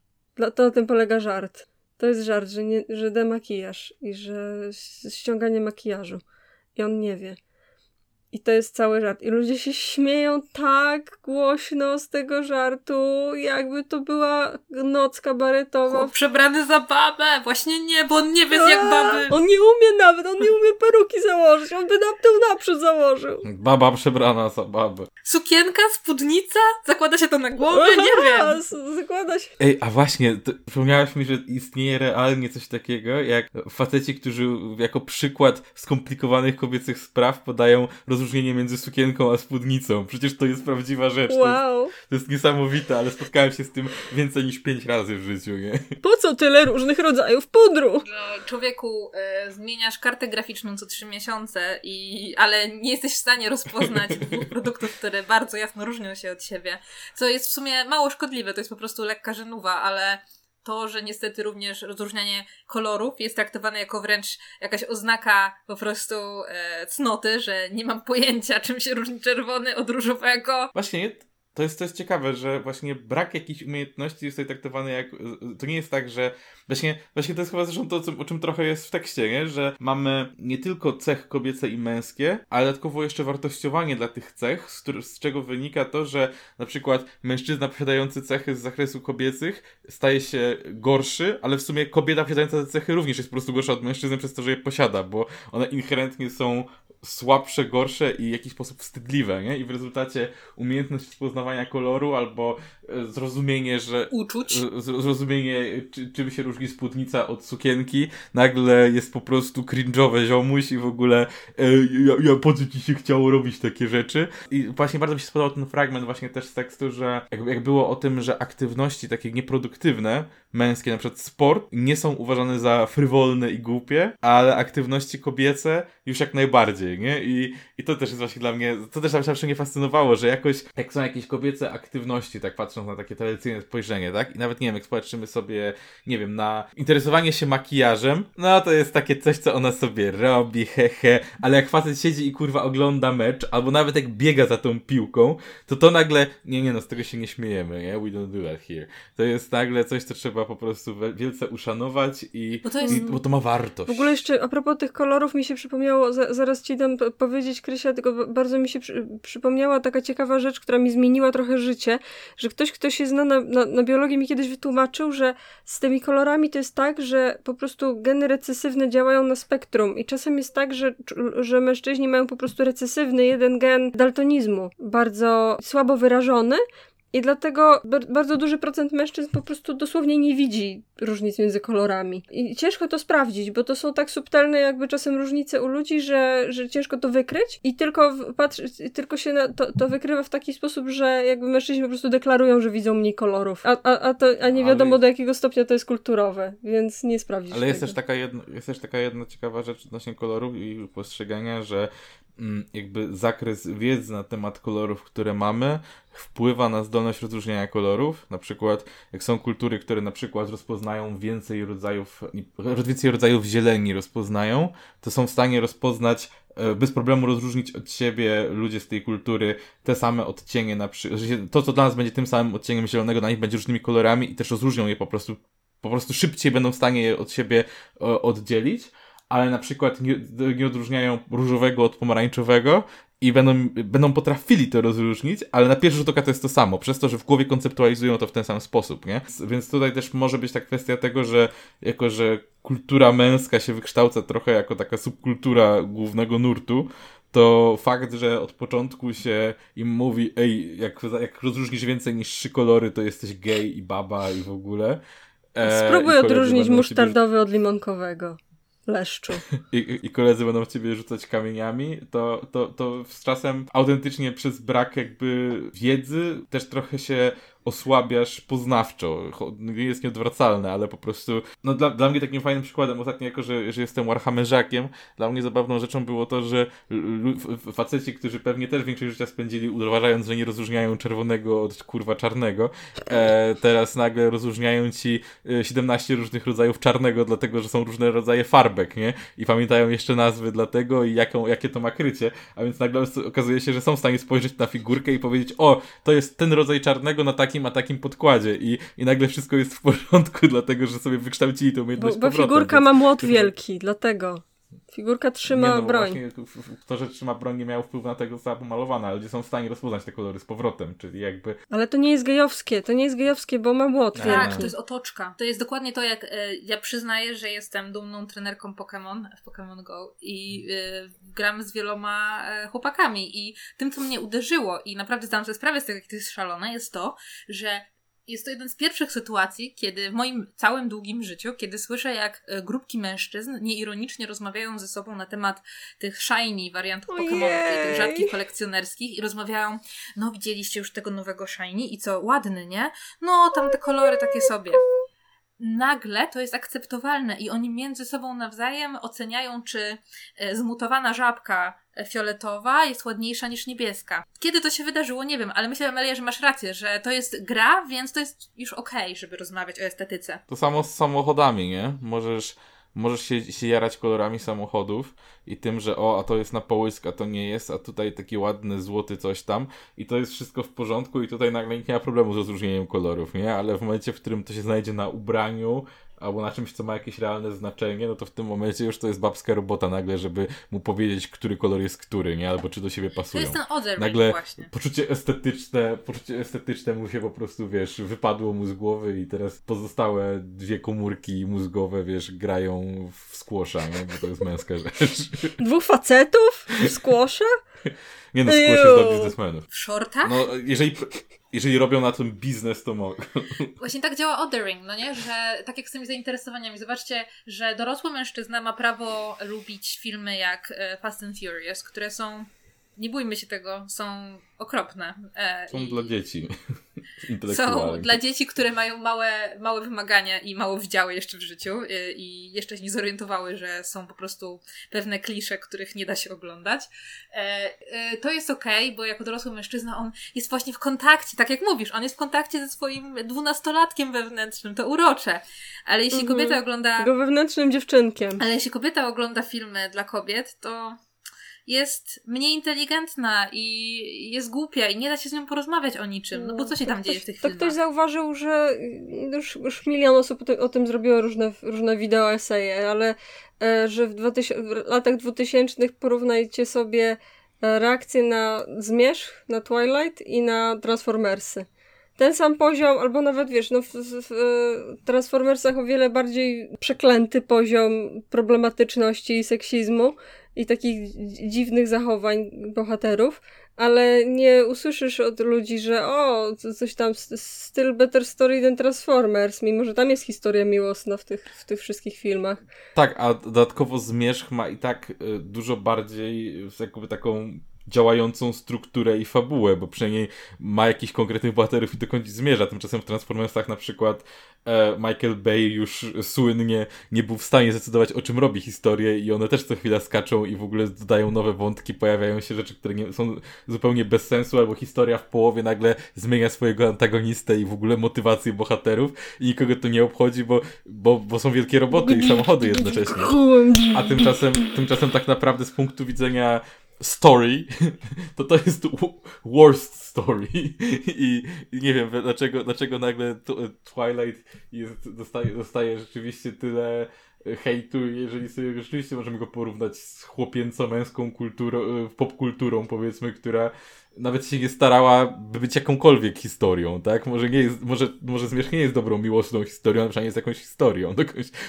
To na tym polega żart. To jest żart, że demakijaż i że ściąganie makijażu. I on nie wie. I to jest cały żart. I ludzie się śmieją tak głośno z tego żartu, jakby to była noc kabaretowa. Chłop przebrany za babę! Właśnie nie, bo on nie wie jak baby. On nie umie nawet, on nie umie peruki założyć. On by nam to naprzód założył. Baba przebrana za babę. Sukienka, spódnica? Zakłada się to na głowę? Nie wiem. Zakłada się. Ej, a właśnie, przypomniałaś mi, że istnieje realnie coś takiego, jak faceci, którzy jako przykład skomplikowanych kobiecych spraw podają rozróżnienie między sukienką a spódnicą. Przecież to jest prawdziwa rzecz. Wow. To jest niesamowite, ale spotkałem się z tym więcej niż 5 razy w życiu, nie? Po co tyle różnych rodzajów pudru? No, człowieku, zmieniasz kartę graficzną co 3 miesiące, ale nie jesteś w stanie rozpoznać dwóch produktów, które bardzo jasno różnią się od siebie. Co jest w sumie mało szkodliwe, to jest po prostu lekka żenuwa, ale... To, że niestety również rozróżnianie kolorów jest traktowane jako wręcz jakaś oznaka po prostu cnoty, że nie mam pojęcia, czym się różni czerwony od różowego. Właśnie, to jest ciekawe, że właśnie brak jakichś umiejętności jest tutaj traktowany jak... To nie jest tak, że... Właśnie to jest chyba zresztą to, o czym trochę jest w tekście, nie? Że mamy nie tylko cech kobiece i męskie, ale dodatkowo jeszcze wartościowanie dla tych cech, z czego wynika to, że na przykład mężczyzna posiadający cechy z zakresu kobiecych staje się gorszy, ale w sumie kobieta posiadająca te cechy również jest po prostu gorsza od mężczyzny przez to, że je posiada, bo one inherentnie są słabsze, gorsze i w jakiś sposób wstydliwe, nie? I w rezultacie umiejętność poznawania koloru albo zrozumienie, że... Uczuć. Zrozumienie, czym się różni spódnica od sukienki, nagle jest po prostu cringe'owe ziomuś i w ogóle po co ci się chciało robić takie rzeczy. I właśnie bardzo mi się spodobał ten fragment właśnie też z tekstu, że jak było o tym, że aktywności takie nieproduktywne, męskie, na przykład sport, nie są uważane za frywolne i głupie, ale aktywności kobiece już jak najbardziej, nie? I to też jest właśnie dla mnie, to też zawsze mnie fascynowało, że jakoś, jak są jakieś kobiece aktywności, tak patrząc na takie tradycyjne spojrzenie, tak? I nawet, nie wiem, jak patrzymy sobie, nie wiem, na interesowanie się makijażem, no to jest takie coś, co ona sobie robi, hehe, ale jak facet siedzi i kurwa ogląda mecz, albo nawet jak biega za tą piłką, to nagle, nie, z tego się nie śmiejemy, nie? We don't do that here. To jest nagle coś, co trzeba po prostu wielce uszanować bo to ma wartość. W ogóle jeszcze a propos tych kolorów mi się przypomniało, zaraz ci dam powiedzieć, Krysia, tylko bardzo mi się przypomniała taka ciekawa rzecz, która mi zmieniła trochę życie, że ktoś, kto się zna na biologii, mi kiedyś wytłumaczył, że z tymi kolorami to jest tak, że po prostu geny recesywne działają na spektrum i czasem jest tak, że mężczyźni mają po prostu recesywny jeden gen daltonizmu, bardzo słabo wyrażony. I dlatego bardzo duży procent mężczyzn po prostu dosłownie nie widzi różnic między kolorami. I ciężko to sprawdzić, bo to są tak subtelne jakby czasem różnice u ludzi, że ciężko to wykryć i tylko się to wykrywa w taki sposób, że jakby mężczyźni po prostu deklarują, że widzą mniej kolorów. A nie wiadomo do jakiego stopnia to jest kulturowe, więc nie sprawdzić tego. Ale jest też taka jedna ciekawa rzecz odnośnie kolorów i postrzegania, że jakby zakres wiedzy na temat kolorów, które mamy, wpływa na zdolność rozróżniania kolorów. Na przykład, jak są kultury, które na przykład rozpoznają więcej rodzajów zieleni rozpoznają, to są w stanie rozpoznać bez problemu rozróżnić od siebie ludzie z tej kultury te same odcienie, na przykład to, co dla nas będzie tym samym odcieniem zielonego, dla nich będzie różnymi kolorami i też rozróżnią je po prostu szybciej będą w stanie je od siebie oddzielić. ale na przykład nie odróżniają różowego od pomarańczowego i będą potrafili to rozróżnić, ale na pierwszy rzut oka to jest to samo, przez to, że w głowie konceptualizują to w ten sam sposób, nie? Więc tutaj też może być ta kwestia tego, że jako, że kultura męska się wykształca trochę jako taka subkultura głównego nurtu, to fakt, że od początku się im mówi, ej, jak rozróżnisz więcej niż 3 kolory, to jesteś gej i baba i w ogóle. Spróbuj odróżnić musztardowy od limonkowego. Leszczu. I koledzy będą w ciebie rzucać kamieniami, to z czasem autentycznie przez brak jakby wiedzy też trochę się osłabiasz poznawczo. Jest nieodwracalne, ale po prostu no dla mnie takim fajnym przykładem ostatnio, jako że jestem warhammerzakiem, dla mnie zabawną rzeczą było to, że faceci, którzy pewnie też większość życia spędzili uważając, że nie rozróżniają czerwonego od kurwa czarnego, teraz nagle rozróżniają ci 17 różnych rodzajów czarnego, dlatego, że są różne rodzaje farbek, nie? I pamiętają jeszcze nazwy dlatego i jakie to ma krycie, a więc nagle okazuje się, że są w stanie spojrzeć na figurkę i powiedzieć, o, to jest ten rodzaj czarnego na takim podkładzie i nagle wszystko jest w porządku, dlatego, że sobie wykształcili tę umiejętność bo figurka ma młot wielki, dlatego. Figurka trzyma broń. Właśnie, to, że trzyma broń nie miało wpływu na to, jak została pomalowana, ale ludzie są w stanie rozpoznać te kolory z powrotem, czyli jakby... Ale to nie jest gejowskie, bo ma młot wielki. Tak, to jest otoczka. To jest dokładnie to, jak ja przyznaję, że jestem dumną trenerką Pokémon w Pokémon Go i gram z wieloma chłopakami i tym, co mnie uderzyło i naprawdę zdałam sobie sprawę z tego, jak to jest szalone, jest to, że jest to jeden z pierwszych sytuacji, kiedy w moim całym długim życiu, kiedy słyszę, jak grupki mężczyzn nieironicznie rozmawiają ze sobą na temat tych shiny wariantów Pokémonów, tych rzadkich kolekcjonerskich i rozmawiają, no widzieliście już tego nowego shiny i co, ładny, nie? No, tam te kolory takie sobie. Nagle to jest akceptowalne i oni między sobą nawzajem oceniają, czy zmutowana żabka fioletowa jest ładniejsza niż niebieska. Kiedy to się wydarzyło, nie wiem, ale myślę, Amelia, że masz rację, że to jest gra, więc to jest już okej, żeby rozmawiać o estetyce. To samo z samochodami, nie? Możesz się jarać kolorami samochodów i tym, że a to jest na połysk, a to nie jest, a tutaj taki ładny złoty coś tam i to jest wszystko w porządku i tutaj nagle nikt nie ma problemu z rozróżnieniem kolorów, nie? Ale w momencie, w którym to się znajdzie na ubraniu albo na czymś, co ma jakieś realne znaczenie, no to w tym momencie już to jest babska robota nagle, żeby mu powiedzieć, który kolor jest który, nie? Albo czy do siebie pasują. To jest ten other nagle właśnie. Poczucie estetyczne mu się po prostu, wiesz, wypadło mu z głowy i teraz pozostałe 2 komórki mózgowe, wiesz, grają w squasha, nie? Bo to jest męska rzecz. 2 facetów? W squasha? Nie no, squash jest dla biznesmenów. W shortach? No, jeżeli robią na tym biznes, to mogą. Właśnie tak działa othering, no nie? Że tak jak z tymi zainteresowaniami. Zobaczcie, że dorosły mężczyzna ma prawo lubić filmy jak Fast and Furious, które są, nie bójmy się tego, są okropne. Są dla dzieci. Są dla dzieci, które mają małe wymagania i mało widziały jeszcze w życiu i jeszcze się nie zorientowały, że są po prostu pewne klisze, których nie da się oglądać. To jest okej, bo jako dorosły mężczyzna on jest właśnie w kontakcie, tak jak mówisz, on jest w kontakcie ze swoim 12-latkiem wewnętrznym, to urocze. Ale jeśli kobieta ogląda... Tego wewnętrznym dziewczynkiem. Ale jeśli kobieta ogląda filmy dla kobiet, to... jest mniej inteligentna i jest głupia i nie da się z nią porozmawiać o niczym, no bo co się tam dzieje w tych filmach? To ktoś zauważył, że już milion osób o tym zrobiło różne wideo eseje, ale że w latach 2000 porównajcie sobie reakcje na Zmierzch, na Twilight i na Transformersy. Ten sam poziom, albo nawet wiesz, no w Transformersach o wiele bardziej przeklęty poziom problematyczności i seksizmu i takich dziwnych zachowań bohaterów, ale nie usłyszysz od ludzi, że coś tam, still better story than Transformers, mimo że tam jest historia miłosna w tych wszystkich filmach. Tak, a dodatkowo Zmierzch ma i tak dużo bardziej jakby taką działającą strukturę i fabułę, bo przynajmniej ma jakichś konkretnych bohaterów i dokąd zmierza. Tymczasem w Transformersach na przykład Michael Bay już słynnie nie był w stanie zdecydować, o czym robi historię i one też co chwila skaczą i w ogóle dodają nowe wątki, pojawiają się rzeczy, które są zupełnie bez sensu, albo historia w połowie nagle zmienia swojego antagonistę i w ogóle motywację bohaterów i nikogo to nie obchodzi, bo są wielkie roboty i samochody jednocześnie. A tymczasem tak naprawdę z punktu widzenia story, to jest worst story i nie wiem dlaczego nagle Twilight dostaje rzeczywiście tyle hejtu, jeżeli sobie rzeczywiście możemy go porównać z chłopięco-męską kulturą, popkulturą powiedzmy, która nawet się nie starała być jakąkolwiek historią, tak? Może Zmierzch nie jest dobrą, miłosną historią, ale przynajmniej jest jakąś historią,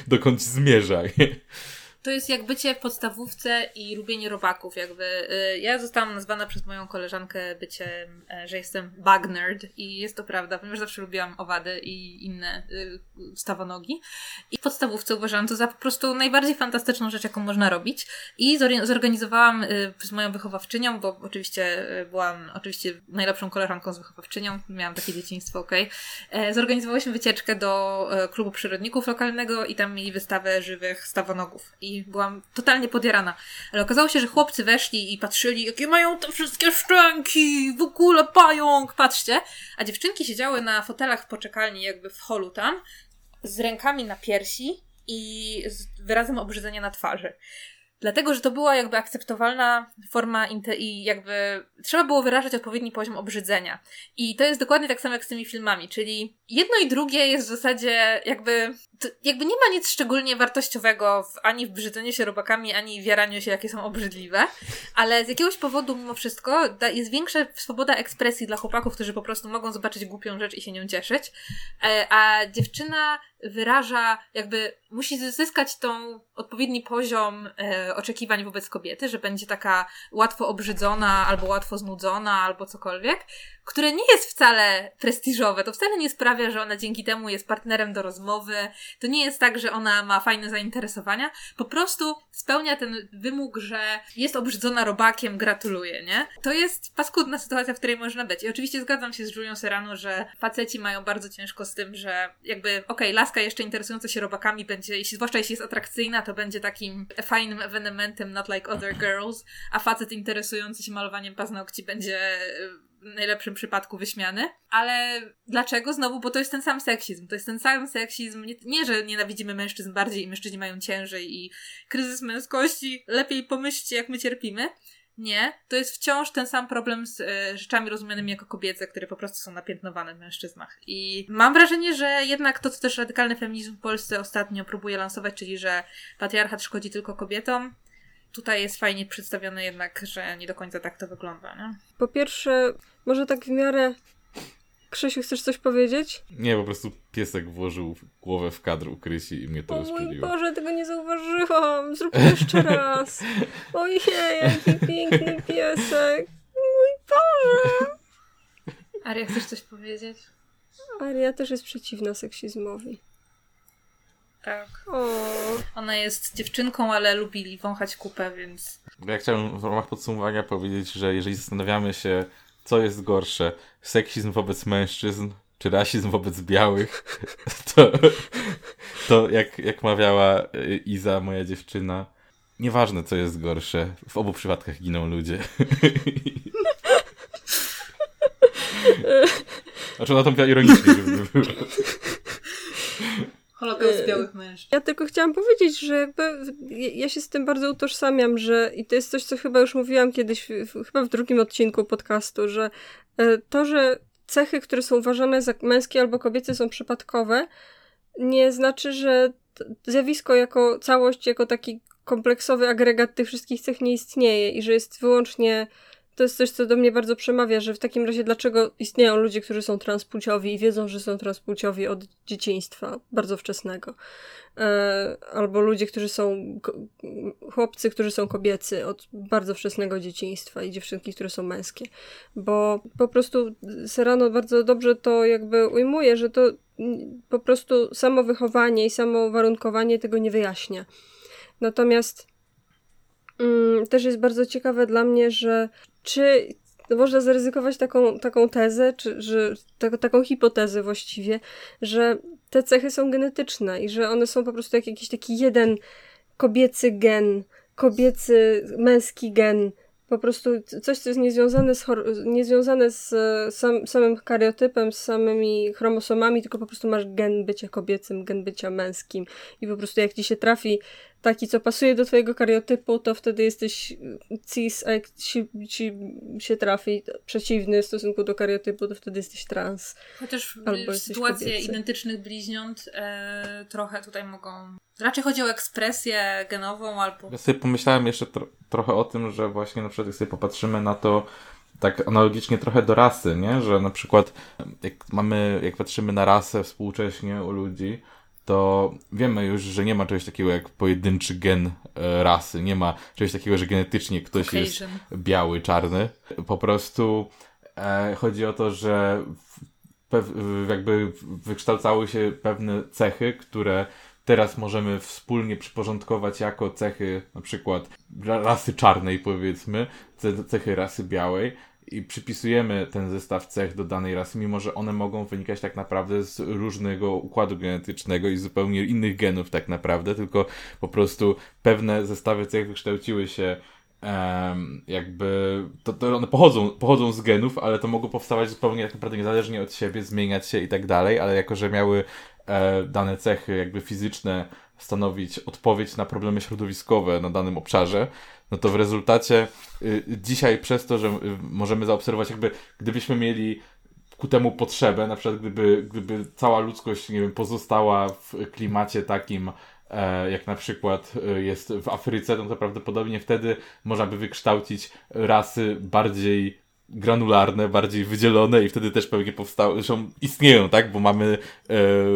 dokąd zmierza. To jest jak bycie w podstawówce i lubienie robaków, jakby. Ja zostałam nazwana przez moją koleżankę byciem, że jestem bug nerd i jest to prawda, ponieważ zawsze lubiłam owady i inne stawonogi. I w podstawówce uważałam to za po prostu najbardziej fantastyczną rzecz, jaką można robić. I zorganizowałam z moją wychowawczynią, bo oczywiście byłam najlepszą koleżanką z wychowawczynią, miałam takie dzieciństwo, okej. Zorganizowałyśmy wycieczkę do klubu przyrodników lokalnego i tam mieli wystawę żywych stawonogów. I byłam totalnie podjarana. Ale okazało się, że chłopcy weszli i patrzyli, jakie mają te wszystkie szczęki, w ogóle pająk, patrzcie. A dziewczynki siedziały na fotelach w poczekalni, jakby w holu tam, z rękami na piersi i z wyrazem obrzydzenia na twarzy. Dlatego, że to była jakby akceptowalna forma i jakby trzeba było wyrażać odpowiedni poziom obrzydzenia. I to jest dokładnie tak samo jak z tymi filmami, czyli jedno i drugie jest w zasadzie jakby nie ma nic szczególnie wartościowego ani w brzydzeniu się robakami, ani w jaraniu się, jakie są obrzydliwe, ale z jakiegoś powodu mimo wszystko jest większa swoboda ekspresji dla chłopaków, którzy po prostu mogą zobaczyć głupią rzecz i się nią cieszyć, a dziewczyna wyraża, jakby musi zyskać tą odpowiedni poziom oczekiwań wobec kobiety, że będzie taka łatwo obrzydzona, albo łatwo znudzona, albo cokolwiek, które nie jest wcale prestiżowe, to wcale nie sprawia, że ona dzięki temu jest partnerem do rozmowy, to nie jest tak, że ona ma fajne zainteresowania, po prostu spełnia ten wymóg, że jest obrzydzona robakiem, gratuluje, nie? To jest paskudna sytuacja, w której można być. I oczywiście zgadzam się z Julią Serrano, że faceci mają bardzo ciężko z tym, że jakby, laska jeszcze interesująca się robakami będzie, zwłaszcza jeśli jest atrakcyjna, to będzie takim fajnym ewenementem, not like other girls, a facet interesujący się malowaniem paznokci będzie w najlepszym przypadku wyśmiany. Ale dlaczego? Znowu, bo to jest ten sam seksizm. Nie, że nienawidzimy mężczyzn bardziej i mężczyźni mają ciężej i kryzys męskości, lepiej pomyślcie, jak my cierpimy. Nie, to jest wciąż ten sam problem z rzeczami rozumianymi jako kobiece, które po prostu są napiętnowane w mężczyznach. I mam wrażenie, że jednak to, co też radykalny feminizm w Polsce ostatnio próbuje lansować, czyli że patriarchat szkodzi tylko kobietom, tutaj jest fajnie przedstawione jednak, że nie do końca tak to wygląda, nie? Po pierwsze, może tak w miarę... Krzysiu, chcesz coś powiedzieć? Nie, po prostu piesek włożył głowę w kadr u Krysi i mnie to rozpiliło. O mój Boże, tego nie zauważyłam! Zrób to jeszcze raz! Ojej, jaki piękny piesek! Mój Boże! Aria, chcesz coś powiedzieć? Aria też jest przeciwna seksizmowi. Tak. O. Ona jest dziewczynką, ale lubili wąchać kupę, więc... Ja chciałem w ramach podsumowania powiedzieć, że jeżeli zastanawiamy się, co jest gorsze, seksizm wobec mężczyzn czy rasizm wobec białych, to jak mawiała Iza, moja dziewczyna, nieważne co jest gorsze, w obu przypadkach giną ludzie. Znaczy ona to mówiła ironicznie, żeby było. Holokaust białych mężczyzn. Ja tylko chciałam powiedzieć, że jakby ja się z tym bardzo utożsamiam, że i to jest coś, co chyba już mówiłam kiedyś, chyba w drugim odcinku podcastu, że to, że cechy, które są uważane za męskie albo kobiece są przypadkowe, nie znaczy, że zjawisko jako całość, jako taki kompleksowy agregat tych wszystkich cech nie istnieje i że jest wyłącznie... To jest coś, co do mnie bardzo przemawia, że w takim razie dlaczego istnieją ludzie, którzy są transpłciowi i wiedzą, że są transpłciowi od dzieciństwa, bardzo wczesnego. Albo ludzie, którzy są chłopcy, którzy są kobiecy od bardzo wczesnego dzieciństwa i dziewczynki, które są męskie. Bo po prostu Serrano bardzo dobrze to jakby ujmuje, że to po prostu samo wychowanie i samo warunkowanie tego nie wyjaśnia. Natomiast też jest bardzo ciekawe dla mnie, że czy można zaryzykować taką tezę, czy że taką hipotezę właściwie, że te cechy są genetyczne i że one są po prostu jak jakiś taki jeden kobiecy gen, kobiecy męski gen, po prostu coś, co jest niezwiązane z samym karyotypem, z samymi chromosomami, tylko po prostu masz gen bycia kobiecym, gen bycia męskim i po prostu jak ci się trafi taki, co pasuje do twojego kariotypu, to wtedy jesteś cis, a jak ci się trafi przeciwny w stosunku do kariotypu, to wtedy jesteś trans. Chociaż sytuacje identycznych bliźniąt trochę tutaj mogą... Raczej chodzi o ekspresję genową albo... Ja sobie pomyślałem jeszcze trochę o tym, że właśnie na przykład jak sobie popatrzymy na to tak analogicznie trochę do rasy, nie? Że na przykład jak patrzymy na rasę współcześnie u ludzi, to wiemy już, że nie ma czegoś takiego jak pojedynczy gen rasy. Nie ma czegoś takiego, że genetycznie ktoś jest biały, czarny. Po prostu chodzi o to, że jakby wykształcały się pewne cechy, które teraz możemy wspólnie przyporządkować jako cechy na przykład rasy czarnej, powiedzmy, cechy rasy białej. I przypisujemy ten zestaw cech do danej rasy, mimo że one mogą wynikać tak naprawdę z różnego układu genetycznego i zupełnie innych genów tak naprawdę, tylko po prostu pewne zestawy cech wykształciły się jakby... To one pochodzą z genów, ale to mogą powstawać zupełnie tak naprawdę niezależnie od siebie, zmieniać się i tak dalej, ale jako że miały dane cechy jakby fizyczne stanowić odpowiedź na problemy środowiskowe na danym obszarze, no to w rezultacie dzisiaj przez to, że możemy zaobserwować jakby, gdybyśmy mieli ku temu potrzebę, na przykład gdyby cała ludzkość, nie wiem, pozostała w klimacie takim, jak na przykład jest w Afryce, no to prawdopodobnie wtedy można by wykształcić rasy bardziej granularne, bardziej wydzielone i wtedy też pewnie powstały, zresztą istnieją, tak? Bo mamy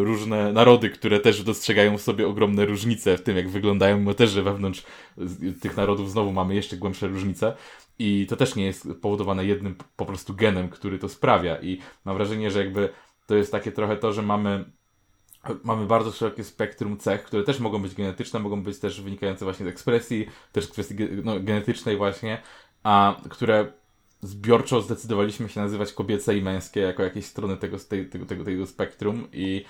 różne narody, które też dostrzegają w sobie ogromne różnice w tym, jak wyglądają, mimo też, że wewnątrz tych narodów znowu mamy jeszcze głębsze różnice i to też nie jest powodowane jednym po prostu genem, który to sprawia i mam wrażenie, że jakby to jest takie trochę to, że mamy bardzo szerokie spektrum cech, które też mogą być genetyczne, mogą być też wynikające właśnie z ekspresji, też z kwestii genetycznej właśnie, a które zbiorczo zdecydowaliśmy się nazywać kobiece i męskie jako jakieś strony tego spektrum i...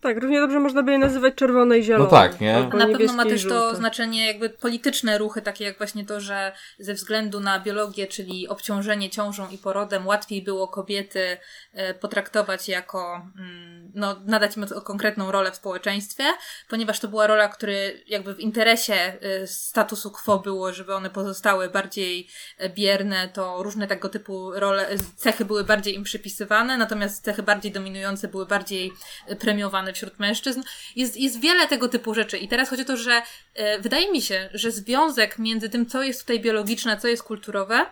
Tak, równie dobrze można by je nazywać czerwone i zielone. No tak, nie? A na pewno ma też to znaczenie jakby polityczne ruchy, takie jak właśnie to, że ze względu na biologię, czyli obciążenie ciążą i porodem, łatwiej było kobiety potraktować jako, no nadać im konkretną rolę w społeczeństwie, ponieważ to była rola, który jakby w interesie statusu quo było, żeby one pozostały bardziej bierne, to różne tego typu role, cechy były bardziej im przypisywane, natomiast cechy bardziej dominujące były bardziej premiowane wśród mężczyzn. Jest wiele tego typu rzeczy i teraz chodzi o to, że wydaje mi się, że związek między tym, co jest tutaj biologiczne, a co jest kulturowe,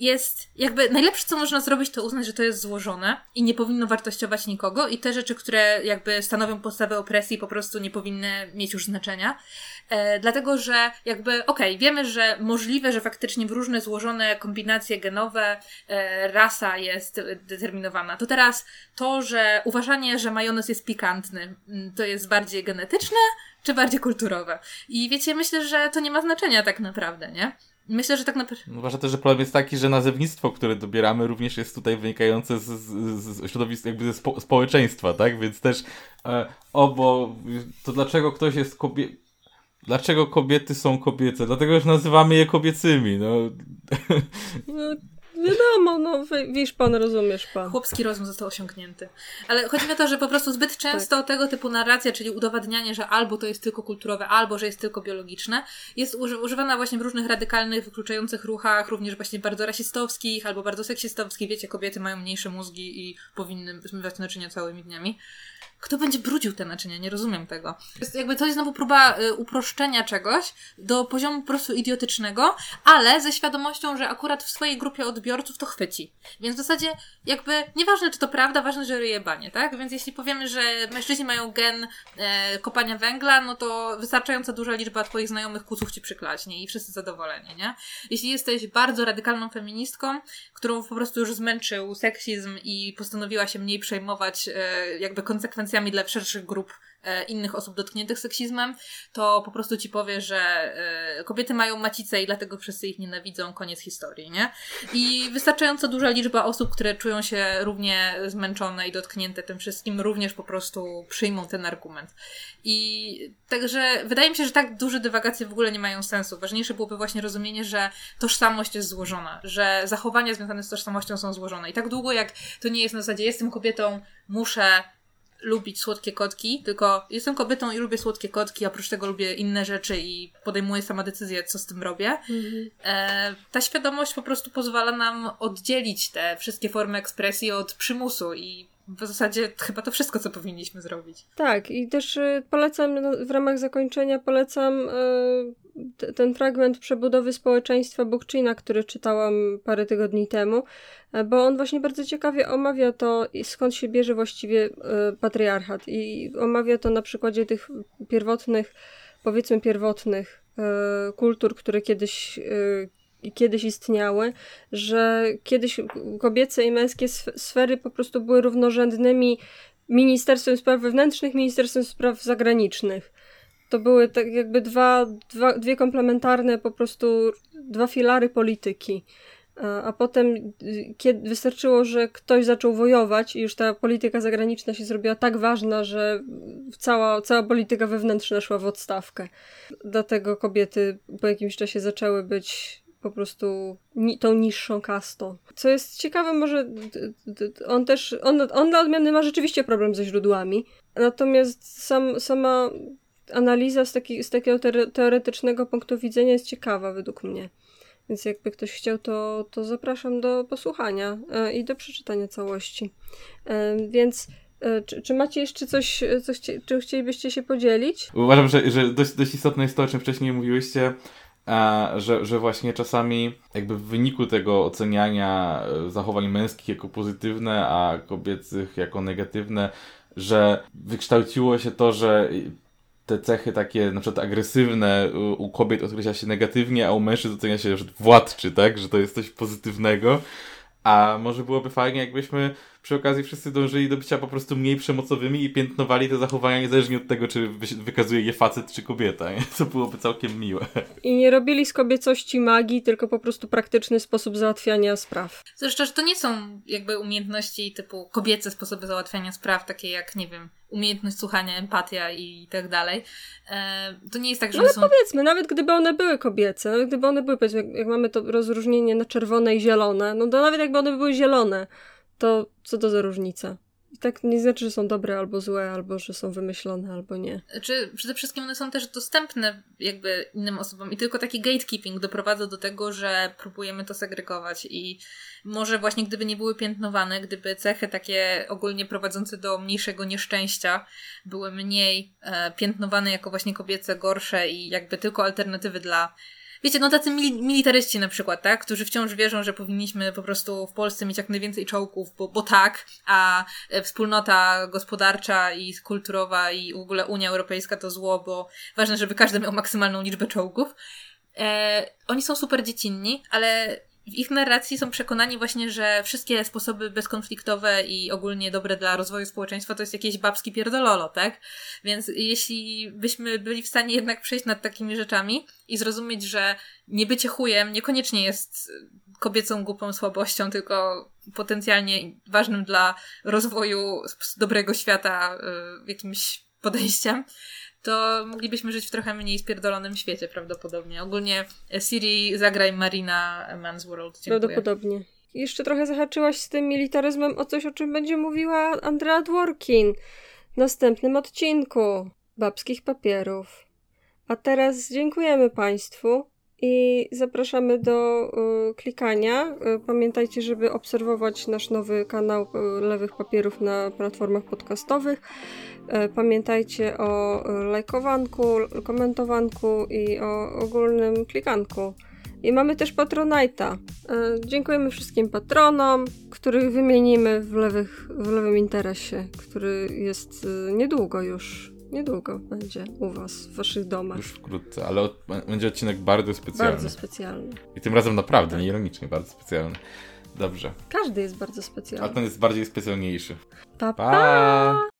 jest jakby najlepsze, co można zrobić, to uznać, że to jest złożone i nie powinno wartościować nikogo i te rzeczy, które jakby stanowią podstawę opresji, po prostu nie powinny mieć już znaczenia. Dlatego, że jakby wiemy, że możliwe, że faktycznie w różne złożone kombinacje genowe rasa jest determinowana. To teraz to, że uważanie, że majonez jest pikantny, to jest bardziej genetyczne czy bardziej kulturowe? I wiecie, myślę, że to nie ma znaczenia tak naprawdę, nie? Myślę, że tak naprawdę... Uważam też, że problem jest taki, że nazewnictwo, które dobieramy, również jest tutaj wynikające z środowiska, jakby ze społeczeństwa, tak? Więc też, bo to dlaczego ktoś jest dlaczego kobiety są kobiece? Dlatego, że nazywamy je kobiecymi, no. Wiadomo, wiesz pan, rozumiesz pan. Chłopski rozum został osiągnięty. Ale chodzi o to, że po prostu zbyt często tego typu narracja, czyli udowadnianie, że albo to jest tylko kulturowe, albo że jest tylko biologiczne, jest używana właśnie w różnych radykalnych, wykluczających ruchach, również właśnie bardzo rasistowskich, albo bardzo seksistowskich. Wiecie, kobiety mają mniejsze mózgi i powinny zmywać naczynia całymi dniami. Kto będzie brudził te naczynia? Nie rozumiem tego. Jest jakby to jest znowu próba uproszczenia czegoś do poziomu po prostu idiotycznego, ale ze świadomością, że akurat w swojej grupie odbiorców to chwyci. Więc w zasadzie jakby nieważne, czy to prawda, ważne, że ryjebanie, tak? Więc jeśli powiemy, że mężczyźni mają gen kopania węgla, no to wystarczająco duża liczba twoich znajomych kuców ci przyklaźnie i wszyscy zadowoleni, nie? Jeśli jesteś bardzo radykalną feministką, którą po prostu już zmęczył seksizm i postanowiła się mniej przejmować jakby konsekwencjami dla szerszych grup innych osób dotkniętych seksizmem, to po prostu ci powie, że kobiety mają macicę i dlatego wszyscy ich nienawidzą, koniec historii, nie? I wystarczająco duża liczba osób, które czują się równie zmęczone i dotknięte tym wszystkim, również po prostu przyjmą ten argument. I także wydaje mi się, że tak duże dywagacje w ogóle nie mają sensu. Ważniejsze byłoby właśnie rozumienie, że tożsamość jest złożona, że zachowania związane z tożsamością są złożone. I tak długo jak to nie jest na zasadzie jestem kobietą, muszę lubić słodkie kotki, tylko jestem kobietą i lubię słodkie kotki, a oprócz tego lubię inne rzeczy i podejmuję sama decyzję, co z tym robię. Mm-hmm. Ta świadomość po prostu pozwala nam oddzielić te wszystkie formy ekspresji od przymusu i w zasadzie chyba to wszystko, co powinniśmy zrobić. Tak, i też polecam, w ramach zakończenia polecam ten fragment przebudowy społeczeństwa Bookchina, który czytałam parę tygodni temu, bo on właśnie bardzo ciekawie omawia to, skąd się bierze właściwie patriarchat i omawia to na przykładzie tych pierwotnych kultur, które kiedyś istniały, że kiedyś kobiece i męskie sfery po prostu były równorzędnymi Ministerstwem Spraw Wewnętrznych, Ministerstwem Spraw Zagranicznych. To były tak jakby dwie komplementarne po prostu dwa filary polityki. A potem wystarczyło, że ktoś zaczął wojować i już ta polityka zagraniczna się zrobiła tak ważna, że cała polityka wewnętrzna szła w odstawkę. Dlatego kobiety po jakimś czasie zaczęły być po prostu tą niższą kastą. Co jest ciekawe, może on dla odmiany ma rzeczywiście problem ze źródłami, natomiast sama analiza z takiego teoretycznego punktu widzenia jest ciekawa według mnie. Więc jakby ktoś chciał, to zapraszam do posłuchania i do przeczytania całości. Więc czy macie jeszcze coś, czym chcielibyście się podzielić? Uważam, że dość istotne jest to, o czym wcześniej mówiłyście, że właśnie czasami jakby w wyniku tego oceniania zachowań męskich jako pozytywne, a kobiecych jako negatywne, że wykształciło się to, że te cechy takie na przykład agresywne u kobiet określa się negatywnie, a u mężczyzn ocenia się na przykład władczy, tak? Że to jest coś pozytywnego. A może byłoby fajnie, jakbyśmy przy okazji wszyscy dążyli do bycia po prostu mniej przemocowymi i piętnowali te zachowania niezależnie od tego, czy wykazuje je facet czy kobieta. To byłoby całkiem miłe. I nie robili z kobiecości magii, tylko po prostu praktyczny sposób załatwiania spraw. Zresztą, że to nie są jakby umiejętności typu kobiece sposoby załatwiania spraw, takie jak, nie wiem, umiejętność słuchania, empatia i tak dalej. To nie jest tak, że one są... No powiedzmy, nawet gdyby one były kobiece, nawet gdyby one były, powiedzmy, jak mamy to rozróżnienie na czerwone i zielone, no to nawet jakby one były zielone, to co to za różnica? I tak nie znaczy, że są dobre albo złe, albo że są wymyślone, albo nie. Czy przede wszystkim one są też dostępne jakby innym osobom i tylko taki gatekeeping doprowadza do tego, że próbujemy to segregować i może właśnie gdyby nie były piętnowane, gdyby cechy takie ogólnie prowadzące do mniejszego nieszczęścia były mniej piętnowane jako właśnie kobiece gorsze i jakby tylko alternatywy dla... Wiecie, no tacy militaryści na przykład, tak? Którzy wciąż wierzą, że powinniśmy po prostu w Polsce mieć jak najwięcej czołgów, bo tak, a wspólnota gospodarcza i kulturowa i w ogóle Unia Europejska to zło, bo ważne, żeby każdy miał maksymalną liczbę czołgów. Oni są super dziecinni, ale w ich narracji są przekonani właśnie, że wszystkie sposoby bezkonfliktowe i ogólnie dobre dla rozwoju społeczeństwa to jest jakieś babski pierdololo, tak? Więc jeśli byśmy byli w stanie jednak przejść nad takimi rzeczami i zrozumieć, że niebycie chujem niekoniecznie jest kobiecą głupą słabością, tylko potencjalnie ważnym dla rozwoju dobrego świata jakimś podejściem, to moglibyśmy żyć w trochę mniej spierdolonym świecie prawdopodobnie. Ogólnie Siri, zagraj Marina, Man's World. Dziękuję. Prawdopodobnie. Jeszcze trochę zahaczyłaś z tym militaryzmem o coś, o czym będzie mówiła Andrea Dworkin w następnym odcinku Babskich Papierów. A teraz dziękujemy Państwu i zapraszamy do klikania. Pamiętajcie, żeby obserwować nasz nowy kanał Lewych Papierów na platformach podcastowych. Pamiętajcie o lajkowanku, komentowanku i o ogólnym klikanku. I mamy też Patronite'a. Dziękujemy wszystkim patronom, których wymienimy w lewym interesie, który jest niedługo już. Niedługo będzie u was, w waszych domach. Już wkrótce, ale będzie odcinek bardzo specjalny. Bardzo specjalny. I tym razem naprawdę, nieironicznie, bardzo specjalny. Dobrze. Każdy jest bardzo specjalny. A ten jest bardziej specjalniejszy. Pa, pa! Pa.